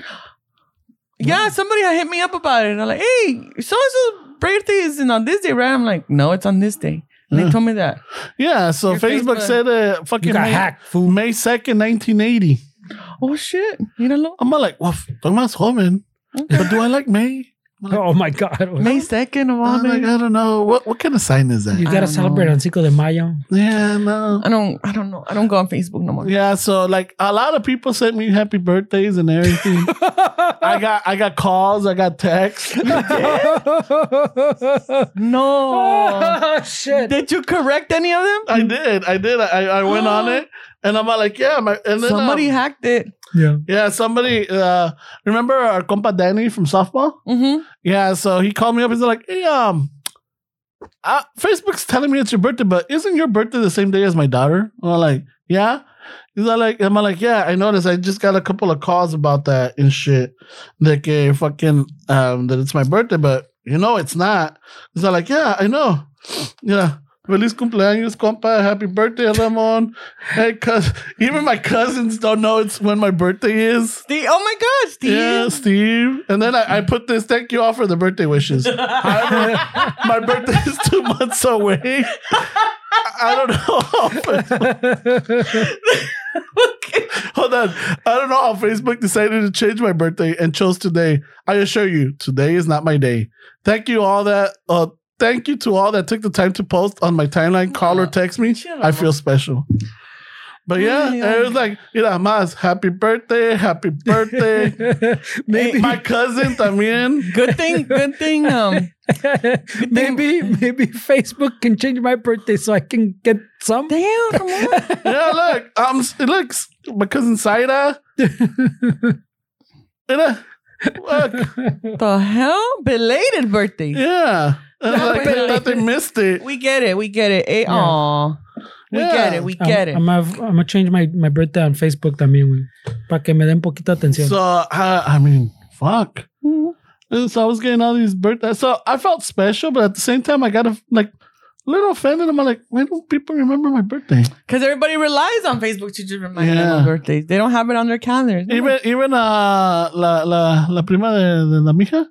Yeah, somebody hit me up about it. And I'm like, hey, so-and-so's birthday is on this day, right? I'm like, no, it's on this day. And yeah. They told me that. Yeah, so Facebook, Facebook said uh, fucking got May, hacked, fool. May second, nineteen eighty. Oh, shit. Míralo. I'm like, well, estoy más joven. Okay. But do I like May? Like, oh, my God. May second of all like, I don't know. What what kind of sign is that? You got to celebrate know. on Cinco de Mayo. Yeah, no. I don't I don't know. I don't go on Facebook no more. Yeah, so like a lot of people sent me happy birthdays and everything. I got I got calls. I got texts. No. Oh, shit. Did you correct any of them? I did. I did. I, I went on it. And I'm like, yeah. My, and then, somebody um, hacked it. Yeah. Yeah, somebody, uh, remember our compa Danny from softball? Mm-hmm. Yeah, so he called me up. He's like, hey, um, uh, Facebook's telling me it's your birthday, but isn't your birthday the same day as my daughter? And I'm like, yeah. He's like, I'm like, yeah, I noticed. I just got a couple of calls about that and shit. Like, uh, fucking, um, that it's my birthday, but you know, it's not. He's like, yeah, I know. Yeah. Feliz cumpleaños, compa. Happy birthday, Ramon. Hey, cuz. Even my cousins don't know it's when my birthday is. Steve. Oh, my God, Steve. Yeah, Steve. And then I, I put this, thank you all for the birthday wishes. However, my birthday is two months away. I don't know. Okay. Hold on. I don't know how Facebook decided to change my birthday and chose today. I assure you, today is not my day. Thank you all that... Uh, Thank you to all that took the time to post on my timeline, call or text me. I feel special. But yeah, it was like, you know, Mas, happy birthday, happy birthday. Maybe my cousin también. Good thing, good thing. Um, maybe, maybe Facebook can change my birthday so I can get some. Damn, come on. Yeah, look, um, it looks my cousin Saira. Look. The hell? Belated birthday. Yeah. Like they, that they missed it. We get it. We get it. Eh, yeah. We yeah. get it. We get I'm, it. I'm going to change my, my birthday on Facebook también, güey. Para que me den poquita atención. So, uh, I mean, fuck. Mm-hmm. So I was getting all these birthdays. So I felt special, but at the same time, I got a, like, little offended. I'm like, why don't people remember my birthday? Because everybody relies on Facebook to just remind yeah. them of birthdays. They don't have it on their calendars. No. Even, even uh, la, la, la prima de, de la mija.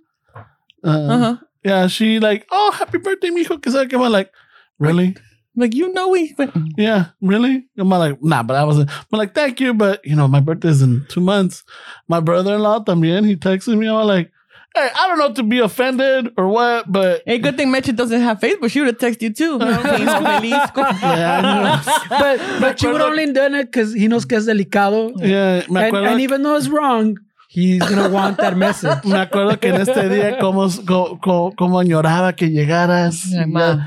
Uh, uh-huh. Yeah, she like, oh, happy birthday, mijo. Because I am like, really? Like, you know we went. Yeah, really? I'm like, nah, but I wasn't. I'm like, thank you, but, you know, my birthday is in two months. My brother-in-law también, he texted me. I'm like, hey, I don't know to be offended or what, but... Hey, good thing Meche doesn't have Facebook. She would have texted you, too. Yeah, but but she would only done it because he knows que es delicado. Yeah, me acuerdo. And, and even though it's wrong... He's gonna want that message. Me acuerdo que en este día como como como añoraba que llegaras. Yeah, mom.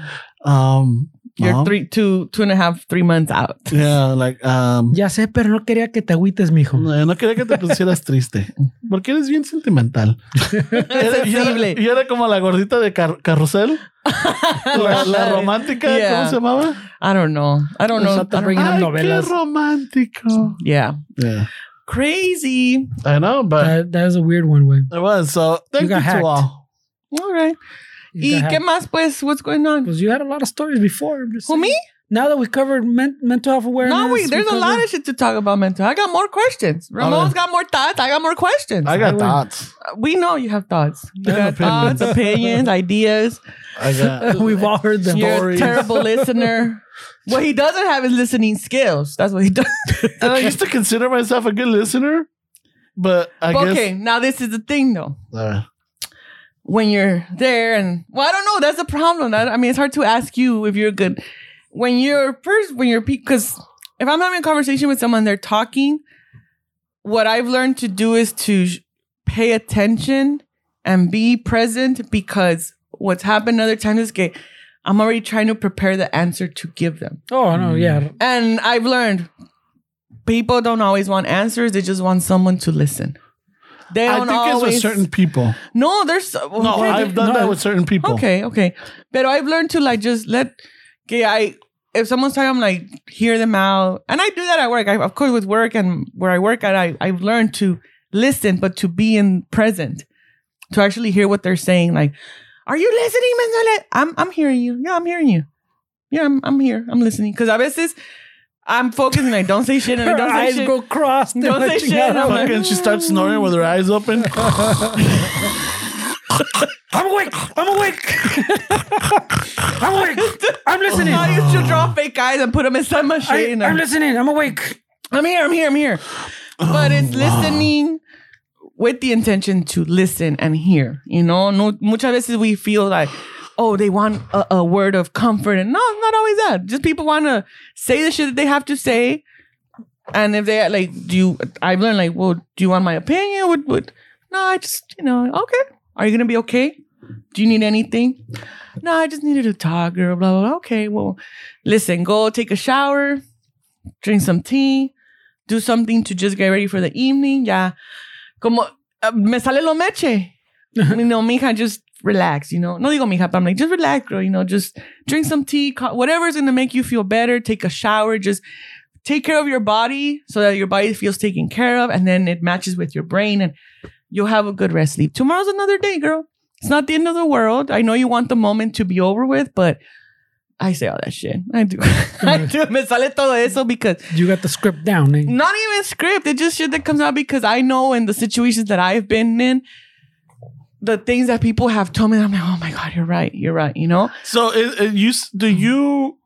Um, You're mom? three, two, two and a half, three months out. Yeah, like um. Ya sé, pero no quería que te agüites, mijo. No, no quería que te pusieras triste, porque eres bien sentimental. Era, yo, era, yo era como la gordita de car- carrusel. La, la romántica, yeah. ¿Cómo se llamaba? I don't know. I don't know. Está bringing novelas. Qué romántico. Yeah. Yeah. Crazy. I know, but that, that was a weird one. Way it was. So thank you, you to all. All right. You y qué más pues? What's going on? Because you had a lot of stories before. Who me? Now that we covered men- mental health awareness, no, we, there's we covered... a lot of shit to talk about mental. I got more questions. Ramon's okay. got more thoughts. I got more questions. I got I thoughts. We know you have thoughts. You got opinions. thoughts, opinions, ideas. I got. We've all heard them. You're stories. A terrible listener. What he doesn't have is listening skills. That's what he does. And I used to consider myself a good listener, but I okay, guess... Okay, now this is the thing, though. Uh, when you're there and... Well, I don't know. That's the problem. I, I mean, it's hard to ask you if you're good. When you're... first, when you're... Because if I'm having a conversation with someone, they're talking. What I've learned to do is to pay attention and be present, because what's happened other times is... Okay, I'm already trying to prepare the answer to give them. Oh, I know, yeah. And I've learned people don't always want answers. They just want someone to listen. They don't I think always... it's with certain people. No, there's... Well, no, okay, I've done no. that with certain people. Okay, okay. But I've learned to like just let... Okay, I... If someone's talking, I'm like, hear them out. And I do that at work. I, of course, with work and where I work at, I, I've learned to listen, but to be in present. To actually hear what they're saying. Like... Are you listening, Manuela? I'm I'm hearing you. Yeah, I'm hearing you. Yeah, I'm I'm here. I'm listening. Because a veces I'm focused and I don't say shit and I don't say shit. Her eyes go crossed. Don't say shit. And I'm like, she starts snoring with her eyes open. I'm awake. I'm awake. I'm awake. I'm listening. I used to draw fake eyes and put them inside my shade. I, I'm listening. I'm awake. I'm here. I'm here. I'm here. But it's listening with the intention to listen and hear. You know, no, muchas veces we feel like, oh, they want a, a word of comfort. And no, not always that. Just people want to say the shit that they have to say. And if they like, do you, I've learned like, well, do you want my opinion? Would, would, no, I just, you know, okay. Are you going to be okay? Do you need anything? No, I just needed to talk, girl, blah, blah, blah. Okay, well, listen, go take a shower, drink some tea, do something to just get ready for the evening. Yeah. Como, uh, me sale lo meche. You know, mija, just relax, you know. No digo mija, but I'm like, just relax, girl, you know, just drink some tea, co- whatever's going to make you feel better. Take a shower, just take care of your body so that your body feels taken care of. And then it matches with your brain and you'll have a good rest sleep. Tomorrow's another day, girl. It's not the end of the world. I know you want the moment to be over with, but I say all that shit. I do. I do. Me sale todo eso because... You got the script down, eh? Not even script. It's just shit that comes out because I know in the situations that I've been in, the things that people have told me, I'm like, oh my God, you're right. You're right, you know? So it, it, you do you...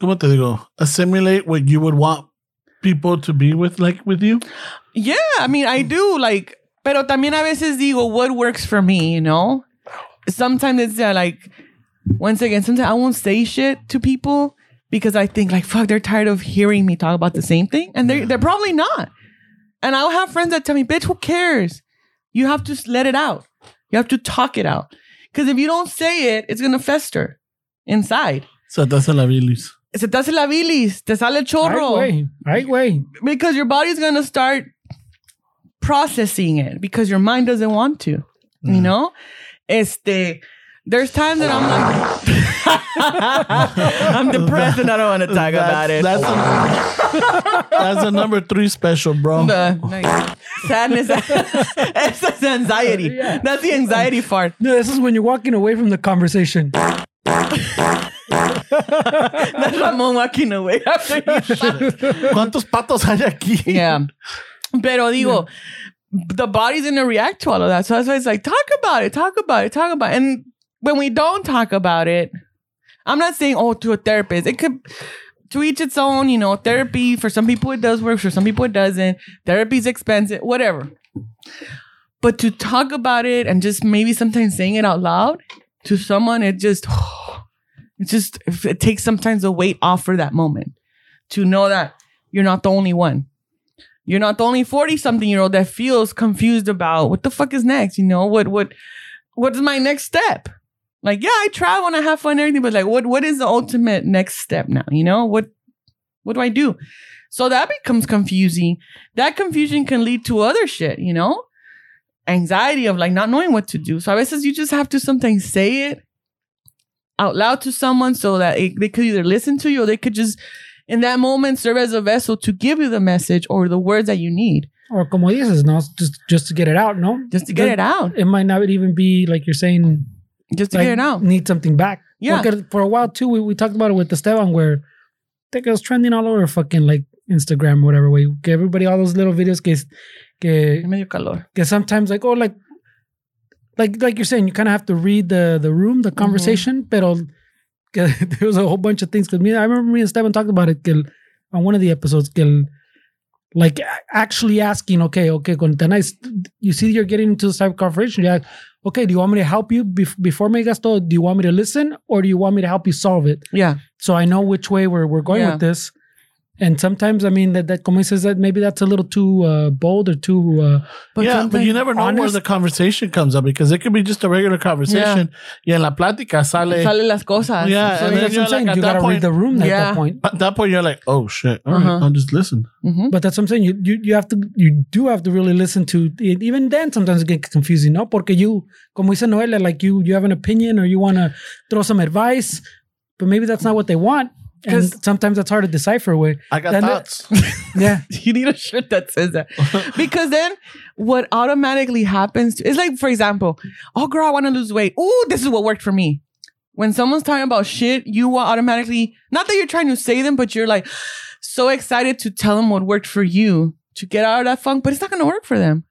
What did they go? Assimilate what you would want people to be with, like, with you? Yeah, I mean, I do, like... Pero también a veces digo, what works for me, you know? Sometimes it's uh, like, once again, sometimes I won't say shit to people because I think like, fuck, they're tired of hearing me talk about the same thing. And they're, they're probably not. And I'll have friends that tell me, bitch, who cares? You have to let it out. You have to talk it out. Because if you don't say it, it's going to fester inside. Se te hace la bilis. Se te hace la bilis. Te sale el chorro. Right way. Right way. Because your body's going to start processing it because your mind doesn't want to, mm. you know? Este, there's times that I'm like, I'm depressed and I don't want to talk that's, about it. That's a, that's a number three special, bro. The, nice. Sadness. It's just anxiety. Yeah. That's the anxiety part. No, this is when you're walking away from the conversation. That's Ramon walking away after you. ¿Cuántos patos hay aquí? Yeah. Pero digo, yeah. the body's going to react to all of that. So that's why it's like, talk about it, talk about it, talk about it. And when we don't talk about it, I'm not saying, oh, to a therapist. It could, to each its own, you know, therapy. For some people, it does work. For some people, it doesn't. Therapy's expensive, whatever. But to talk about it and just maybe sometimes saying it out loud to someone, it just, it just, it takes sometimes the weight off for that moment to know that you're not the only one. You're not the only forty-something-year-old that feels confused about what the fuck is next, you know? What what what is my next step? Like, yeah, I travel and I have fun and everything, but like, what what is the ultimate next step now, you know? What what do I do? So that becomes confusing. That confusion can lead to other shit, you know? Anxiety of like not knowing what to do. So a veces you just have to sometimes say it out loud to someone so that it, they could either listen to you or they could just... in that moment, serve as a vessel to give you the message or the words that you need. Or como dices, no, just just to get it out, no? Just to get it, it out. It might not even be like you're saying. Just to like, get it out. Need something back. Yeah. Well, for a while too, we, we talked about it with Esteban where I think it was trending all over fucking like Instagram or whatever. We gave everybody all those little videos que, que, medio calor. Que sometimes like, oh, like, like, like you're saying, you kind of have to read the, the room, the conversation, mm-hmm. pero... there was a whole bunch of things. Cause me, I remember me and Esteban talking about it que, on one of the episodes. Que, like actually asking, okay, okay, nice. You see, you're getting into this type of conversation. You're like, okay, do you want me to help you Bef- before me gasto? Do you want me to listen or do you want me to help you solve it? Yeah. So I know which way we're we're going yeah. with this. And sometimes, I mean, that that como says that maybe that's a little too uh, bold or too. Uh, but yeah, but you never know honest. Where the conversation comes up because it could be just a regular conversation. Yeah, y en la plática sale. Sale las cosas. Yeah, so and then you're like, at you that gotta point, read the room yeah. at that point. At that point, you're like, oh shit, all uh-huh. right, I'll just listen. Mm-hmm. But that's what I'm saying. You, you you have to you do have to really listen to it. Even then, sometimes it gets confusing, no? Porque you, como dice Noelia, like you you have an opinion or you want to throw some advice, but maybe that's not what they want. And sometimes that's hard to decipher with. I got then thoughts. It, yeah. You need a shirt that says that. Because then what automatically happens is like, for example, oh, girl, I want to lose weight. Oh, this is what worked for me. When someone's talking about shit, you automatically, not that you're trying to say them, but you're like so excited to tell them what worked for you to get out of that funk, but it's not going to work for them.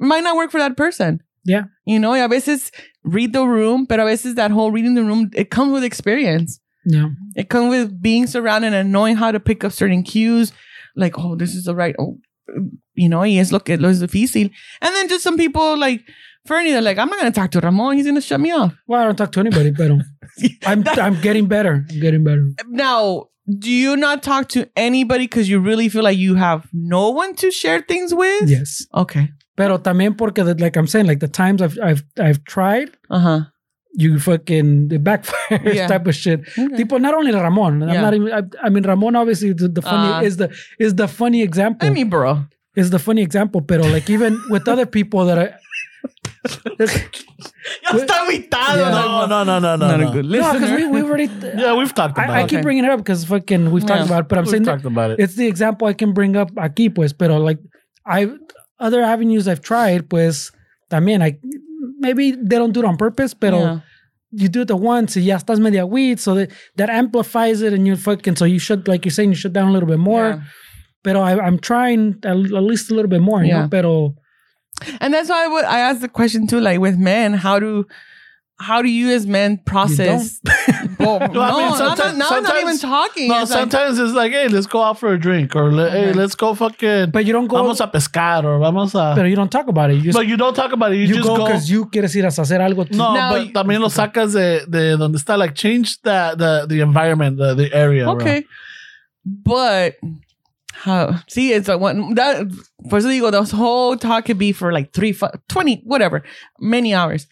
It might not work for that person. Yeah. You know, a veces read the room, pero a veces that whole reading the room, it comes with experience. Yeah. It comes with being surrounded and knowing how to pick up certain cues. Like, oh, this is the right, oh, you know, y es lo que lo es difícil. And then just some people like, Fernie, they're like, I'm not going to talk to Ramon. He's going to shut me off. Well, I don't talk to anybody, but I'm, I'm getting better. I'm getting better. Now, do you not talk to anybody because you really feel like you have no one to share things with? Yes. Okay. Pero también porque, like I'm saying, like the times I've I've I've tried, uh-huh. you fucking it backfires yeah. type of shit. Okay. Tipo, not only Ramon. Yeah. I'm not even. I, I mean, Ramon obviously the, the funny uh, is the is the funny example. I mean, bro, is the funny example. Pero like even with other people that I. Ya está aguitado. Yeah. No, no, no, no, no. Not no. a good listener. No, because we, we've already. Th- yeah, we've talked about I, it. I keep bringing it up because fucking we've yeah. talked about it. But I'm we've saying talked about it. It's the example I can bring up aquí, pues. Pero like I other avenues I've tried, pues. También, I maybe they don't do it on purpose, pero yeah. you do it the once. Y ya estás media weed, so that, that amplifies it, and you fucking so you should like you're saying you shut down a little bit more. Yeah. Pero I, I'm trying at least a little bit more. You yeah. know, pero. And that's why I, would, I asked the question too, like with men, how do how do you as men process? Well, well, no, I mean, sometimes, now I'm not even talking. No, it's sometimes like, it's like, hey, let's go out for a drink, or okay. hey, let's go fucking. But you don't go. Vamos a pescar, or vamos a. But you don't talk about it. You just, but you don't talk about it. You, you just go because you quieres ir a hacer algo. T- no, no, but you, también lo sacas de de donde está. Like change the the, the environment, the, the area. Okay, bro. But. How, see, it's like one that for eso digo, this whole talk could be for like three, five, twenty, whatever, many hours.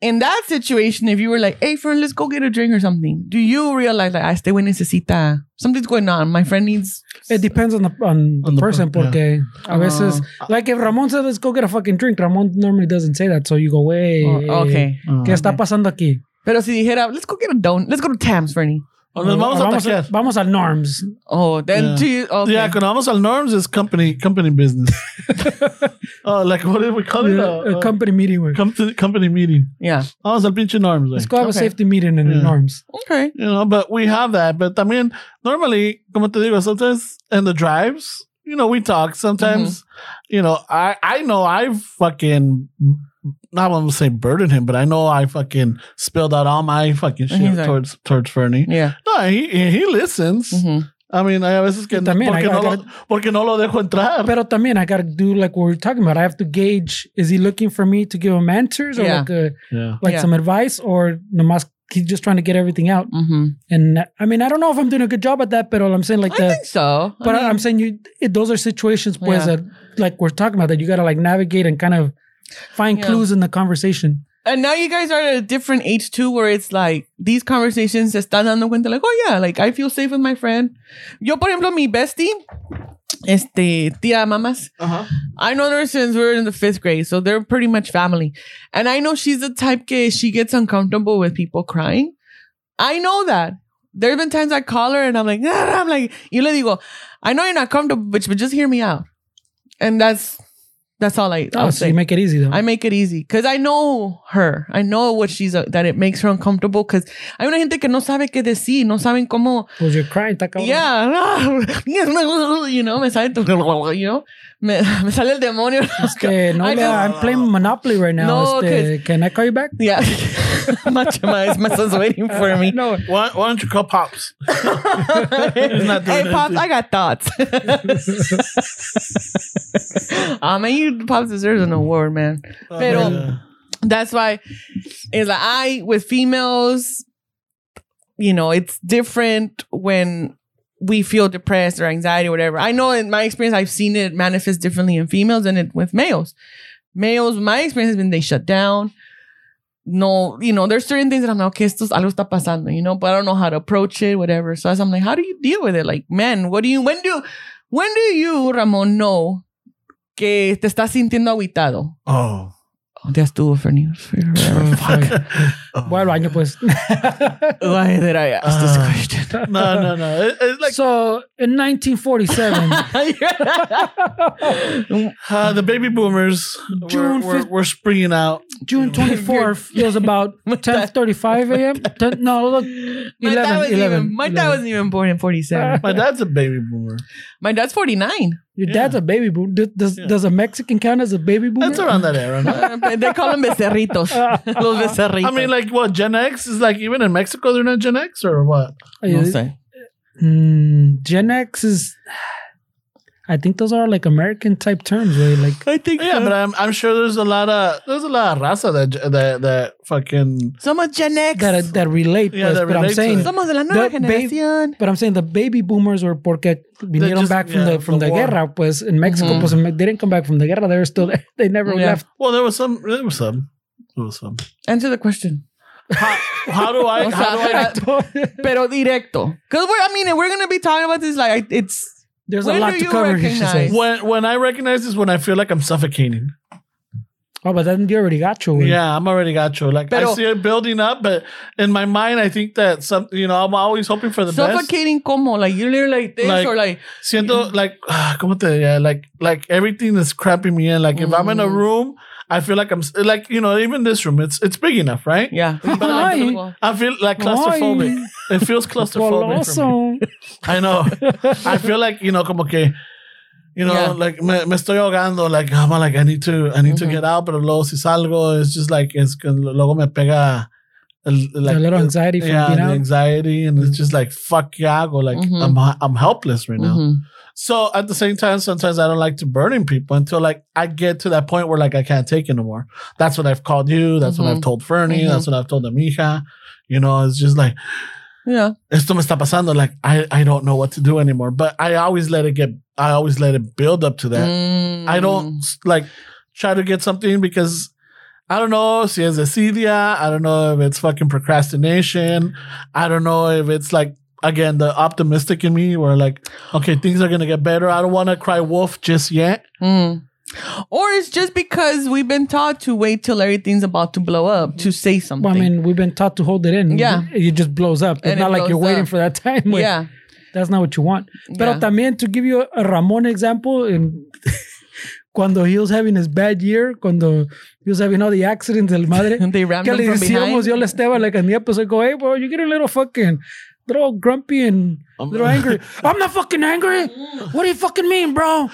In that situation, if you were like, hey, friend, let's go get a drink or something, do you realize like, I stay with necesita? Something's going on. My friend needs. It depends on the, on on the person, per- porque yeah. a veces, uh, like if Ramon said, let's go get a fucking drink, Ramon normally doesn't say that. So you go, hey, uh, okay. Uh, ¿Qué está pasando aquí? Pero si dijera, let's go get a donut, let's go to Tams, Fernie. Or or vamos, vamos, a, vamos al Norms. Oh, then yeah. to you. Okay. Yeah, cuando vamos al Norms is company company business. Oh, like what did we call yeah, it? A, a company meeting. Work. Company company meeting. Yeah. Vamos al pinche Norms. Like. Let's go have okay. a safety meeting in yeah. the Norms. Okay. You know, but we have that. But I mean, normally, como te digo, sometimes in the drives, you know, we talk. Sometimes, mm-hmm. you know, I I know I fucking. I won't say burden him, but I know I fucking spilled out all my fucking shit like, towards towards Fernie. Yeah. No, he he listens. Mm-hmm. I mean, I veces que también, porque, I gotta, no lo, porque no lo dejo entrar. Pero también, I gotta do like what we're talking about. I have to gauge, is he looking for me to give him answers or yeah. like, a, yeah. like yeah. some advice or nomás he's just trying to get everything out. Mm-hmm. And I mean, I don't know if I'm doing a good job at that, but I'm saying like I that. I think so. But I mean, I'm saying you, it, those are situations yeah. pues, that like we're talking about that you gotta like navigate and kind of find yeah. clues in the conversation. And now you guys are at a different age too, where it's like these conversations están dando cuenta, like, oh yeah, like I feel safe with my friend. Yo, por ejemplo, mi bestie, este tía mamas. Uh-huh. I know her since we were in the fifth grade, so they're pretty much family. And I know she's the type that she gets uncomfortable with people crying. I know that. There have been times I call her and I'm like, ah, I'm like, yo le digo, I know you're not comfortable, bitch, but just hear me out. And that's. That's all I. Oh, so you make it easy, though. I make it easy because I know her. I know what she's uh, that it makes her uncomfortable. Because hay una gente que no sabe qué decir, no saben cómo. Because you're crying, está cabrón. Yeah, you know, me sale, you know, me, me sale el demonio. Es que no, just, I'm playing Monopoly right now. No, este, can I call you back? Yeah, much my my son's waiting for me. No, why, why don't you call Pops? Hey, Pops, I got thoughts. I mean, you. Pops deserves an award, man. Oh, Pero yeah. that's why it's like I with females, you know, it's different when we feel depressed or anxiety or whatever. I know in my experience, I've seen it manifest differently in females than it with males. Males, my experience has been they shut down. No, you know, there's certain things that I'm like, okay, esto algo está pasando, you know, but I don't know how to approach it, whatever. So I'm like, how do you deal with it? Like, man, what do you when do when do you, Ramon, know? Que te estás sintiendo aguitado. Oh. Oh, ya estuvo, Fernie. Bueno, año pues. Why did I ask uh, this question? No, no, no. It, it's like so in nineteen forty-seven, uh, the baby boomers were, were, were springing out. June twenty-fourth feels about ten thirty-five a.m. ten, no, look. My, eleven, dad, was eleven, even, my dad wasn't even born in forty-seven. My dad's a baby boomer. My dad's forty-nine. Your yeah. dad's a baby boomer. Does, yeah. does a Mexican count as a baby boomer? That's around that era. No? They call them becerritos. Los becerritos. I mean, like, what? Gen X is like, even in Mexico, they're not Gen X or what? No say. Mm, Gen X is... I think those are like American type terms, right? Like, I think, yeah, so. But I'm I'm sure there's a lot of there's a lot of raza that that that fucking some of Gen X that that relate. Yeah, us, that but relate I'm saying somos de la nueva generación. Ba- but I'm saying the baby boomers were porque vinieron back from yeah, the from the, the guerra. Pues in Mexico, mm-hmm. pues they didn't come back from the guerra. They were still there. They never yeah. left. Well, there was some. There was some. There was some. Answer the question. How, how do I? how do I? Directo. Pero directo. Because we're. I mean, we're gonna be talking about this. Like it's. There's when a lot to cover here, she says. When, when I recognize this, when I feel like I'm suffocating. Oh, but then you already got you. Yeah, I'm already got you. Like, pero, I see it building up, but in my mind, I think that, some, you know, I'm always hoping for the suffocating best. Suffocating como? Like, you're literally like this like, or like... Siento, like, uh, como te diría? Like, like, everything is crapping me in. Like, mm. if I'm in a room... I feel like I'm like, you know, even this room, it's it's big enough, right? Yeah. But I, I feel like claustrophobic. Why? It feels claustrophobic for me. I know. I feel like, you know, como que, you know, yeah. like me, me estoy ahogando. Like, I'm like, I need to, I need mm-hmm. to get out, pero luego si salgo, it's just like, it's luego me pega like, a little anxiety from yeah, being out. Anxiety, and mm-hmm. it's just like, fuck yeah, go like mm-hmm. I'm I'm helpless right now. Mm-hmm. So at the same time, sometimes I don't like to burden people until like I get to that point where like I can't take it no more. That's what I've called you. That's mm-hmm. what I've told Fernie. Mm-hmm. That's what I've told Amija. You know, it's just like, yeah, esto me está pasando. Like I, I don't know what to do anymore. But I always let it get. I always let it build up to that. Mm. I don't like try to get something because. I don't know if it's acedia. I don't know if it's fucking procrastination. I don't know if it's like, again, the optimistic in me where like, okay, things are going to get better. I don't want to cry wolf just yet. Mm. Or it's just because we've been taught to wait till everything's about to blow up to say something. Well, I mean, we've been taught to hold it in. Yeah. It just blows up. It's and not it like you're waiting up. For that time. Like, yeah. That's not what you want. Yeah. Pero también, to give you a Ramon example, in cuando he was having his bad year, cuando he was having all the accidents del madre, they rammed him from behind. Yo le estaba like a nieto, so I go, hey, bro, you get a little fucking, little grumpy and a little angry. I'm not fucking angry. What do you fucking mean, bro?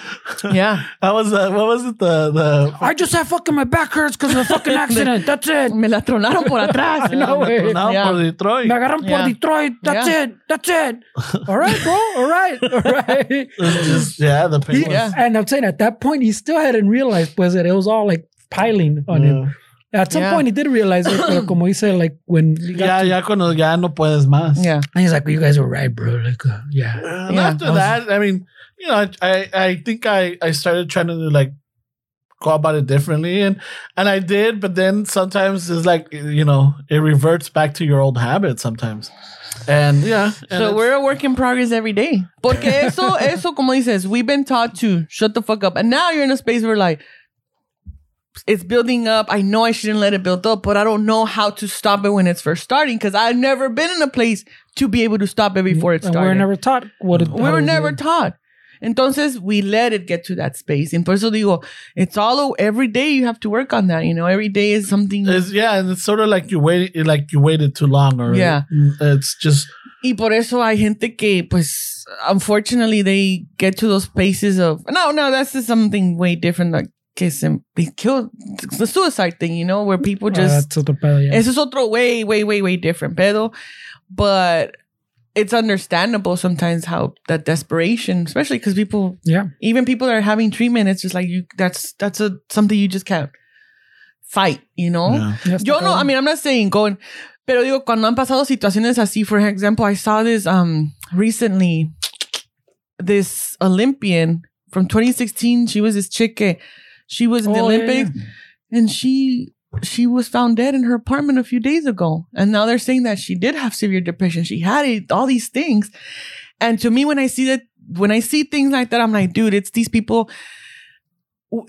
Yeah. I was, uh, what was it? The, the I just had fucking my back hurts because of the fucking accident. That's it. Me la tronaron por atrás. No, me tronaron yeah. por Detroit. Me agarraron yeah. por Detroit. That's yeah. it. That's it. All right, bro. All right. All right. Just, yeah, the pain he, was... Yeah. And I'm saying at that point, he still hadn't realized pues, that it was all like piling on yeah. him. At some yeah. point, he did realize it, pero como he said, like, when... Yeah, to, ya, cuando ya no puedes más. Yeah. And he's like, well, you guys were right, bro. Like, uh, yeah. Uh, yeah. After I was, that, I mean, you know, I I think I, I started trying to, like, go about it differently. And, and I did, but then sometimes it's like, you know, it reverts back to your old habits sometimes. And, yeah. And so we're a work in progress every day. Porque eso, eso, como dices, we've been taught to shut the fuck up. And now you're in a space where, like... It's building up. I know I shouldn't let it build up, but I don't know how to stop it when it's first starting because I've never been in a place to be able to stop it before it started. We were never taught what it was. We were never it. taught. Entonces, we let it get to that space. And por eso digo, it's all every day you have to work on that. You know, every day is something. It's, yeah, and it's sort of like you waited, like you waited too long, or yeah, it's just. Y por eso hay gente que, pues, unfortunately, they get to those spaces of no, no, that's just something way different. Like. Que se killed the suicide thing, you know, where people just. Uh, that's pedo, yeah. It's just otro way, way, way, way different pedo. But it's understandable sometimes how that desperation, especially because people, yeah, even people that are having treatment, it's just like you. That's that's a something you just can't fight, you know. Yeah. Yo no, I mean, I'm not saying going, pero digo cuando han pasado situaciones así. For example, I saw this um recently, this Olympian from twenty sixteen. She was this chick. Que, She was in the oh, Olympics yeah, yeah. and she she was found dead in her apartment a few days ago. And now they're saying that she did have severe depression. She had it, all these things. And to me, when I see that, when I see things like that, I'm like, dude, it's these people.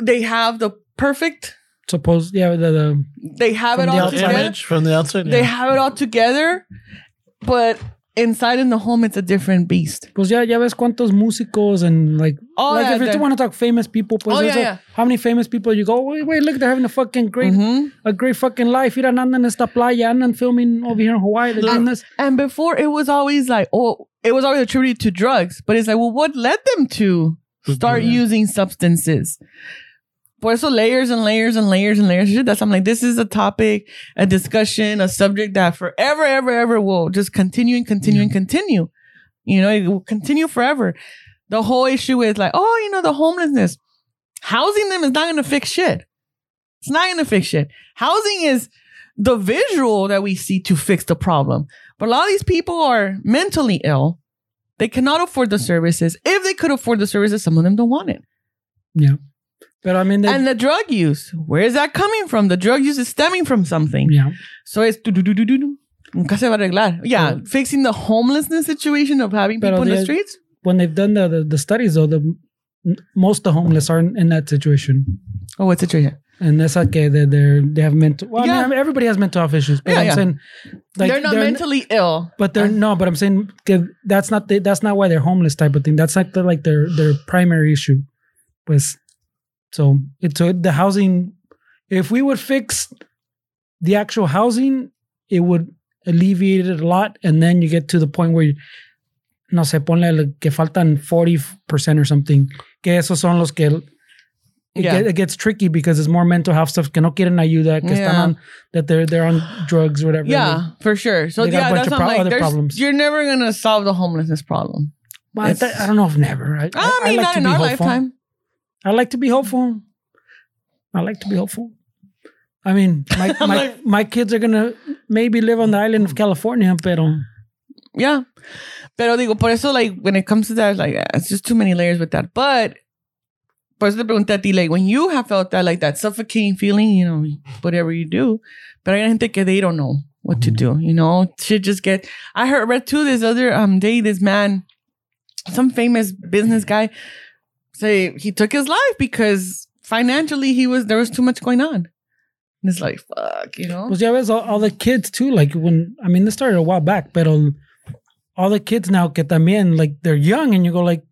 They have the perfect. Supposed, yeah. The, the, they have it all together. From the outside. Yeah. They have it all together. But inside in the home, it's a different beast. Pues ya, ya ves cuántos músicos and like, oh, like yeah, if you want to talk famous people, pues oh, yeah, a, yeah. how many famous people you go, wait, wait, look, they're having a fucking great, mm-hmm. a great fucking life. Mira, andan en esta playa, andan filming over here in Hawaii. They're doing this. And before it was always like, oh, it was always attributed to drugs, but it's like, well, what led them to start yeah. using substances? Por eso layers and layers and layers and layers. That's I'm like, this is a topic, a discussion, a subject that forever, ever, ever will just continue and continue and continue. You know, it will continue forever. The whole issue is like, oh, you know, the homelessness. Housing them is not going to fix shit. It's not going to fix shit. Housing is the visual that we see to fix the problem. But a lot of these people are mentally ill. They cannot afford the services. If they could afford the services, some of them don't want it. Yeah. But I mean, and the drug use, where is that coming from? The drug use is stemming from something. Yeah. So it's do do do do do. Nunca se va a arreglar. Yeah, but fixing the homelessness situation of having people in the streets. When they've done the the, the studies, though, the most of the homeless are in, in that situation. Oh, what situation? And that's okay. They they they have mental. Well, yeah. I mean, I mean, everybody has mental health issues. But yeah, I'm yeah. saying like, they're not they're mentally n- ill. But they're no. But I'm saying that's not the, that's not why they're homeless type of thing. That's not the, like their their primary issue. Was. So it's so the housing. If we would fix the actual housing, it would alleviate it a lot. And then you get to the point where, you, no sé, ponle que faltan forty percent or something. Que esos son los que it, yeah. get, it gets tricky because it's more mental health stuff. Que no quieren ayuda. Que yeah. están on that they're they're on drugs or whatever. Yeah, they, for sure. So yeah, that's pro- like, other problems. You're never gonna solve the homelessness problem. Well, I, th- I don't know if never. I, I, I mean, I like not in our hopeful. lifetime. I like to be hopeful. I like to be hopeful. I mean, my my, like, my kids are gonna maybe live on the island of California, pero yeah. Pero digo, por eso, like when it comes to that, like it's just too many layers with that. But por eso te pregunté a ti, like when you have felt that, like that suffocating feeling, you know, whatever you do. But hay gente que they don't know what to do. You know, shit just get. I heard read too this other um day. This man, some famous business guy. Say so he took his life because financially he was there was too much going on. And it's like fuck, you know. Well, yeah, was all, all the kids too. Like when I mean, this started a while back, but all, all the kids now que también like they're young, and you go like,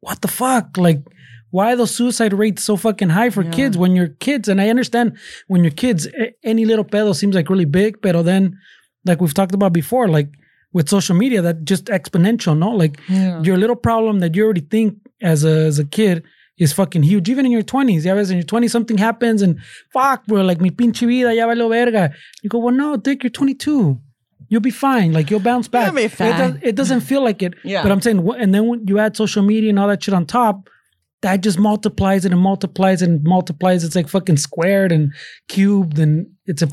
what the fuck? Like, why are those suicide rates so fucking high for yeah. kids when you're kids? And I understand when you're kids, any little pedo seems like really big, pero then like we've talked about before, like with social media, that just exponential, no? Like yeah. your little problem that you already think. As a as a kid is fucking huge. Even in your twenties, yeah, in your twenties something happens and fuck, bro, like mi pinche vida ya valió verga. You go, well, no, Dick, you're twenty-two. You'll be fine. Like you'll bounce back. You'll be fine. It, does, it doesn't feel like it. Yeah. But I'm saying, and then when you add social media and all that shit on top, that just multiplies it and multiplies it and multiplies. It's like fucking squared and cubed, and it's a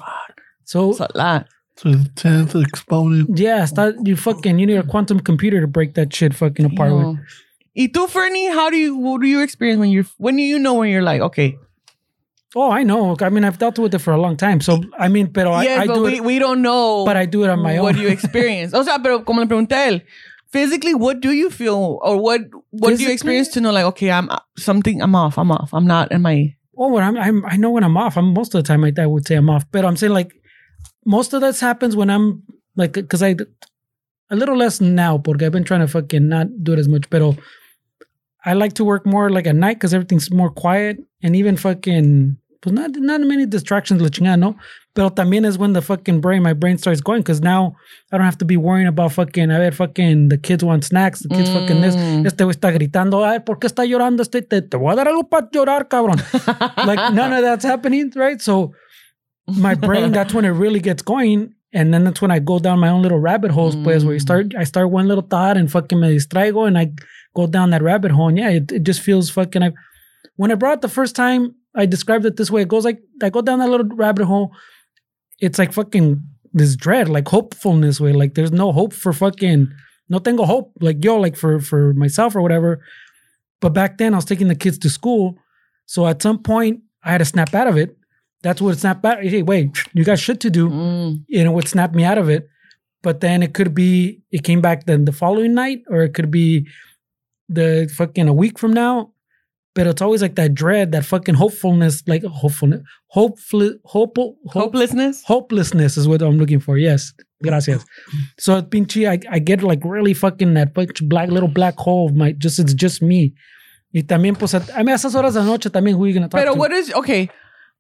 so it's a lot. To the tenth exponent. Yeah, start, you fucking you need a quantum computer to break that shit fucking apart. Yeah. with. Y tú, Fernie, how do you what do you experience when you when do you know when you're like okay? Oh, I know. I mean, I've dealt with it for a long time. So I mean, pero I, yes, I but do we, it. We don't know. But I do it on my own. What do you experience? O sea, pero como le pregunté a él, physically, what do you feel or what what physically? do you experience to know like okay, I'm something. I'm off. I'm off. I'm not in my. Oh, when I'm, I'm I know when I'm off. I'm most of the time I, I would say I'm off. But I'm saying like most of this happens when I'm like because I a little less now porque I've been trying to fucking not do it as much. Pero I like to work more like at night because everything's more quiet and even fucking, pues not, not many distractions, la chingada, no? Pero también is when the fucking brain, my brain starts going because now I don't have to be worrying about fucking, a ver, fucking the kids want snacks, the kids mm. fucking this. Este güey está gritando, ay, ¿por qué está llorando? Este, te, te voy a dar algo para llorar, cabrón. Like none of that's happening, right? So my brain, that's when it really gets going. And then that's when I go down my own little rabbit holes, mm. pues, where you start, I start one little thought and fucking me distraigo and I go down that rabbit hole. And yeah, it, it just feels fucking, I, when I brought it the first time, I described it this way. It goes like, I go down that little rabbit hole. It's like fucking this dread, like hopefulness way. Like there's no hope for fucking, no tengo hope. Like yo, like for, for myself or whatever. But back then I was taking the kids to school. So at some point I had to snap out of it. That's what snapped back. Hey, wait, you got shit to do. Mm. You know, what snapped me out of it. But then it could be, it came back then the following night, or it could be the fucking a week from now. But it's always like that dread, that fucking hopefulness, like hopefulness, hopeful, hopeful, hope, hopelessness. Hopelessness is what I'm looking for. Yes, gracias. So, pinche, I, I get like really fucking that black little black hole of my just. It's just me. Y también, pues, a, I mean, a esas horas de noche también. Who are you gonna talk Pero to? But what is okay?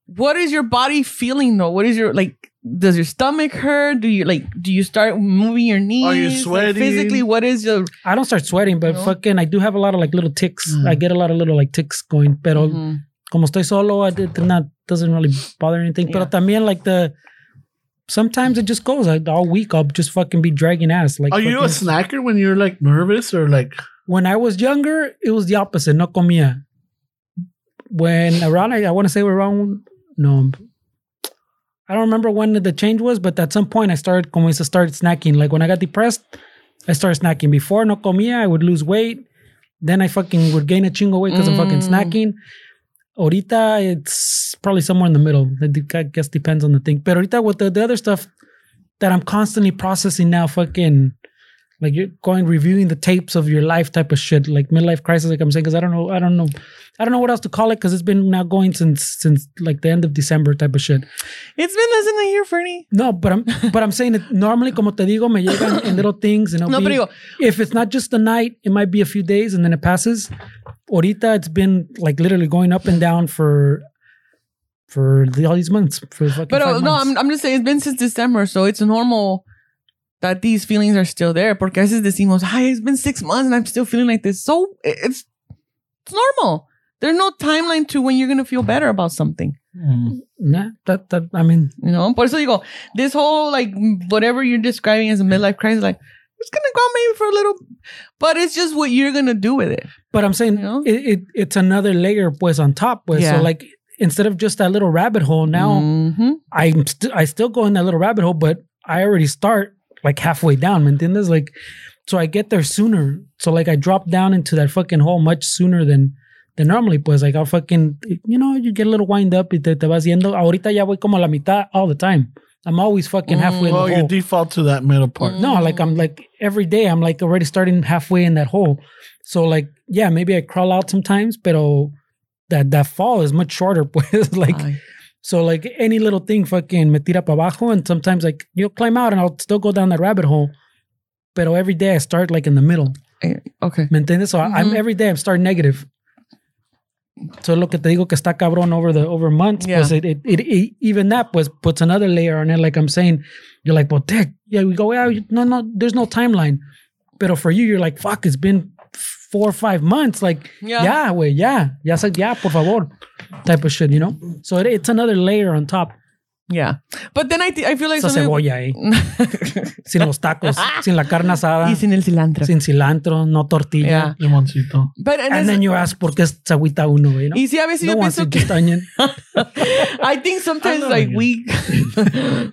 What is your body feeling though? What is your like? Does your stomach hurt? Do you like? Do you start moving your knees? Are you sweating? Like, physically, what is your? I don't start sweating, but no? fucking, I do have a lot of like little ticks. Mm. I get a lot of little like ticks going. Pero mm-hmm. como estoy solo, I did not doesn't really bother anything. Yeah. Pero también like the. Sometimes it just goes like all week. I'll just fucking be dragging ass. Like, are fucking, you a snacker when you're like nervous or like? When I was younger, it was the opposite. No comía. When around, I, I want to say we're around. No, I don't remember when the change was, but at some point I started, como dice, started snacking. Like when I got depressed, I started snacking. Before no comía, I would lose weight. Then I fucking would gain a chingo weight because mm. I'm fucking snacking. Ahorita it's probably somewhere in the middle. I guess depends on the thing. But ahorita with the, the other stuff that I'm constantly processing now, fucking like you're going reviewing the tapes of your life type of shit, like midlife crisis, like I'm saying, because I don't know, I don't know, I don't know what else to call it, because it's been now going since since like the end of December type of shit. It's been less than a year, Fernie. No, but I'm but I'm saying that normally, como te digo, me llegan in little things, and no, be, pero if it's not just the night, it might be a few days and then it passes. Ahorita, it's been like literally going up and down for. For the, all these months, for fucking but five no, months. I'm I'm just saying it's been since December, so it's normal that these feelings are still there. Porque a veces decimos, "Ay, it's been six months and I'm still feeling like this." So it's it's normal. There's no timeline to when you're gonna feel better about something. Mm. Nah, that that I mean, you know. Por eso digo, this whole like whatever you're describing as a midlife crisis, like it's gonna go maybe for a little, but it's just what you're gonna do with it. But I'm saying, you know? it, it it's another layer, pues, on top, pues. Yeah. So like. Instead of just that little rabbit hole, now mm-hmm. I'm st- I still go in that little rabbit hole, but I already start like halfway down, ¿me entiendes? Like, so I get there sooner. So like I drop down into that fucking hole much sooner than than normally. Pues like I'll fucking, you know, you get a little wind up y te, te vas yendo. Ahorita ya voy como a la mitad all the time. I'm always fucking halfway mm, well, in the hole. Oh, you default to that middle part. Mm. No, like I'm like every day I'm like already starting halfway in that hole. So like, yeah, maybe I crawl out sometimes, pero... That that fall is much shorter, pues. Like, Ay. So like any little thing, fucking me tira pa abajo, and sometimes like you'll climb out, and I'll still go down that rabbit hole. But every day I start like in the middle. Okay. ¿Me entiendes? So mm-hmm. I'm every day I'm starting negative. So lo que te digo que está cabrón over the over months, yeah. Pues it, it, it, it even that pues puts another layer on it. Like I'm saying, you're like, well, dick, yeah, we go out. Yeah, no, no, there's no timeline. But for you, you're like, fuck, it's been. Four or five months, like yeah, yeah, wey, yeah, ya, yeah, por favor, type of shit, you know. So it, it's another layer on top. Yeah, but then I th- I feel like esa cebolla, eh. Sin los tacos, sin la carne asada, y sin el cilantro, sin cilantro, no tortilla, yeah. Limoncito. But and, and then you ask por qué es agüita uno, you know. Y si a veces no yo pienso que I think sometimes I like we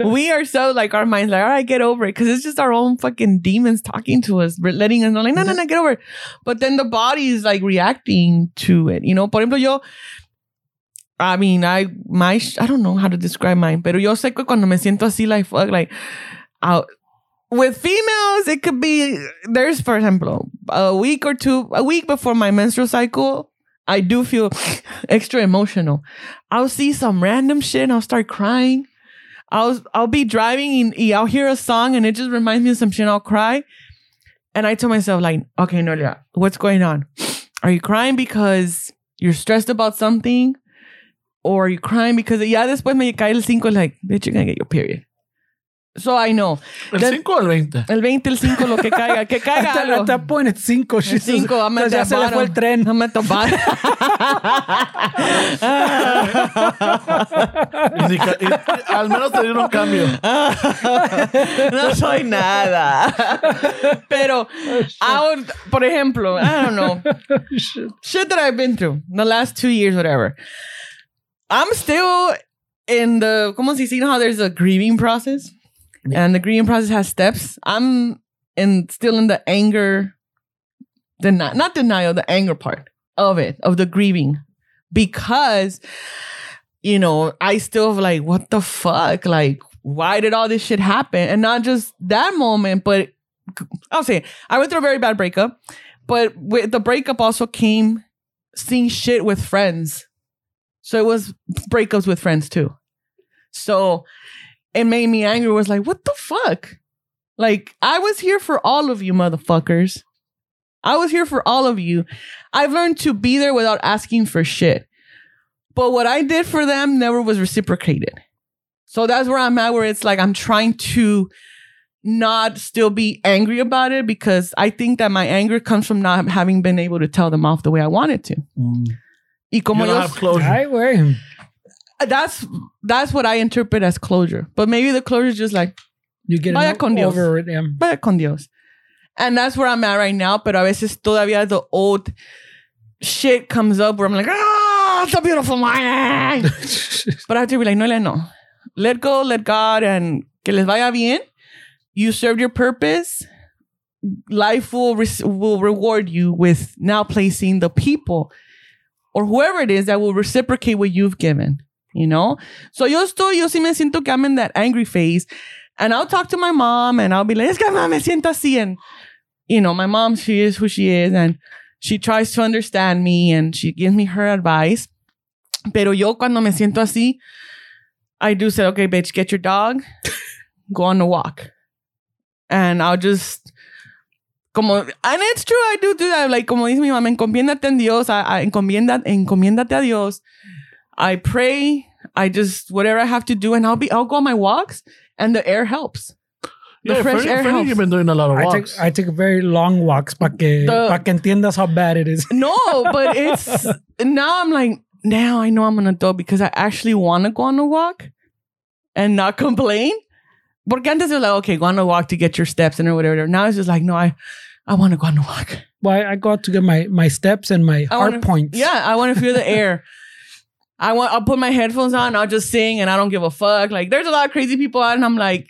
we are so like our minds like all right get over it because it's just our own fucking demons talking to us, letting us know like no no no get over it. But then the body is like reacting to it, you know. Por ejemplo yo. I mean, I my I don't know how to describe mine, pero yo sé que cuando me siento así, like fuck, like out with females, it could be there's for example a week or two, a week before my menstrual cycle, I do feel extra emotional. I'll see some random shit, and I'll start crying. I'll I'll be driving, and I'll hear a song, and it just reminds me of some shit. And I'll cry, and I tell myself like, okay, Noelia, what's going on? Are you crying because you're stressed about something? Or are you crying because ya después me cae el cinco like, bitch, you're gonna get your period. So I know. El then, cinco o el veinte? El veinte, el cinco, lo que caiga. Que caiga at, that, at that point, it's cinco. She's cinco. So, I'm at the bottom. Ya se le fue el tren. I'm at the bottom. Al menos te dieron un cambio. No soy nada. Pero, oh, would, por ejemplo, I don't know. Shit. Shit that I've been through the last two years, whatever. I'm still in the, como se dice, you know how there's a grieving process? Yeah. And the grieving process has steps. I'm in still in the anger, deni- not denial, the anger part of it, of the grieving. Because, you know, I still like, what the fuck? Like, why did all this shit happen? And not just that moment, but I'll say, I went through a very bad breakup. But with the breakup also came seeing shit with friends. So it was breakups with friends too. So it made me angry. It was like, what the fuck? Like, I was here for all of you motherfuckers. I was here for all of you. I've learned to be there without asking for shit. But what I did for them never was reciprocated. So that's where I'm at, where it's like I'm trying to not still be angry about it, because I think that my anger comes from not having been able to tell them off the way I wanted to. Mm. Y como you don't have closure. I worry. That's, that's what I interpret as closure. But maybe the closure is just like, you get vaya con Dios. Over it, yeah. Vaya con Dios. And that's where I'm at right now. Pero a veces todavía the old shit comes up where I'm like, ah, it's a beautiful mind. But I have to be like, no, no. Let go, let God, and que les vaya bien. You served your purpose. Life will re- will reward you with now placing the people or whoever it is that will reciprocate what you've given. You know? So yo estoy, yo sí me siento que I'm in that angry phase. And I'll talk to my mom and I'll be like, es que me siento así. And, you know, my mom, she is who she is. And she tries to understand me and she gives me her advice. Pero yo cuando me siento así, I do say, okay, bitch, get your dog, go on a walk. And I'll just, como, and it's true, I do do that. Like, como dice mi mamá, encomiéndate en Dios, I, I, encomienda, encomiéndate a Dios. I pray, I just, whatever I have to do. And I'll be, I'll go on my walks. And the air helps. The yeah, fresh Freddy, air Freddy, helps. You've been doing a lot of walks. I take, I take very long walks para que, pa que entiendas how bad it is. No, but it's... Now I'm like, now I know I'm an adult because I actually want to go on a walk and not complain. Porque antes it was like, okay, go on a walk to get your steps in or whatever. Now it's just like, no, I, I want to go on a walk. Well, I, I go out to get my, my steps and my I heart wanna, points. Yeah, I want to feel the air. I want, I'll put my headphones on, I'll just sing, and I don't give a fuck. Like, there's a lot of crazy people out, and I'm like,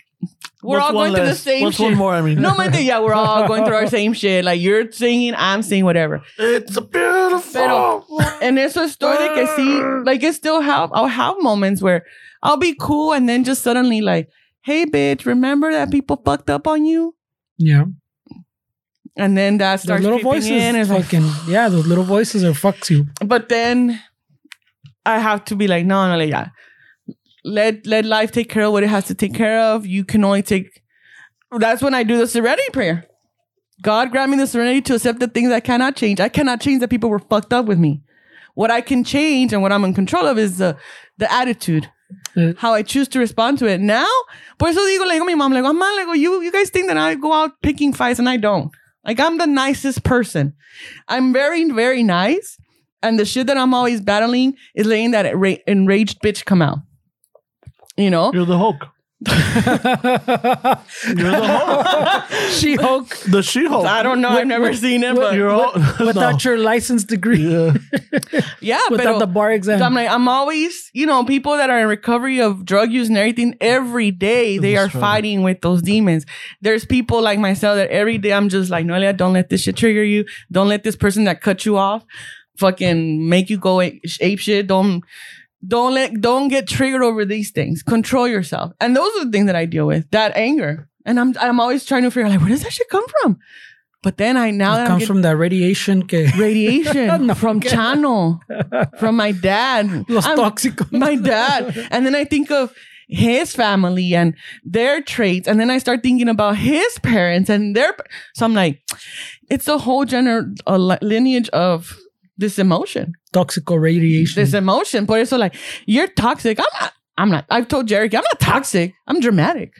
we're What's all going less? through the same What's shit. What's one more, I mean? No, my thing, yeah, we're all going through our same shit. Like, you're singing, I'm singing, whatever. It's beautiful. Pero, and it's a story that I see, like, it still have, I'll have moments where I'll be cool, and then just suddenly, like, hey, bitch, remember that people fucked up on you? Yeah. And then that starts those little voices in. It's fucking, like, yeah, those little voices are fucks you. But then... I have to be like, no, no, like, yeah. Let, let life take care of what it has to take care of. You can only take... That's when I do the serenity prayer. God grant me the serenity to accept the things I cannot change. I cannot change that people were fucked up with me. What I can change and what I'm in control of is the, the attitude. Uh, how I choose to respond to it. Now, por eso digo, le digo a mi mom, le digo, mamá, le digo, you, you guys think that I go out picking fights and I don't. Like, I'm the nicest person. I'm very, very nice. And the shit that I'm always battling is letting that enra- enraged bitch come out. You know? You're the Hulk. You're the Hulk. She-Hulk. The She-Hulk. I don't know. What, I've never what, seen it. What, but you're all, what, without no. your license degree. Yeah. yeah without pero, the bar exam. So I'm like, I'm always, you know, people that are in recovery of drug use and everything, every day they That's are right. fighting with those demons. There's people like myself that every day I'm just like, Noelia, don't let this shit trigger you. Don't let this person that cut you off fucking make you go ape shit. Don't, don't let, don't get triggered over these things. Control yourself. And those are the things that I deal with. That anger, and I'm, I'm always trying to figure out like, where does that shit come from? But then I now it that comes getting, from that radiation, que- radiation from Chano, from my dad, Los toxicos. my dad. And then I think of his family and their traits, and then I start thinking about his parents and their. So I'm like, it's a whole gener a lineage of. This emotion. Toxical radiation. This emotion. Por eso, like, you're toxic. I'm not. I'm not. I've told Jerry, I'm not toxic. I'm dramatic.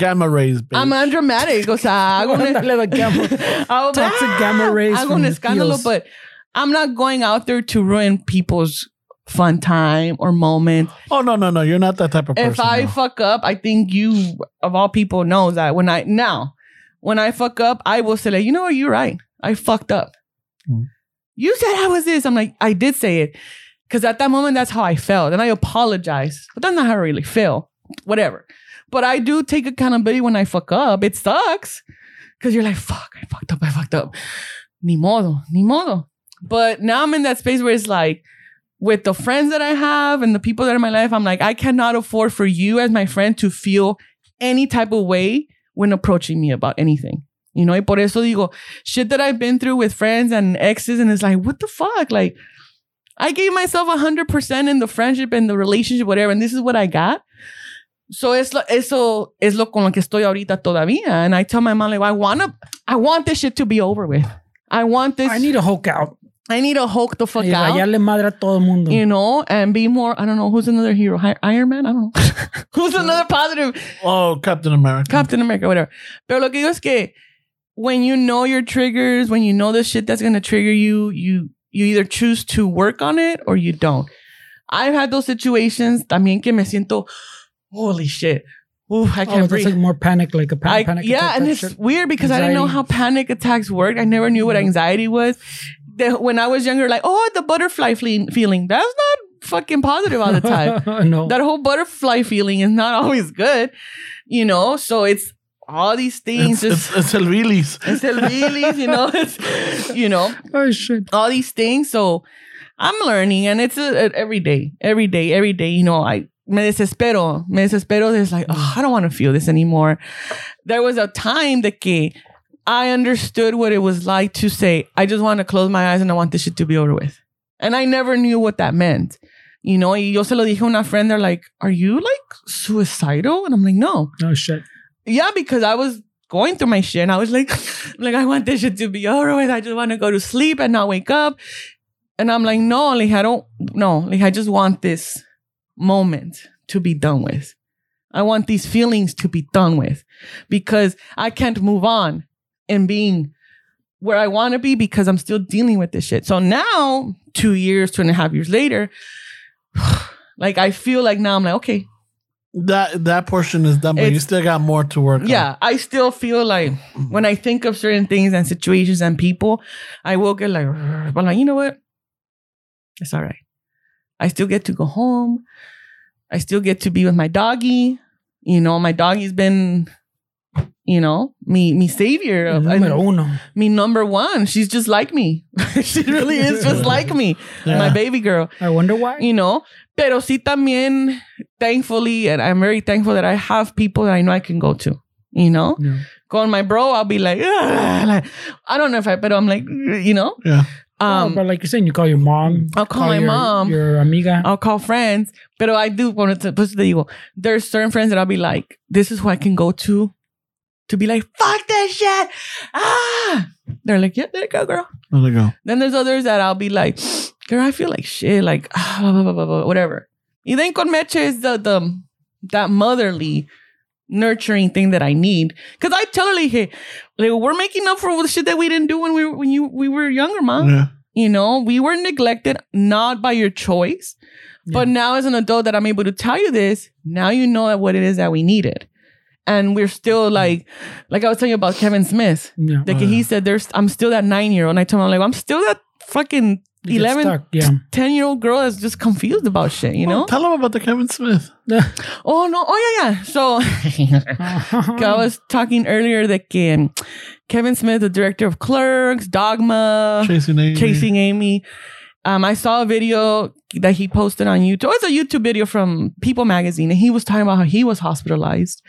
Gamma rays, bitch. I'm undramatic. O sea, hago un... gamma... Toxic gamma rays. Hago un escándalo, but I'm not going out there to ruin people's fun time or moment. Oh, no, no, no. You're not that type of person. If I no. fuck up, I think you, of all people, know that when I... Now, when I fuck up, I will say, like, you know what? You're right. I fucked up. Mm. You said I was this. I'm like, I did say it. Because at that moment, that's how I felt. And I apologize. But that's not how I really feel. Whatever. But I do take accountability when I fuck up. It sucks. Because you're like, fuck, I fucked up, I fucked up. Ni modo, ni modo. But now I'm in that space where it's like, with the friends that I have and the people that are in my life, I'm like, I cannot afford for you as my friend to feel any type of way when approaching me about anything. You know, y por eso digo, shit that I've been through with friends and exes, and it's like, what the fuck? Like, I gave myself one hundred percent in the friendship and the relationship, whatever, and this is what I got. So es lo, eso es lo con lo que estoy ahorita todavía. And I tell my mom, like, I want to, I want this shit to be over with. I want this. I need to Hulk out. I need to Hulk the fuck out. Rayarle madre a todo mundo. You know, and be more, I don't know, who's another hero? Iron Man? I don't know. Who's another positive? Oh, Captain America. Captain America, whatever. Pero lo que digo es que when you know your triggers, when you know the shit that's going to trigger you, you, you either choose to work on it or you don't. I've had those situations también que me siento... Holy shit. Ooh, I can't oh, breathe. Like more panic, like a pan- I, panic attack. Yeah, and it's shit. Weird because anxiety. I didn't know how panic attacks worked. I never knew what anxiety was. The, when I was younger, like, oh, the butterfly fle- feeling. That's not fucking positive all the time. No. That whole butterfly feeling is not always good, you know? So it's all these things. It's, just, it's, it's el release. It's el release, you know? It's, you know? Oh, shit. All these things. So I'm learning, and it's a, a, every day, every day, every day, you know, I... Me desespero. Me desespero. There's like, oh, I don't want to feel this anymore. There was a time that I understood what it was like to say, I just want to close my eyes and I want this shit to be over with. And I never knew what that meant. You know, y yo se lo dije a una friend. They're like, are you like suicidal? And I'm like, no. No shit. Yeah, because I was going through my shit and I was like, like, I want this shit to be over with. I just want to go to sleep and not wake up. And I'm like, no, like, I don't, no, like, I just want this moment to be done with. I want these feelings to be done with because I can't move on and being where I want to be because I'm still dealing with this shit. So now, two years, two and a half years later, like I feel like now I'm like, okay. That that portion is done, but you still got more to work yeah, on. Yeah, I still feel like when I think of certain things and situations and people, I will get like, but like, you know what? It's all right. I still get to go home. I still get to be with my doggy. You know, my doggy's been, you know, me, me savior. Of, numero uno. Me number one. She's just like me. She really is just like me. Yeah. My baby girl. I wonder why. You know, pero sí también, thankfully, and I'm very thankful that I have people that I know I can go to. You know, yeah. Con my bro, I'll be like, like, I don't know if I, but I'm like, you know. Yeah. Um, no, but like you're saying, you call your mom. I'll call, call my your, mom. Your amiga. I'll call friends. Pero I do want to, pues te digo, there's certain friends that I'll be like, this is who I can go to, to be like, fuck that shit. Ah! They're like, yeah, there you go, girl. There you go. Then there's others that I'll be like, girl, I feel like shit, like, ah, blah, blah, blah, blah, whatever. Y then con Meche is the, the, that motherly, nurturing thing that I need. Because I totally hate, like, we're making up for all the shit that we didn't do when we when you we were younger, mom. Yeah. You know, we were neglected, not by your choice. Yeah. But now as an adult that I'm able to tell you this, now you know what it is that we needed. And we're still like, like I was telling you about Kevin Smith. Yeah. Like oh, he yeah. said, there's I'm still that nine-year-old. And I told him, I'm like, well, I'm still that fucking eleven, yeah. ten-year-old girl that's just confused about shit, you know? Oh, tell them about the Kevin Smith. oh, no. Oh, yeah, yeah. So, I was talking earlier that um, Kevin Smith, the director of Clerks, Dogma, Chasing Amy. Chasing Amy. Um, I saw a video that he posted on YouTube. It's a YouTube video from People Magazine, and he was talking about how he was hospitalized.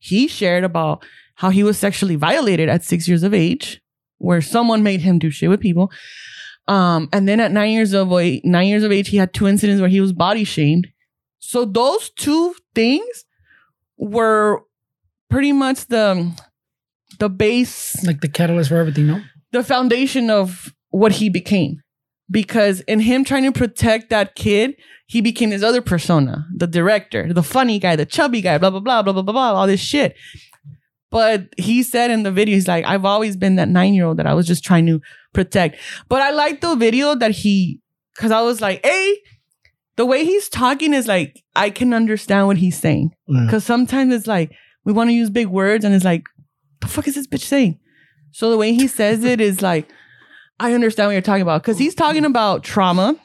He shared about how he was sexually violated at six years of age, where someone made him do shit with people. Um, and then at nine years of age, nine years of age, he had two incidents where he was body shamed. So those two things were pretty much the the base, like the catalyst for everything, no? The foundation of what he became, because in him trying to protect that kid, he became his other persona, the director, the funny guy, the chubby guy, blah blah blah blah blah blah, blah all this shit. But he said in the video, he's like, I've always been that nine-year-old that I was just trying to protect. But I like the video that he, because I was like, hey, the way he's talking is like, I can understand what he's saying. Because yeah. sometimes it's like, we want to use big words and it's like, the fuck is this bitch saying? So the way he says it is like, I understand what you're talking about. Because he's talking about trauma,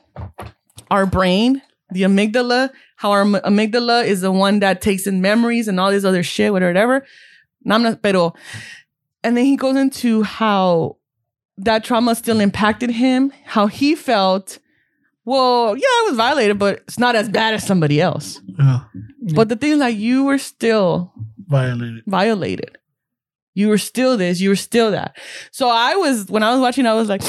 our brain, the amygdala, how our amygdala is the one that takes in memories and all this other shit, whatever, whatever. Pero, and then he goes into how that trauma still impacted him, how he felt, well, yeah, I was violated, but it's not as bad as somebody else. Yeah. But the thing is, like, you were still violated. Violated. You were still this, you were still that. So I was, when I was watching, I was like,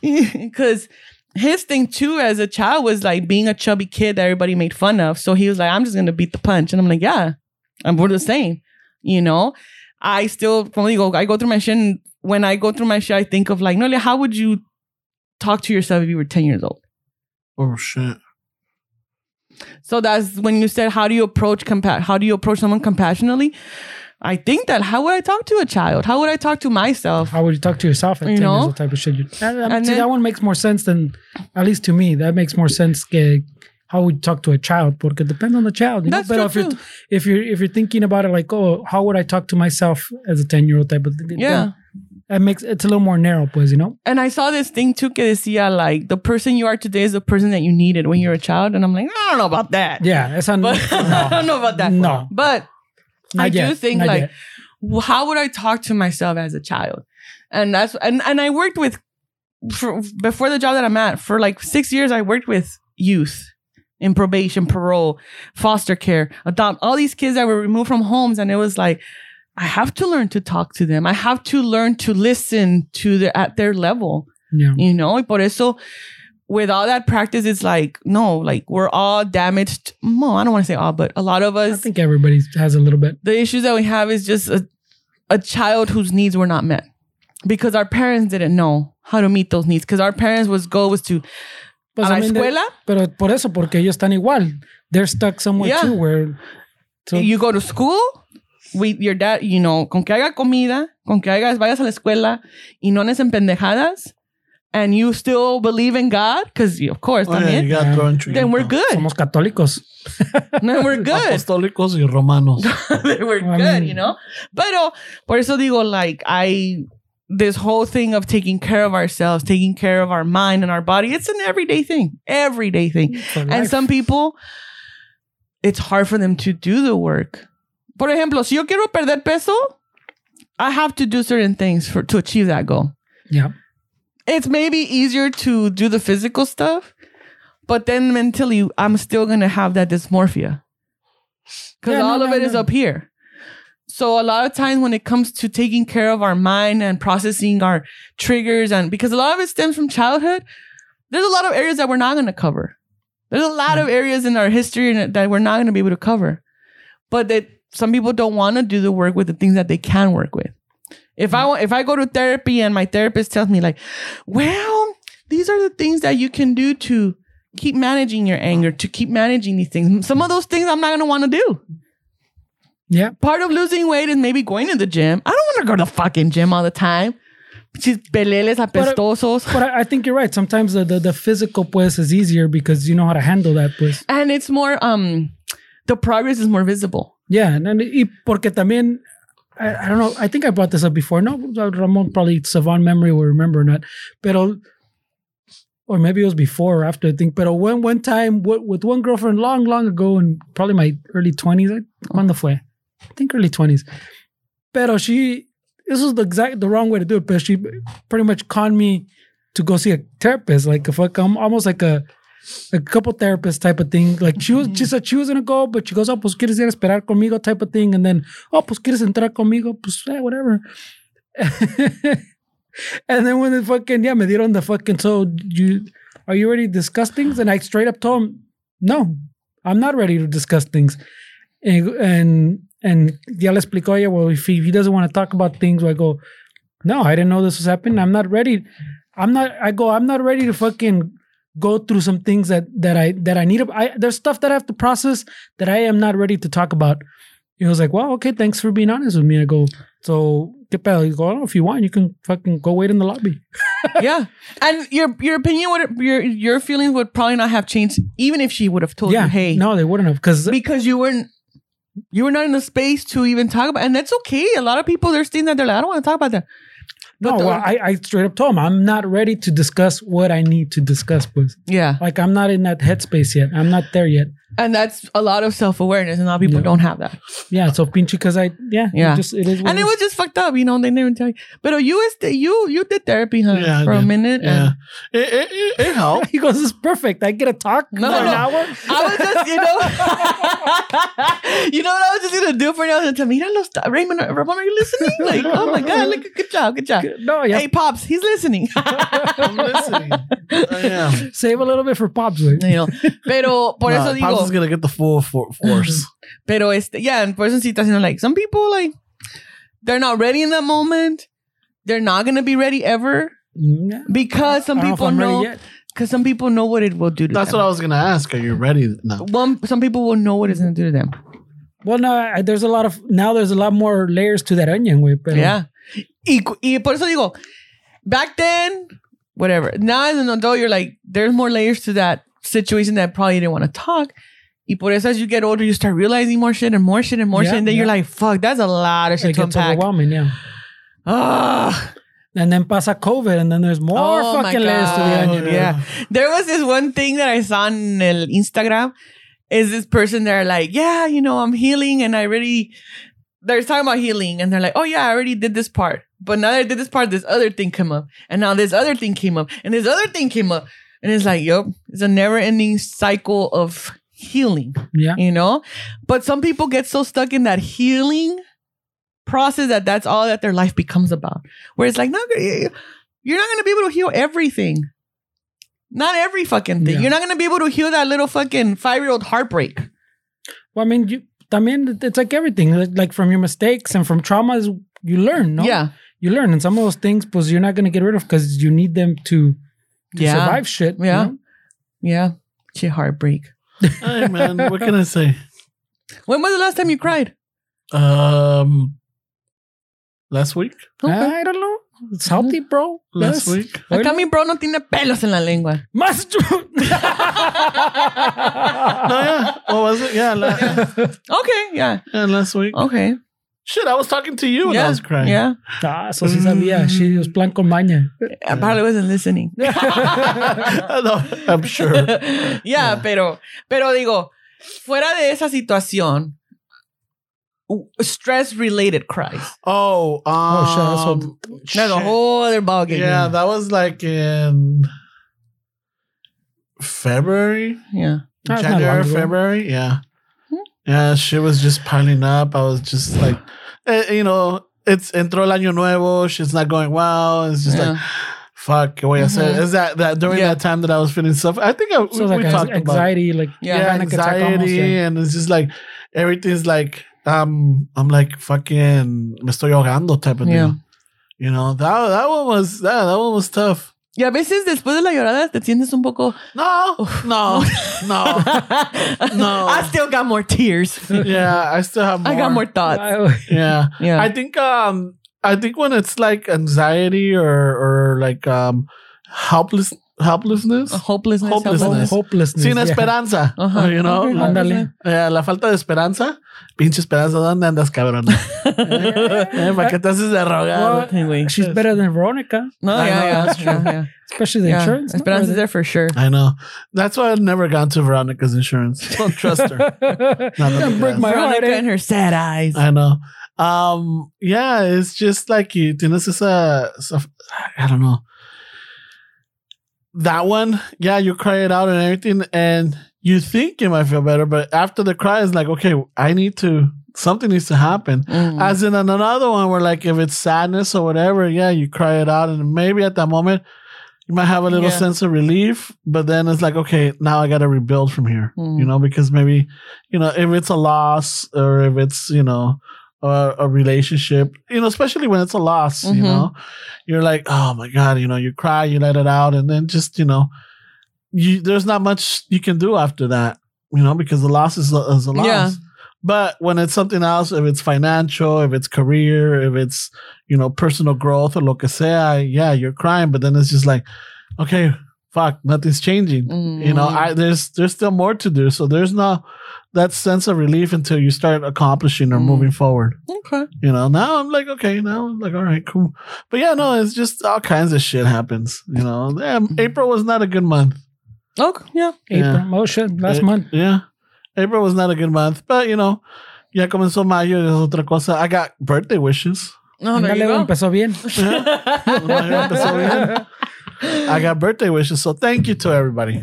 because his thing too as a child was like being a chubby kid that everybody made fun of. So he was like, I'm just going to beat the punch. And I'm like, yeah, I'm we're the same. You know, I still probably go, I go through my shit. And when I go through my shit, I think of like, Noelia, how would you talk to yourself if you were ten years old? Oh, shit. So that's when you said, how do you approach compa- how do you approach someone compassionately? I think that how would I talk to a child? How would I talk to myself? How would you talk to yourself at you ten know? years old type of shit? You, I, I mean, and see, then, that one makes more sense than, at least to me, that makes more sense que, how would you talk to a child? Porque it depends on the child. You that's know? But true, if, you're, if, you're, if you're thinking about it like, oh, how would I talk to myself as a ten-year-old type of thing? Yeah. That makes, it's a little more narrow, pues, you know? And I saw this thing too que decía, like, the person you are today is the person that you needed when you were a child. And I'm like, I don't know about that. Yeah. That's un- but, no. I don't know about that. No. But... Not I yet, do think like, yet. How would I talk to myself as a child? And that's, and, and I worked with, for, before the job that I'm at, for like six years, I worked with youth in probation, parole, foster care, adopt, all these kids that were removed from homes. And it was like, I have to learn to talk to them. I have to learn to listen to the, at their level, yeah. you know? Y por eso, with all that practice, it's like, no, like we're all damaged. No, I don't want to say all, but a lot of us. I think everybody has a little bit. The issues that we have is just a, a child whose needs were not met because our parents didn't know how to meet those needs. Because our parents' was goal was to pues, a la I mean, escuela. Pero por eso, porque ellos están igual. They're stuck somewhere yeah. too. Where so. You go to school. We, your dad, you know, con que haga comida, con que hagas, vayas a la escuela y no necesitan pendejadas. And you still believe in God? Because, of course, oh, yeah, you um, then we're good. Somos católicos. Then we're good. Apostólicos y romanos. Then we're I good, mean. You know? Pero, por eso digo, like, I, this whole thing of taking care of ourselves, taking care of our mind and our body, it's an everyday thing. Everyday thing. And some people, it's hard for them to do the work. Por ejemplo, si yo quiero perder peso, I have to do certain things for to achieve that goal. Yeah. It's maybe easier to do the physical stuff, but then mentally, I'm still going to have that dysmorphia because yeah, all no, of no, it no. is up here. So a lot of times when it comes to taking care of our mind and processing our triggers, and because a lot of it stems from childhood, there's a lot of areas that we're not going to cover. There's a lot yeah. of areas in our history that we're not going to be able to cover, but that some people don't want to do the work with the things that they can work with. If I if I go to therapy and my therapist tells me like, well, these are the things that you can do to keep managing your anger, to keep managing these things. Some of those things I'm not going to want to do. Yeah. Part of losing weight is maybe going to the gym. I don't want to go to the fucking gym all the time. Peleles apestosos. But, I, but I, I think you're right. Sometimes the, the, the physical pues is easier because you know how to handle that pues. And it's more, um, the progress is more visible. Yeah. And, and y porque también... I, I don't know. I think I brought this up before. No, Ramon probably savant memory will remember or not. Pero, or maybe it was before or after, I think. Pero one, one time w- with one girlfriend long, long ago in probably my early twenties. ¿Cuándo fue? I think early twenties. Pero she, this was the exact, the wrong way to do it. But she pretty much conned me to go see a therapist. Like a fuck, almost like a, a couple therapist type of thing. Like she was, she said she was gonna go, but she goes, oh, pues quieres ir a esperar conmigo type of thing. And then, oh, pues quieres entrar conmigo, pues eh, whatever. And then when the fucking, yeah, me dieron the fucking, so you, are you ready to discuss things? And I straight up told him, no, I'm not ready to discuss things. And, and, and ya le explicó, yeah, well, if he, if he doesn't want to talk about things, well, I go, no, I didn't know this was happening. I'm not ready. I'm not, I go, I'm not ready to fucking go through some things that that I that I need. I, there's stuff that I have to process that I am not ready to talk about. He was like, well, okay, thanks for being honest with me. I go, so get back. He go, oh, if you want, you can fucking go wait in the lobby. Yeah, and your your opinion would your your feelings would probably not have changed even if she would have told yeah, you, hey, no, they wouldn't have because because you weren't you were not in the space to even talk about, and that's okay. A lot of people there's things that they're like, I don't want to talk about that. But no, the, well, I, I straight up told him I'm not ready to discuss what I need to discuss, please. Yeah. Like I'm not in that headspace yet. I'm not there yet. And that's a lot of self-awareness, and a lot of people yeah. don't have that. Yeah, so pinche, because I, yeah. yeah. It just, it is and it was just fucked up, you know, they never tell you. But you, you, you did therapy, huh? Yeah, for a minute. Yeah. And it, it, it, it helped. He goes, it's perfect. I get a talk no, for no. an hour. I was just, you know, you know what I was just going to do for an hour? And tell me, Raymond, Ramon, are you listening? Like, oh my God, like, good job, good job. No, yeah. Hey, Pops, he's listening. I'm listening. I am. Save a little bit for Pops, right? You know, pero por nah, eso digo. Pops is going to get the full for- force. Pero este, yeah, and por eso sí, you know, like, some people, like, they're not ready in that moment. They're not going to be ready ever. Yeah. Because some people know, know because some people know what it will do to That's them. That's what I was going to ask. Are you ready now? One, some people will know what it's going to do to them. Well, no, I, there's a lot of, now there's a lot more layers to that onion, güey. Pero. Yeah. Y, y por eso digo, back then, whatever. Now as an adult, you're like, there's more layers to that situation that probably didn't want to talk. Y por eso as you get older, you start realizing more shit and more shit and more yeah, shit. And then yeah. you're like, fuck, that's a lot of shit it to unpack. It's overwhelming, yeah. Ugh. And then pasa COVID, and then there's more oh fucking layers to the onion. Yeah. yeah. There was this one thing that I saw on el Instagram. Is this person there like, yeah, you know, I'm healing and I already, they're talking about healing and they're like, oh yeah, I already did this part. But now that I did this part, this other thing came up. And now this other thing came up and this other thing came up. And it's like, yup, it's a never ending cycle of healing, yeah, you know? But some people get so stuck in that healing process that that's all that their life becomes about. Where it's like, no, you're not going to be able to heal everything. Not every fucking thing. Yeah. You're not going to be able to heal that little fucking five-year-old heartbreak. Well, I mean, you, I mean, it's like everything. Like from your mistakes and from traumas, you learn, no? Yeah. You learn. And some of those things, pues, you're not going to get rid of because you need them to, to yeah. survive shit. Yeah. You know? Yeah. Shit, heartbreak. Hey, man. What can I say? When was the last time you cried? Um, Last week? Okay. I don't know. It's healthy, bro. Last yes. week. Acá mi bro no tiene pelos en la lengua. Más true. No, yeah. What was it? Yeah. La- okay. Yeah. Yeah. Last week. Okay. Shit, I was talking to you yeah. when I was crying. Yeah. Ah, so sí sabía. She was plan con maña. I probably wasn't listening. No, I'm sure. Yeah, yeah, pero, pero digo, fuera de esa situación, stress-related cries. Oh, um, oh shit, that's, that's a whole other ballgame. Yeah, that was like in February. Yeah, that's January, February. Yeah, hmm? yeah, shit was just piling up. I was just like, eh, you know, it's entró el año nuevo. Shit's not going well. It's just yeah. like, fuck. What I said is that that during yeah. that time that I was feeling stuff. I think I, so we, like we a, talked anxiety, about like yeah, yeah anxiety, almost, yeah. and it's just like everything's like. Um, I'm like fucking me estoy ahogando type of yeah. thing. You know, that that one was that, that one was tough. Y a veces después de la llorada te sientes un poco No, no, no, no. I still got more tears. Yeah, I still have more. I got more thoughts. Yeah. Yeah. I think um I think when it's like anxiety or or like um helpless Helplessness? Hopelessness. Hopelessness. Hopelessness. Sin yeah. esperanza. Uh-huh. You know? Ándale. Yeah, la falta de esperanza. Pinche esperanza, ¿dónde andas, cabrón? eh, ¿Para qué te haces de rogar? Well, she's better than Veronica. No, I yeah, know, yeah, that's true. Yeah. Especially the yeah. insurance. Esperanza's no, there for sure. I know. That's why I've never gone to Veronica's insurance. Don't trust her. Don't break my heart. Veronica and her sad eyes. I know. Um, yeah, it's just like you tienes esa, esa, I don't know. That one, yeah, you cry it out and everything, and you think you might feel better, but after the cry, it's like, okay, I need to, something needs to happen. Mm. As in another one where, like, if it's sadness or whatever, yeah, you cry it out, and maybe at that moment, you might have a little yeah. sense of relief, but then it's like, okay, now I got to rebuild from here, mm. you know, because maybe, you know, if it's a loss or if it's, you know, or a relationship, you know, especially when it's a loss, mm-hmm. you know, you're like, oh my God, you know, you cry, you let it out. And then just, you know, you, there's not much you can do after that, you know, because the loss is a, is a loss. Yeah. But when it's something else, if it's financial, if it's career, if it's, you know, personal growth or lo que sea, yeah, you're crying. But then it's just like, okay, fuck, nothing's changing. Mm-hmm. You know, I, there's, there's still more to do. So there's no, that sense of relief until you start accomplishing or mm. moving forward. Okay. You know, now I'm like, okay, now I'm like, all right, cool. But yeah, no, it's just all kinds of shit happens. You know, yeah, April was not a good month. Okay. Yeah. April. Yeah. Oh shit. Last it, month. Yeah. April was not a good month, but you know, ya comenzó mayo y es otra cosa. I got birthday wishes. No, no, no. Empezó bien. I got birthday wishes, so thank you to everybody.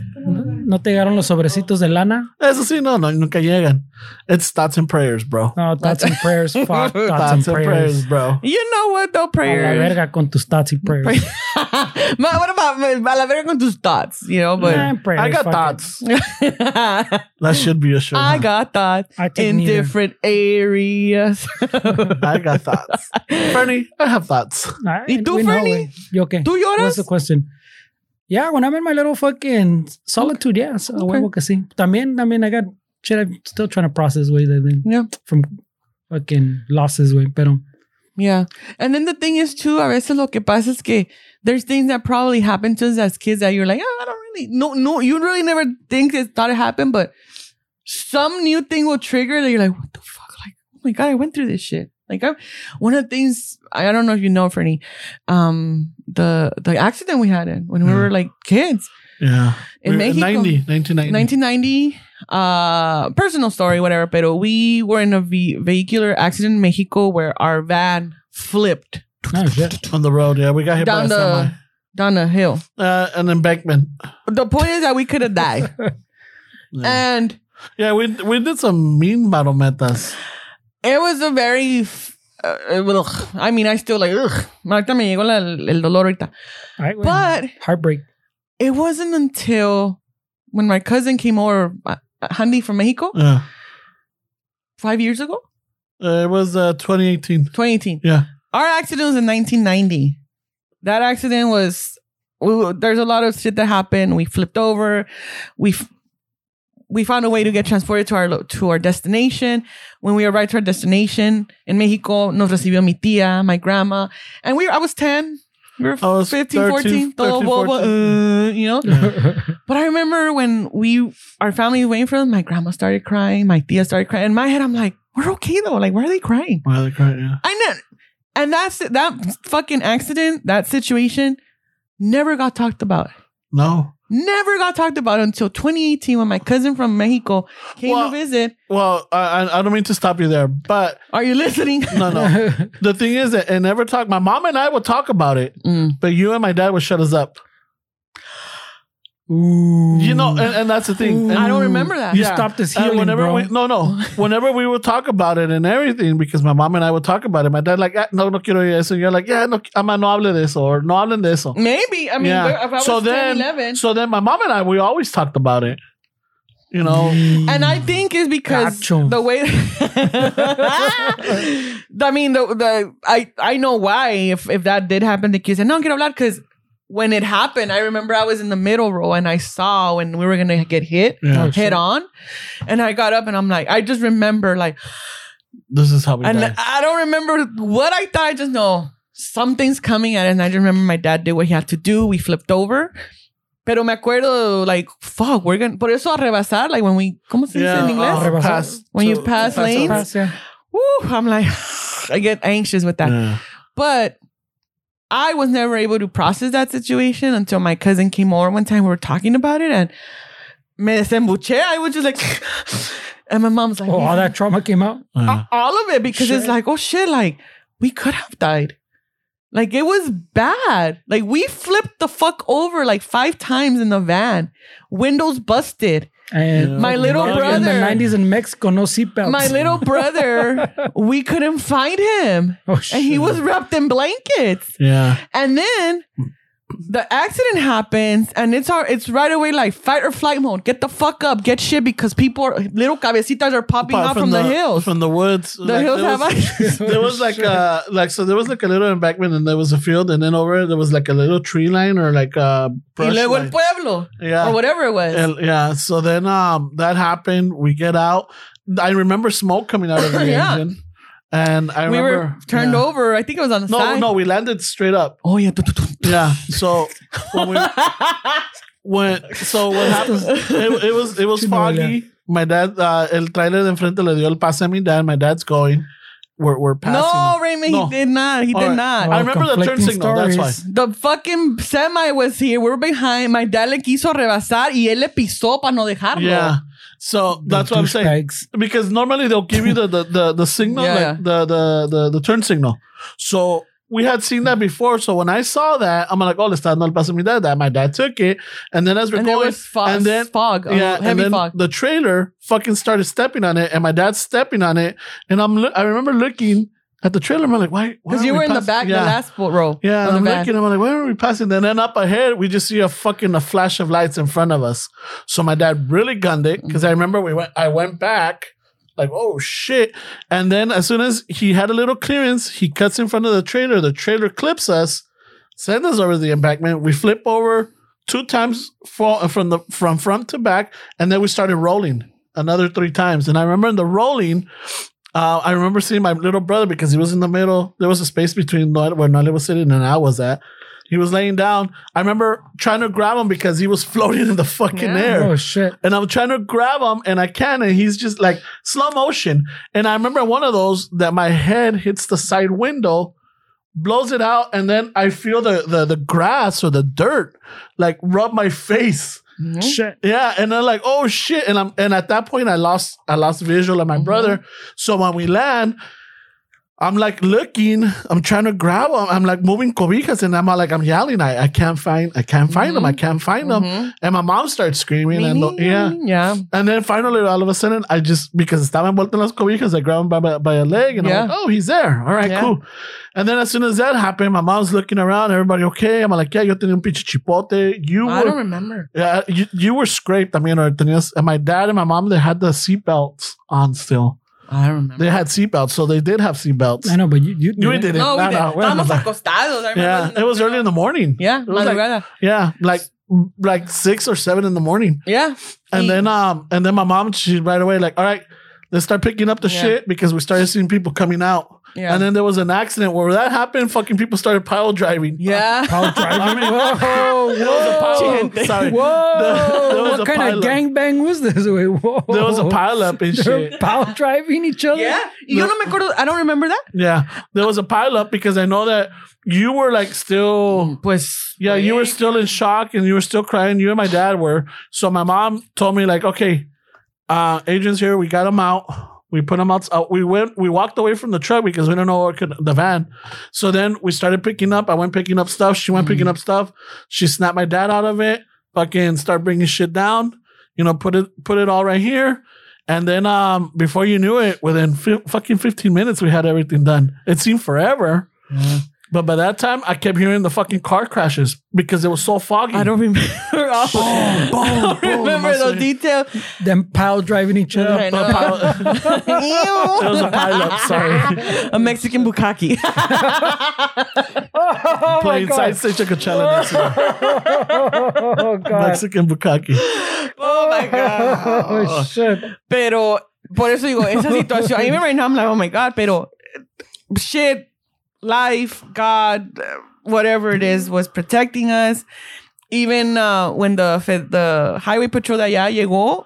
¿No te llegaron los sobrecitos de lana? Eso sí, no, no, nunca llegan. It's thoughts and prayers, bro. No, thoughts and prayers, fuck. Thoughts, thoughts and, and prayers. prayers, bro. You know what, though, prayers. A la verga con tus thoughts and prayers. What about a la verga con tus thoughts, you know? But nah, prayers, I got thoughts. That should be a show. I huh? got thoughts I in neither. different areas. I got thoughts. Fernie, I have thoughts. I, ¿Y tú, Fernie? ¿Yo qué? ¿Tú lloras? What's the question? Yeah, when I'm in my little fucking solitude, yeah. So okay. Huevo que sí. También, I mean, I got shit I'm still trying to process, way I mean, yeah. From fucking losses, way. Pero. Yeah. And then the thing is, too, a veces lo que pasa es que there's things that probably happen to us as kids that you're like, oh, I don't really, no, no, you really never think it thought it happened, but some new thing will trigger that you're like, what the fuck? Like, oh my God, I went through this shit. Like, I'm, one of the things, I don't know if you know, Fernie, um, the the accident we had in when we mm. were like kids. Yeah. In we Mexico. nineteen ninety Uh, personal story, whatever. Pero we were in a ve- vehicular accident in Mexico where our van flipped. Oh, shit. On the road, yeah. We got hit down by a semi. Down the hill. Uh, an embankment. The point is that we could have died. Yeah. And. Yeah, we, we did some mean marometas. It was a very, uh, ugh. I mean, I still like, ugh. Ahorita me llegó el dolor ahorita. But heartbreak. It wasn't until when my cousin came over, Handy from Mexico, yeah. five years ago. Uh, it was uh, twenty eighteen twenty eighteen Yeah. Our accident was in nineteen ninety That accident was. We, there's a lot of shit that happened. We flipped over. We. F- We found a way to get transported to our to our destination. When we arrived to our destination in Mexico, nos recibió mi tía, my grandma, and we. I was ten We were fifteen, fourteen thirteen, fourteen Uh, you know. Yeah. But I remember when we, our family was waiting for them. My grandma started crying. My tía started crying. In my head, I'm like, we're okay though. Like, why are they crying? Why are they crying? Yeah. I know. And that's that fucking accident. That situation never got talked about. No. Never got talked about until twenty eighteen when my cousin from Mexico came well, to visit. Well, I, I don't mean to stop you there, but... Are you listening? No, no. The thing is that it never talked... My mom and I would talk about it, mm. but you and my dad would shut us up. Ooh. You know, and, and that's the thing. And I don't remember that. You yeah. stopped this healing, whenever bro. We, no, no. Whenever we would talk about it and everything, because my mom and I would talk about it, my dad like, ah, no, no quiero oír eso. And you're like, yeah, no, ama, no hable de eso, or no hablen de eso. Maybe. I mean, yeah. if I was so ten, then, eleven So then my mom and I, we always talked about it. You know? And I think it's because Gacho. the way... I mean, the the I, I know why, if, if that did happen to kids. And no quiero hablar, because... When it happened, I remember I was in the middle row and I saw when we were going to get hit, yeah, head sure. on. And I got up and I'm like, I just remember like... This is how we and died. I don't remember what I thought. I just know something's coming at it. And I just remember my dad did what he had to do. We flipped over. Pero me acuerdo like, fuck, we're going to... Por eso a rebasar, like when we... ¿Cómo se dice en inglés? Pass. When so, you pass, pass lanes. Pass, yeah. Woo, I'm like... I get anxious with that. Yeah. But... I was never able to process that situation until my cousin came over one time. We were talking about it and me desembuché. I was just like, and my mom's like, oh, all that trauma came out? Uh, all of it because shit. It's like, oh shit, like we could have died. Like it was bad. Like we flipped the fuck over like five times in the van, windows busted. And my little brother in the nineties in Mexico, no seatbelts. My little brother, we couldn't find him, oh, and he was wrapped in blankets. Yeah, and then the accident happens, and it's our, it's right away like fight or flight mode. Get the fuck up, get shit because people, are, little cabecitas are popping Apart out from, from the, the hills, from the woods. The like, hills there was, have. There was like a like so there was like a little embankment, and there was a field, and then over it there was like a little tree line or like a brush y luego el pueblo, yeah, or whatever it was. And, yeah, so then um that happened. We get out. I remember smoke coming out of the yeah. engine. And I we remember... We were turned yeah. over. I think it was on the no, side. No, no. We landed straight up. Oh, yeah. Yeah. So when we... when, so what happened... It, it was, it was foggy. My dad... Uh, el trailer de enfrente le dio el pase a mi dad. My dad's going. We're, we're passing. No, Raymond, no. he did not. He All did right. not. Well, I remember the turn signal. Stories. That's why. The fucking semi was here. We were behind. My dad le quiso rebasar y él le pisó para no dejarlo. Yeah. So the that's what I'm saying. Bags. Because normally they'll give you the the, the, the signal, yeah. like the, the, the, the turn signal. So we had seen that before. So when I saw that, I'm like, oh, let's not pass me that. My dad took it. And then as we're and going, fog, and then fog, yeah, heavy and then fog. The trailer fucking started stepping on it, and my dad's stepping on it. And I'm, lo- I remember looking at the trailer. I'm like, why? Because you were we in the back, yeah. the last row. Yeah, and I'm band. looking. I'm like, why are we passing? And then up ahead, we just see a fucking a flash of lights in front of us. So my dad really gunned it because I remember we went. I went back. Like, oh, shit. And then as soon as he had a little clearance, he cuts in front of the trailer. The trailer clips us, sends us over the embankment. We flip over two times from, from the from front to back, and then we started rolling another three times. And I remember in the rolling, uh, I remember seeing my little brother because he was in the middle. There was a space between where Noelia was sitting and I was at. He was laying down. I remember trying to grab him because he was floating in the fucking yeah. air. Oh, shit. And I'm trying to grab him, and I can't, and he's just like slow motion. And I remember one of those that my head hits the side window, blows it out, and then I feel the the, the grass or the dirt like rub my face. Mm-hmm. Shit. Yeah, and I'm like, oh, shit. And I'm and at that point, I lost I lost visual of my mm-hmm. brother. So when we land, I'm like looking, I'm trying to grab him. I'm like moving cobijas and I'm like, I'm yelling. I, I can't find, I can't find mm-hmm. him. I can't find mm-hmm. him. And my mom starts screaming. And the, yeah. yeah. And then finally, all of a sudden, I just, because estaba envuelto en las cobijas, I grabbed him by, by, by a leg and yeah. I'm like, oh, he's there. All right, yeah. cool. And then as soon as that happened, my mom's looking around. Everybody okay? I'm like, yeah, yo tenía un pinche chipote. You I were, don't remember. Yeah, you, you were scraped. I mean, or tenías, and my dad and my mom, they had the seatbelts on still. I remember. They had seatbelts, so they did have seatbelts. I know, but you, you, you didn't. No, we no, didn't. No, no. Acostados. Yeah, it was early in the morning. Yeah, it was like, yeah, like like six or seven in the morning. Yeah, and he, then um, and then my mom, she right away like, all right, let's start picking up the yeah. shit because we started seeing people coming out. Yeah. And then there was an accident where that happened. Fucking people started pile driving. Yeah. Uh, pile driving. Whoa, whoa. There was a pile up. Sorry. Whoa. The, there was what a kind pile of gangbang was this? Wait, whoa. There was a pile up and shit. Pile driving each other? Yeah. You no. know, I don't remember that. Yeah. There was a pile up because I know that you were like still. Pues. Yeah. You were still in shock and you were still crying. You and my dad were. So my mom told me like, okay, uh, agents here. We got them out. We put them out. Uh, we went. We walked away from the truck because we didn't know what could, the van. So then we started picking up. I went picking up stuff. She went mm-hmm. picking up stuff. She snapped my dad out of it. Fucking start bringing shit down. You know, put it put it all right here. And then um, before you knew it, within fi- fucking fifteen minutes, we had everything done. It seemed forever. Yeah. But by that time, I kept hearing the fucking car crashes because it was so foggy. I don't remember. All boom, boom, I don't boom, remember those details. Them pile driving each other. Yeah, pile- it was a pile up. Sorry, a Mexican bukkake. oh, Playing side stage of Coachella next year. Oh god, Mexican bukkake. Oh my god. Oh shit. Pero por eso digo esa situación. Even right now, I'm like, oh my god. Pero shit. Life, God, whatever it is, was protecting us. Even uh, when the the highway patrol de allá llegó,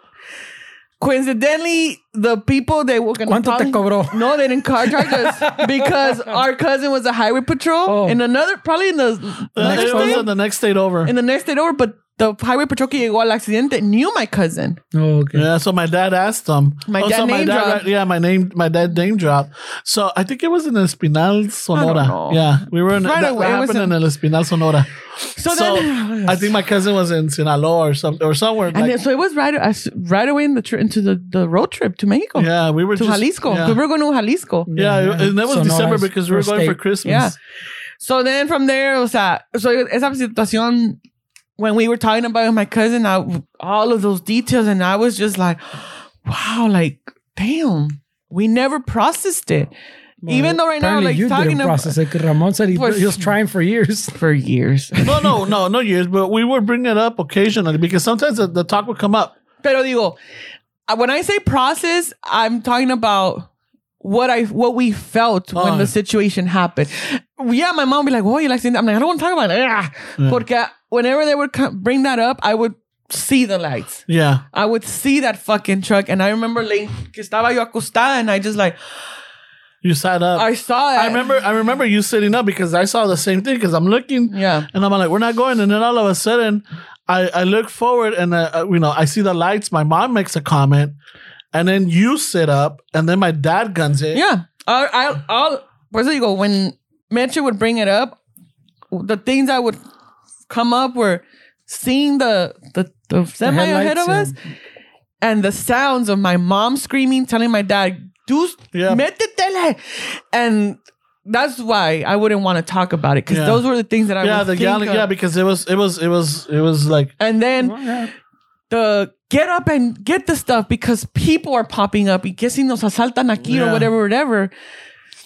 coincidentally, the people they were gonna ¿Cuánto probably, te cobró? No, they didn't car charge us because our cousin was a highway patrol oh. in another, probably in the, the next state, in the next state over. In the next state over, but the highway patrol que llegó al accidente knew my cousin. Oh, okay. Yeah, so my dad asked him. My dad oh, so name my dad, dropped. Yeah, my name, my dad name dropped. So I think it was in El Espinal, Sonora. I don't know. Yeah, we were in. Right that away, happened in El Espinal, Sonora. So, so then, I think my cousin was in Sinaloa or something or somewhere. And like, so it was right, right away in the tr- into the, the road trip to Mexico. Yeah, we were to just, Jalisco. Yeah. We were going to Jalisco. Yeah, yeah, yeah. And that was Sonora's December because we were going state. for Christmas. Yeah. So then from there, o sea, so esa situación. When we were talking about my cousin, I, all of those details, and I was just like, wow, like, damn, we never processed it. Well, even though right now, like, you talking didn't process about it, because Ramon said he was, he was trying for years. For years. no, no, no, no years, but we would bring it up occasionally because sometimes the, the talk would come up. Pero digo, when I say process, I'm talking about what I what we felt oh. when the situation happened. Yeah, my mom would be like, oh, you like, I'm like, I don't want to talk about it. Yeah. Porque whenever they would come, bring that up, I would see the lights. Yeah. I would see that fucking truck. And I remember like, que estaba yo acostada and I just like, You sat up. I saw it. I remember I remember you sitting up because I saw the same thing because I'm looking. Yeah. And I'm like, we're not going. And then all of a sudden, I, I look forward and, uh, you know, I see the lights. My mom makes a comment. And then you sit up. And then my dad guns it. Yeah. I, I, I'll, where's it you go? When Metro would bring it up, the things that would come up were seeing the, the, the semi ahead of us. And the sounds of my mom screaming, telling my dad, yeah. Métetele. And that's why I wouldn't want to talk about it because yeah. those were the things that I yeah, was the think gall- of. Yeah, because it was, it was, it was, it was like. And then oh, yeah. the get up and get the stuff because people are popping up. Y que si nos asaltan aquí yeah. or whatever, whatever.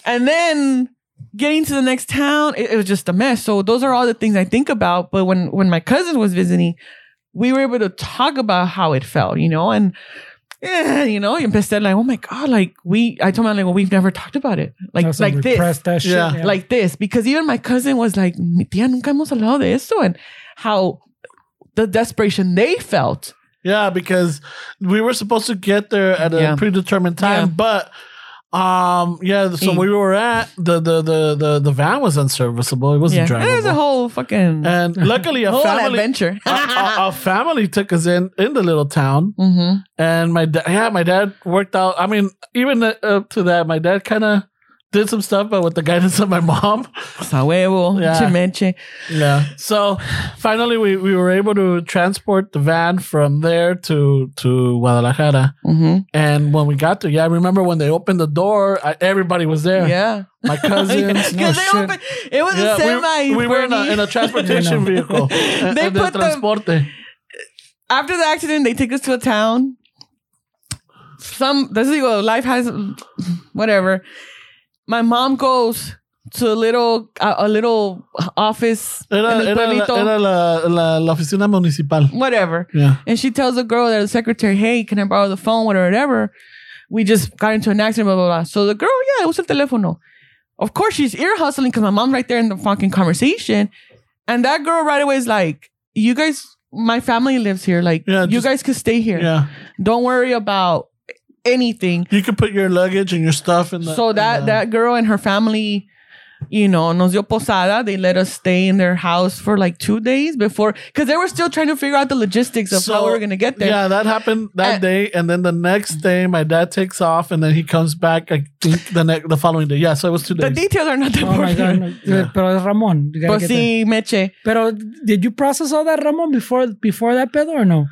And then getting to the next town, it, it was just a mess. So those are all the things I think about. But when, when my cousin was visiting, we were able to talk about how it felt, you know, and yeah, you know, and Pestel like, oh my God, like we, I told my like, well, we've never talked about it. Like, that's like this, that shit, yeah. Yeah. like this, because even my cousin was like, mi tía, nunca hemos hablado de esto. And how the desperation they felt. Yeah. Because we were supposed to get there at a yeah. predetermined time, yeah. but um, yeah. So mm. we were at the, the, the, the, the van was unserviceable. It wasn't yeah. drivable. It was a whole fucking, and luckily a whole family adventure. a, a, a family took us in, in the little town. Mm-hmm. And my dad, yeah, my dad worked out. I mean, even up to that, my dad kind of did some stuff, but with the guidance of my mom. yeah. yeah. So finally we, we were able to transport the van from there to, to Guadalajara. Mm-hmm. And when we got there, yeah, I remember when they opened the door, I, everybody was there. Yeah. My cousins. yeah. no opened, it was yeah, a semi. We, we were in a, in a transportation vehicle. They put transporte. Them, after the accident, they take us to a town. Some, this is what life has, whatever. My mom goes to a little a, a little office era, in el pueblito. Era la, la, la oficina municipal. Whatever. Yeah. And she tells the girl that the secretary, hey, can I borrow the phone, whatever, whatever. We just got into an accident, blah, blah, blah. So the girl, yeah, usa el teléfono. Of course, she's ear hustling because my mom's right there in the fucking conversation. And that girl right away is like, you guys, my family lives here. Like, yeah, you just, guys could stay here. Yeah. Don't worry about anything. You could put your luggage and your stuff in the... So that, the, that girl and her family, you know, nos dio posada. They let us stay in their house for like two days before... Because they were still trying to figure out the logistics of so, how we were going to get there. Yeah, that happened that and, day. And then the next day, my dad takes off and then he comes back, I think, the next, the following day. Yeah, so it was two days. The details are not that important. Oh my God. Yeah. Pero Ramon. Pues sí, Meche. Pero did you process all that, Ramon, before, before that pedo or no?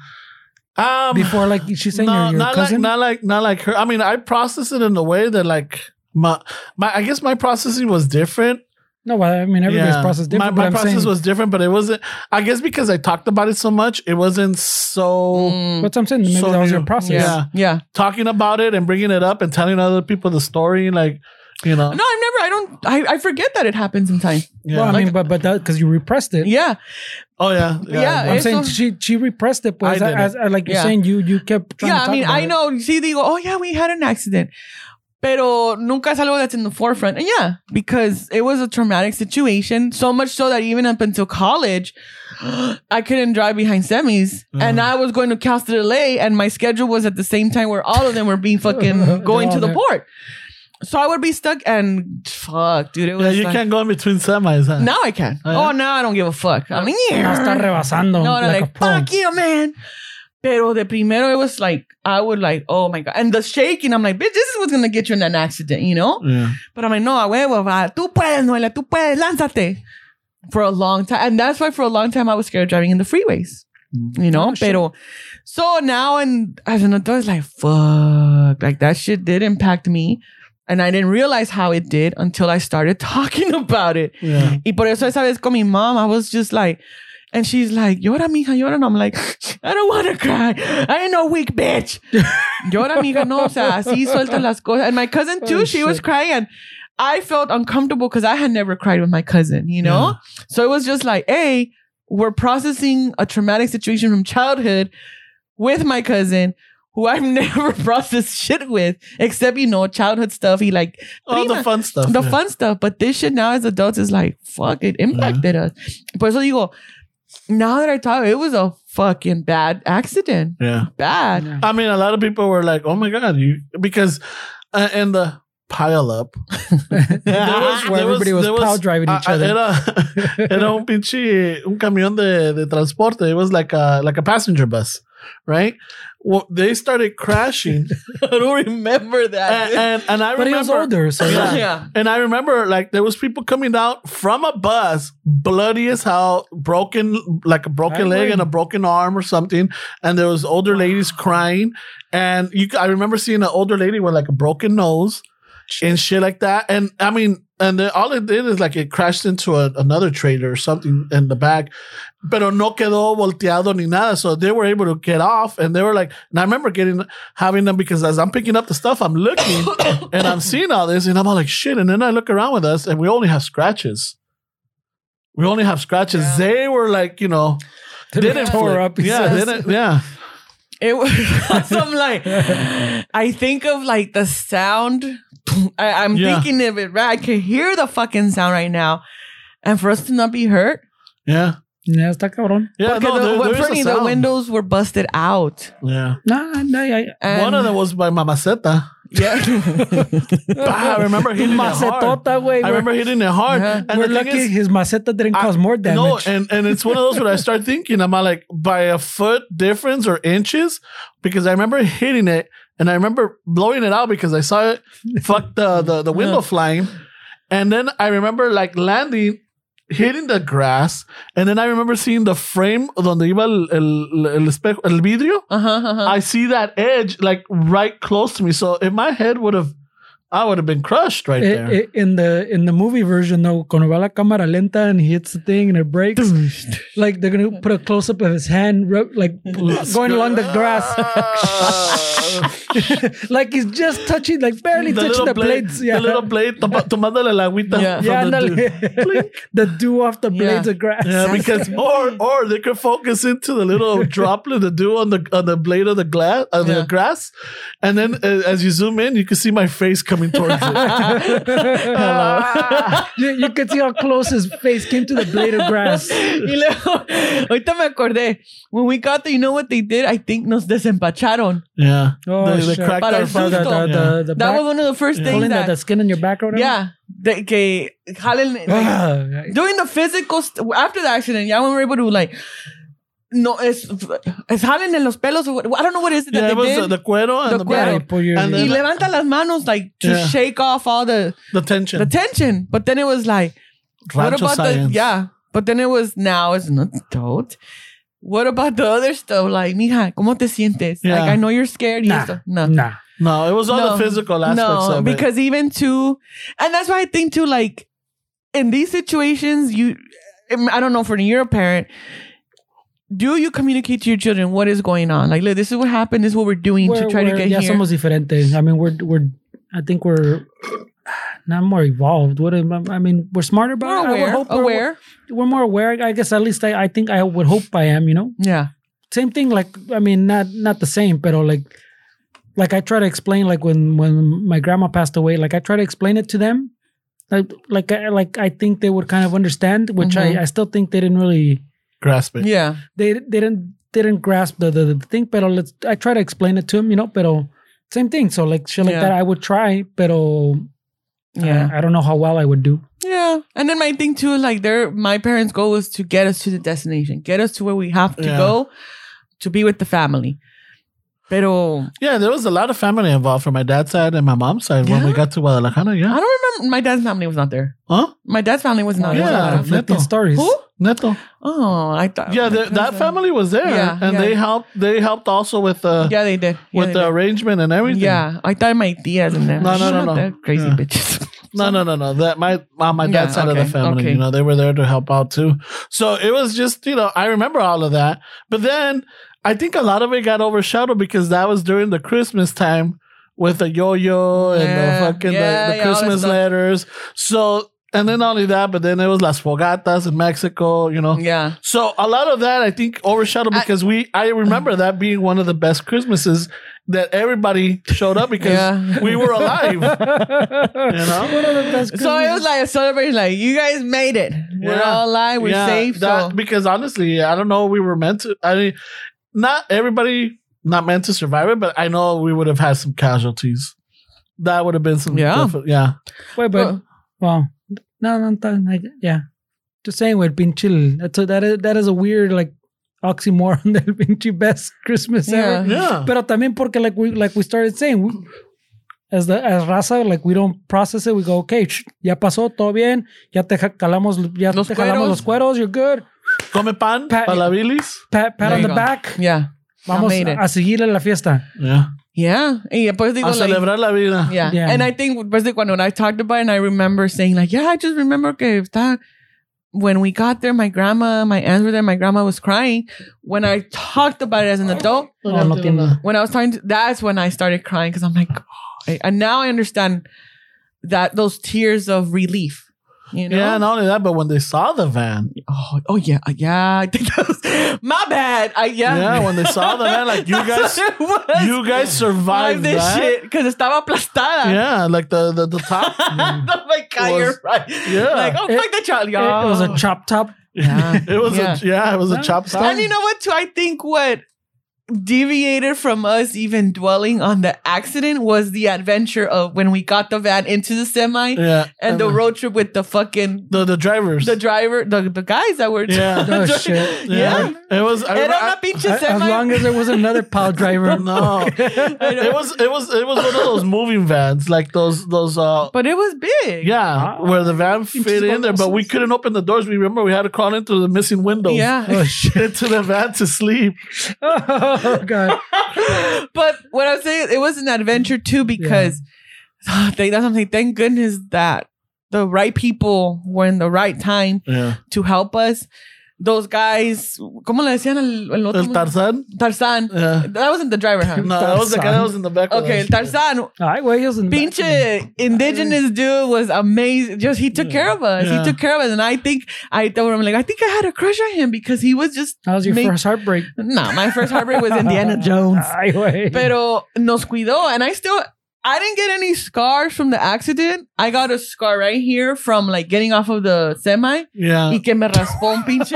Um, Before, like she's saying, no, your, your not cousin? like, not like, not like her. I mean, I processed it in a way that, like, my, my, I guess my processing was different. No, well, I mean, everybody's yeah. process different. My, my process saying. was different, but it wasn't. I guess because I talked about it so much, it wasn't so. Mm. But I'm saying maybe so that was your process. Yeah. yeah, yeah. Talking about it and bringing it up and telling other people the story, like. You know? No, I never. I don't. I, I forget that it happens sometimes. Yeah. Well, I like, mean, but but that because you repressed it. Yeah. Oh yeah. Yeah. yeah I'm saying she she repressed it, but as, as, like yeah. you're saying, you you kept. Trying yeah, to talk I mean, about I it. know. See, they go, oh yeah, we had an accident, pero nunca es algo that's in the forefront. And yeah, because it was a traumatic situation, so much so that even up until college, I couldn't drive behind semis, uh-huh. and I was going to Castellet, and my schedule was at the same time where all of them were being fucking going to the there. port. So I would be stuck and fuck, dude. It was yeah, you like, can't go in between semis, huh? Now I can. Oh, yeah? oh no, I don't give a fuck. I mean, yeah. No, rebasando no, no, like, like fuck you, man. Pero de primero, it was like, I would like, oh my God. And the shaking, I'm like, bitch, this is what's going to get you in an accident, you know? Yeah. But I'm like, no, a huevo, va. Tú puedes, Noelia, tú puedes, lánzate. For a long time. And that's why for a long time, I was scared of driving in the freeways. You know, oh, pero shit. So now and as an adult, it's like, fuck. Like that shit did impact me. And I didn't realize how it did until I started talking about it. Yeah. Y por eso esa vez con mi mom, I was just like, and she's like, llora, mija, llora. And I'm like, I don't want to cry. I ain't no weak bitch. Llora, mija, no, o sea, así suelta las cosas. And my cousin too, oh, she shit. was crying. And I felt uncomfortable because I had never cried with my cousin, you know? Yeah. So it was just like, hey, we're processing a traumatic situation from childhood with my cousin, who I've never processed shit with, except, you know, childhood stuff. He like... All the fun stuff. The yeah. fun stuff. But this shit now as adults is like, fuck, it impacted yeah. us. Por eso digo, now that I talk, it was a fucking bad accident. Yeah. Bad. Yeah. I mean, a lot of people were like, oh my God, you... Because uh, in the pile up. There was where there everybody was, was pile was, driving each uh, other. Era, era un pinche, un camión de, de transporte. It was like a, like a passenger bus, right? Well, they started crashing. I don't remember that. And, and, and I remember. But he was older, so yeah. yeah. And I remember, like, there was people coming out from a bus, bloody as hell, broken, like a broken I leg agree. and a broken arm or something. And there was older ladies crying. And you, I remember seeing an older lady with like a broken nose Jeez. and shit like that. And I mean, and the, all it did is like it crashed into a, another trailer or something in the back. Pero no quedó volteado ni nada. So they were able to get off, and they were like, and I remember getting, having them, because as I'm picking up the stuff, I'm looking and I'm seeing all this and I'm all like, shit. And then I look around with us and we only have scratches. We only have scratches. Yeah. They were like, you know, didn't, didn't tore up. Yeah. Didn't, yeah. It was awesome. Like, I think of like the sound. I, I'm yeah. thinking of it, right? I can hear the fucking sound right now. And for us to not be hurt. Yeah. Yeah, está cabrón. Yeah, no, the, there, pretty, the windows were busted out. Yeah. Nah, nah, yeah. And one of them was by Mamaceta. Yeah. I remember hitting Macetota, it hard. Way, I remember hitting it hard. Yeah. And we're lucky is, his maceta didn't I, cause more damage. No, and, and it's one of those where I start thinking, am I like by a foot difference or inches? Because I remember hitting it and I remember blowing it out because I saw it fuck the, the, the window yeah. flying. And then I remember like landing, hitting the grass, and then I remember seeing the frame donde iba el, el, el espejo, el vidrio. Uh-huh, uh-huh. I see that edge like right close to me. So if my head would have, I would have been crushed right it, there. It, in the in the movie version, though, cuando va la cámara lenta and he hits the thing and it breaks, like they're gonna put a close up of his hand, like going along the grass, like he's just touching, like barely the touching the blade, blades. Yeah, the little blade, tomándole la agüita. Yeah, yeah, the, the dew off the blades yeah. of grass. Yeah, because or or they could focus into the little droplet, the dew on the on the blade of the glass, of yeah. the grass, and then uh, as you zoom in, you can see my face coming towards it. you, you could see how close his face came to the blade of grass. Y luego, ahorita me acordé, when we got there, you know what they did? I think nos desempacharon. Yeah. Oh, the, sure. they cracked our the, the, yeah. the, the That was one of the first yeah. things Pulling that... The, the skin in your back or whatever? Yeah. The, que, jalen, like, ah, during the physical... St- after the accident, yeah, when we were able to like... No, it's it's jalen en los pelos. I don't know what is it that yeah, they did. The, the cuero and the, the cuero. Body. And then, y levanta las manos like to yeah. shake off all the the tension. The tension. But then it was like, Rancho what about science. the yeah? But then it was now it's not told. What about the other stuff? Like, mija, ¿cómo te sientes? Yeah. Like, I know you're scared. Nah, you're so, nah. nah, no, it was all no, the physical aspects no, of it. No, because even too, and that's why I think too, like in these situations, you, I don't know, for your parent. Do you communicate to your children what is going on? Like, look, this is what happened. This is what we're doing we're, to try to get yeah, here. Yeah, somos diferentes. I mean, we're, we're, I think we're not more evolved. What am I, I mean, we're smarter about we're it. Aware, I would hope aware. We're, we're more aware. I guess at least I, I think I would hope I am, you know? Yeah. Same thing. Like, I mean, not, not the same, but like, like I try to explain, like when, when my grandma passed away, like I try to explain it to them. Like, like, I, like I think they would kind of understand, which mm-hmm. I, I still think they didn't really... grasp it. Yeah. They, they didn't they didn't grasp the, the, the thing, pero let's I try to explain it to him, you know, pero same thing. So like shit like yeah. that I would try, pero yeah. Uh, I don't know how well I would do. Yeah. And then my thing too, like their my parents' goal was to get us to the destination, get us to where we have to yeah. go to be with the family. Pero yeah, there was a lot of family involved from my dad's side and my mom's side yeah. when we got to Guadalajara, yeah. I don't remember my dad's family was not there. Huh? My dad's family was not there. Yeah, flipping stories. Who? Neto. Oh, I thought. Yeah, the, that family was there, yeah, and yeah. they helped. They helped also with the. Yeah, they did yeah, with they the did. arrangement and everything. Yeah, I thought my tia's in there. No, no, no, no, no. Crazy yeah. bitches. No, no, no, no. That my on my dad's yeah, side okay, of the family, okay. you know, they were there to help out too. So it was just, you know, I remember all of that, but then I think a lot of it got overshadowed because that was during the Christmas time with the yo-yo and yeah, the fucking yeah, the, the yeah, Christmas letters. So. And then not only that, but then it was Las Fogatas in Mexico, you know? Yeah. So a lot of that, I think, overshadowed because I, we, I remember that being one of the best Christmases that everybody showed up because yeah. we were alive. You know? One of the best so it was like a celebration, like, you guys made it. We're yeah. all alive. We're yeah, safe. That, so. Because honestly, I don't know we were meant to. I mean, not everybody not meant to survive it, but I know we would have had some casualties. That would have been some. Yeah. Different, yeah. Wait, but. Wow. No, no, no. Yeah. Just saying, we'd been chill. So that is, that is a weird, like, oxymoron del pinche best Christmas yeah. ever. Yeah. Pero también porque, like we, like we started saying, we, as the as raza, like we don't process it. We go, okay, sh- ya pasó, todo bien. Ya te jalamos, ya los, te jalamos cueros. los cueros. You're good. Come pan pat, para la bilis. Pat, pat on the go. back. Yeah. Vamos a seguirle la fiesta. Yeah. Yeah. Y después digo, a celebrar like, la vida. Yeah. yeah. And I think, when I talked about it, and I remember saying, like, yeah, I just remember que está... When we got there, my grandma, my aunts were there. My grandma was crying. When I talked about it as an adult, oh, no when I was talking, to, that's when I started crying because I'm like, oh. And now I understand that those tears of relief. You know? Yeah, not only that, but when they saw the van, oh, oh yeah, yeah, I think that was my bad. I, yeah, yeah, when they saw the van, like you guys, you guys survived like this that. shit because estaba aplastada. Yeah, like the the, the top. Oh my god, was, you're right. Yeah, like oh it, fuck the child, y'all. It was a chop top. Yeah, it was yeah. a yeah, it was yeah. a chop top. And you know what? Too, I think what deviated from us even dwelling on the accident was the adventure of when we got the van into the semi yeah. and uh, the road trip with the fucking the, the drivers the driver the, the guys that were yeah oh, shit yeah. yeah it was I remember, I, I, semi- as long as there was another pile driver no it was it was it was one of those moving vans like those those uh but it was big yeah wow. where the van fit in there but we couldn't open the doors. We remember we had to crawl into the missing windows yeah oh, shit. into the van to sleep. Oh god! But what I was saying, it was an adventure too because yeah. oh, thank, that's something. Thank goodness that the right people were in the right time yeah. to help us. Those guys, ¿cómo le decían al, al otro? El Tarzan. Tarzan. Yeah. That wasn't the driver, huh? No, Tarzan. That was the guy that was in the back. Okay, el Tarzan. Ay, güey, he was in the back. Pinche indigenous dude was amazing. Just he took yeah. care of us. Yeah. He took care of us, and I think I told him like I think I had a crush on him because he was just. That was your made, first heartbreak? No, my first heartbreak was Indiana Jones. Ay, güey. Pero nos cuidó, and I still. I didn't get any scars from the accident. I got a scar right here from like getting off of the semi. Yeah. Y que me raspó un pinche.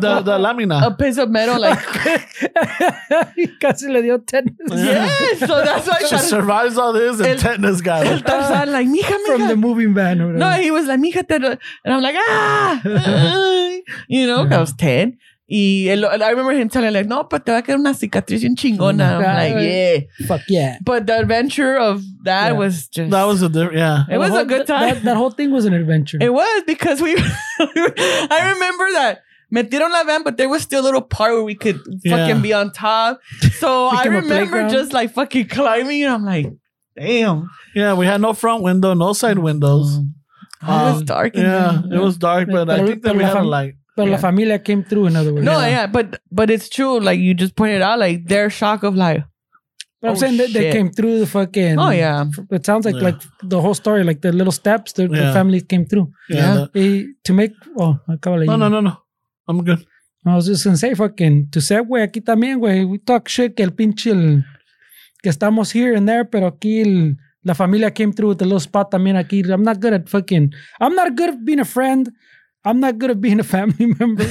The, the lamina. A piece of metal like. Casi le dio tetanus. Yeah. yeah. So that's why. She tar- survives all this and el, tetanus got it. El Tarzan like, mija, mija. From the moving van. Or no, he was like, mija, tetanus. And I'm like, ah. You know, yeah. I was ten. Y el, I remember him telling like, no, but te va a quedar una cicatriz un chingona. I'm like, yeah. Fuck yeah. But the adventure of that yeah. was just... That was a different, yeah. It was whole, a good time. That, that whole thing was an adventure. It was because we... I remember that. Metieron la van, but there was still a little part where we could yeah. fucking be on top. So I remember just like fucking climbing. And I'm like, damn. Yeah, we had no front window, no side windows. Mm. Um, it was dark. Yeah, it was dark, but I think that we had a light. But yeah. La familia came through, in other words. No, yeah, yeah but, but it's true. Like, you just pointed out, like, their shock of life. But oh, I'm saying that they came through the fucking... Oh, yeah. It sounds like yeah. like the whole story, like the little steps, the, yeah. the family came through. Yeah. yeah. They, to make... Oh, acabo de... No, no, no, no. I'm good. I was just going to say, fucking, to say, güey, aquí también, güey, we talk shit, que el pinche, el, que estamos here and there, pero aquí el... La familia came through with the little spot también aquí. I'm not good at fucking... I'm not good at being a friend. I'm not good at being a family member.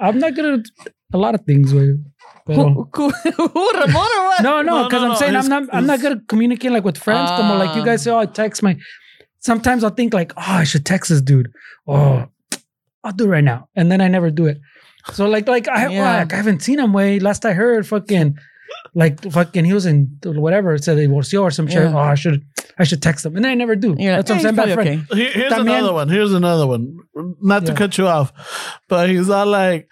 I'm not good at a lot of things. Who, who, who, Ramon or what? No, no, because no, no, I'm no. saying it's, I'm not I'm not good at communicating like with friends. Uh, como like you guys say, oh, I text my... Sometimes I'll think like, oh, I should text this dude. Oh, I'll do it right now. And then I never do it. So like, like I, yeah. like, I haven't seen him, way. Last I heard, fucking... Like fucking, he was in whatever. It said they divorced or some shit. Yeah. Oh, I should, I should text them, and I never do. Yeah. That's what I'm saying. Bad friend. Okay. Here, here's También. another one. Here's another one. Not to yeah. cut you off, but he's all like,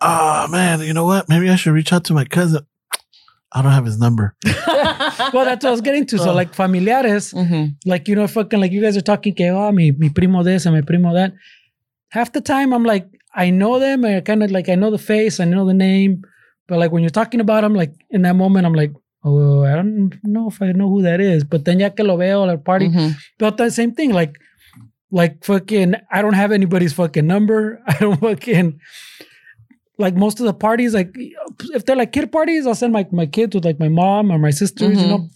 "Oh man, you know what? Maybe I should reach out to my cousin. I don't have his number." Well, that's what I was getting to. So oh. like familiares, mm-hmm. like you know, fucking, like you guys are talking. Que oh, mi mi primo this and mi primo that. Half the time, I'm like, I know them. I kind of like, I know the face. I know the name. But like when you're talking about them, like in that moment, I'm like, oh, I don't know if I know who that is. But then ya que lo veo at a party, mm-hmm. but the same thing, like, like fucking, I don't have anybody's fucking number. I don't fucking, like most of the parties, like if they're like kid parties, I'll send my, my kids with like my mom or my sisters, mm-hmm. you know,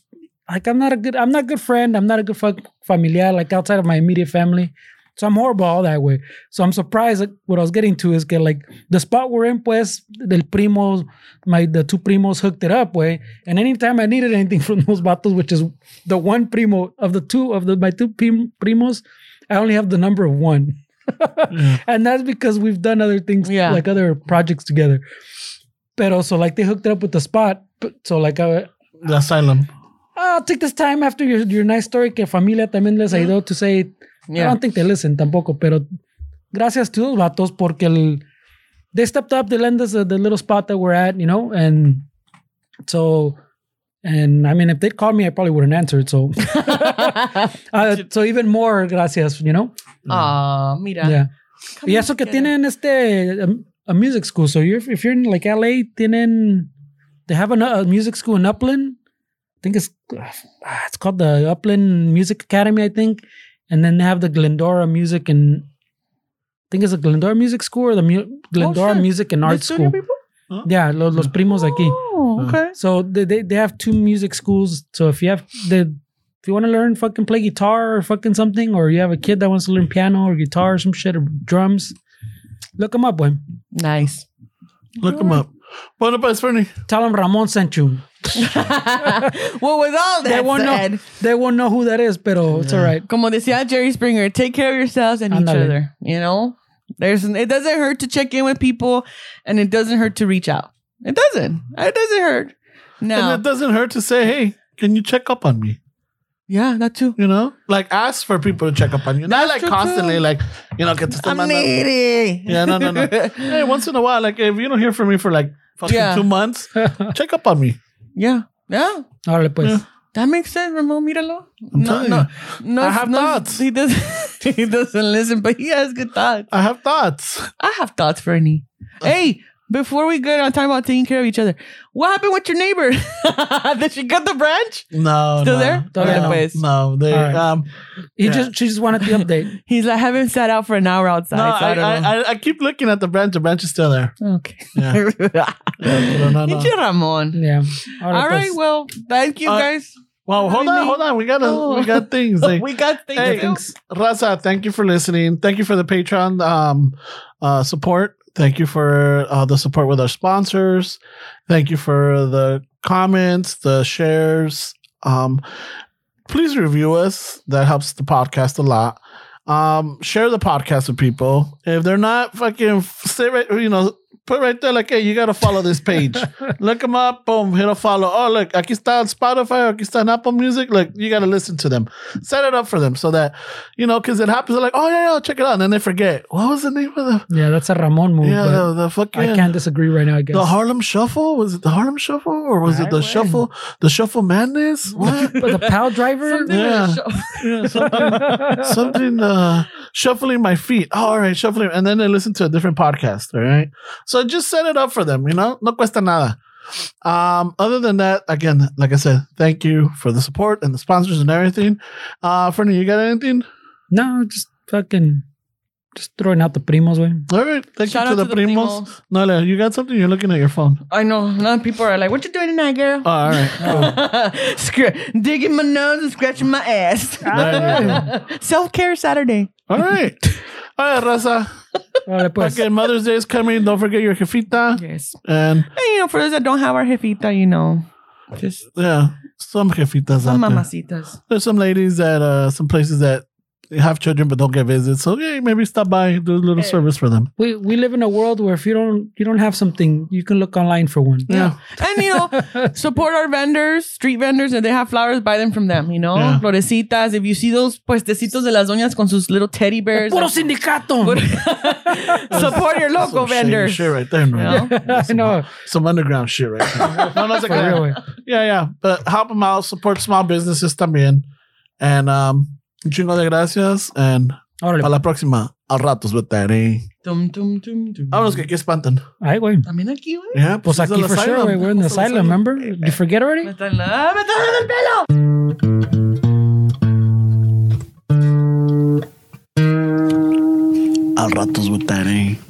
like I'm not a good, I'm not a good friend. I'm not a good fuck familiar, like outside of my immediate family. So I'm horrible that way. So I'm surprised. Like, what I was getting to is that, like, the spot we're in, pues, del primo, my, the two primos hooked it up, way. And anytime I needed anything from those vatos, which is the one primo of the two, of the my two prim, primos, I only have the number of one. Mm. And that's because we've done other things, yeah. like other projects together. But also, like, they hooked it up with the spot. So, like, I, the asylum. I'll take this time after your, your nice story que familia también les ayudó to say. Yeah. I don't think they listen tampoco, pero gracias to those vatos porque el, they stepped up, they lend us the, the little spot that we're at, you know, and so, and I mean, if they'd called me, I probably wouldn't answer it, so. uh, so even more gracias, you know. Ah, uh, mira. Yeah. Y eso que tienen este, um, a music school, so you're, if you're in like L A, tienen, they have an, a music school in Upland. I think it's, uh, it's called the Upland Music Academy, I think. And then they have the Glendora Music and I think it's the Glendora Music School or the Mu- Glendora oh, Music and Art School. Huh? Yeah, los, los primos oh, aquí. Okay. So they, they they have two music schools. So if you have the if you want to learn fucking play guitar or fucking something, or you have a kid that wants to learn piano or guitar or some shit or drums, look them up, boy. Nice. Look All them right. up. What about Fernie? Tell them Ramon sent you. Well, with all that they won't said, know, they won't know who that is, pero yeah. it's all right. Como decía Jerry Springer, take care of yourselves and Andale. each other. You know, there's it doesn't hurt to check in with people, and it doesn't hurt to reach out. It doesn't. It doesn't hurt. No, and it doesn't hurt to say, hey, can you check up on me? Yeah, that too. You know, like ask for people to check up on you. That's Not like constantly, too. like, you know, get to I'm needy. Yeah, no, no, no. Hey, once in a while, like if you don't hear from me for like fucking yeah. two months, check up on me. Yeah, yeah. Right, pues. yeah. That makes sense, Ramon. Míralo. No, no, no. I have no, thoughts. He doesn't. He doesn't listen, but he has good thoughts. I have thoughts. I have thoughts, Fernie. Uh, hey, before we get on talking about taking care of each other, what happened with your neighbor? Did she cut the branch? No, still no. there? Right, no, pues. no. They. Right. Um, he yeah. just. She just wanted the update. He's like, I haven't sat out for an hour outside. No, so I, I, don't I, know. I, I keep looking at the branch. The branch is still there. Okay. Yeah. yeah no, no, no. Ramon. Yeah. All right. All right, well, thank you uh, guys. Well, hold on, hold on. We got oh. we got things. Like, we got things. Hey, Raza, thank you for listening. Thank you for the Patreon um, uh, support. Thank you for uh, the support with our sponsors. Thank you for the comments, the shares. Um, please review us. That helps the podcast a lot. Um, share the podcast with people. If they're not fucking, sit right, you know, put right there like, hey, you got to follow this page. Look them up. Boom. Hit a follow. Oh, look. Aquí está on Spotify. Aquí está on Apple Music. Like, you got to listen to them. Set it up for them so that, you know, because it happens. They're like, oh, yeah, yeah, check it out. And then they forget. What was the name of the? Yeah, that's a Ramon movie. Yeah, the, the fucking. I can't disagree right now, I guess. The Harlem Shuffle? Was it the Harlem Shuffle? Or was I it the win. Shuffle? The Shuffle Madness? What? The Pal Driver? Something yeah. yeah. Something, something uh, shuffling my feet. Oh, all right. Shuffling. And then they listen to a different podcast. All right. So, So just set it up for them, you know? No cuesta nada. Um, other than that, again, like I said, thank you for the support and the sponsors and everything. Uh, Fernie, you got anything? No, just fucking just throwing out the primos, way. All right. Thank Shout you to the, to the primos. primos. Noelia, you got something? You're looking at your phone. I know. Now people are like, what you doing tonight, girl? Oh, all right. Oh. Scr- digging my nose and scratching my ass. Right. Self-care Saturday. All right. All right, Raza. Right, pues. Okay, Mother's Day is coming. Don't forget your jefita. Yes. And, and you know, for those that don't have our jefita, you know, just yeah, some jefitas, some out mamacitas. There. There's some ladies that uh, some places that have children but don't get visits. So yeah, maybe stop by, do a little hey. service for them. We we live in a world where if you don't you don't have something, you can look online for one. Yeah, yeah. And you know, support our vendors, street vendors, and they have flowers. Buy them from them. You know, yeah. Florecitas. If you see those puestecitos de las doñas con sus little teddy bears. Puro sindicato. Support your local some vendors. Shit right there, man. You know? Yeah, some, I know. Some underground shit right there. No, no, really. Yeah, yeah. But help them out. Support small businesses también. And um. Un chingo de gracias. And Órale. Para la próxima, a ratos lo estaré. Tum, tum, tum, tum. Vámonos que aquí espantan. Ay, güey. También aquí, güey. Yeah, pues aquí for sure, güey. We're in the asylum, remember? Did you forget already? Me están lavando el pelo. A ratos lo estaré.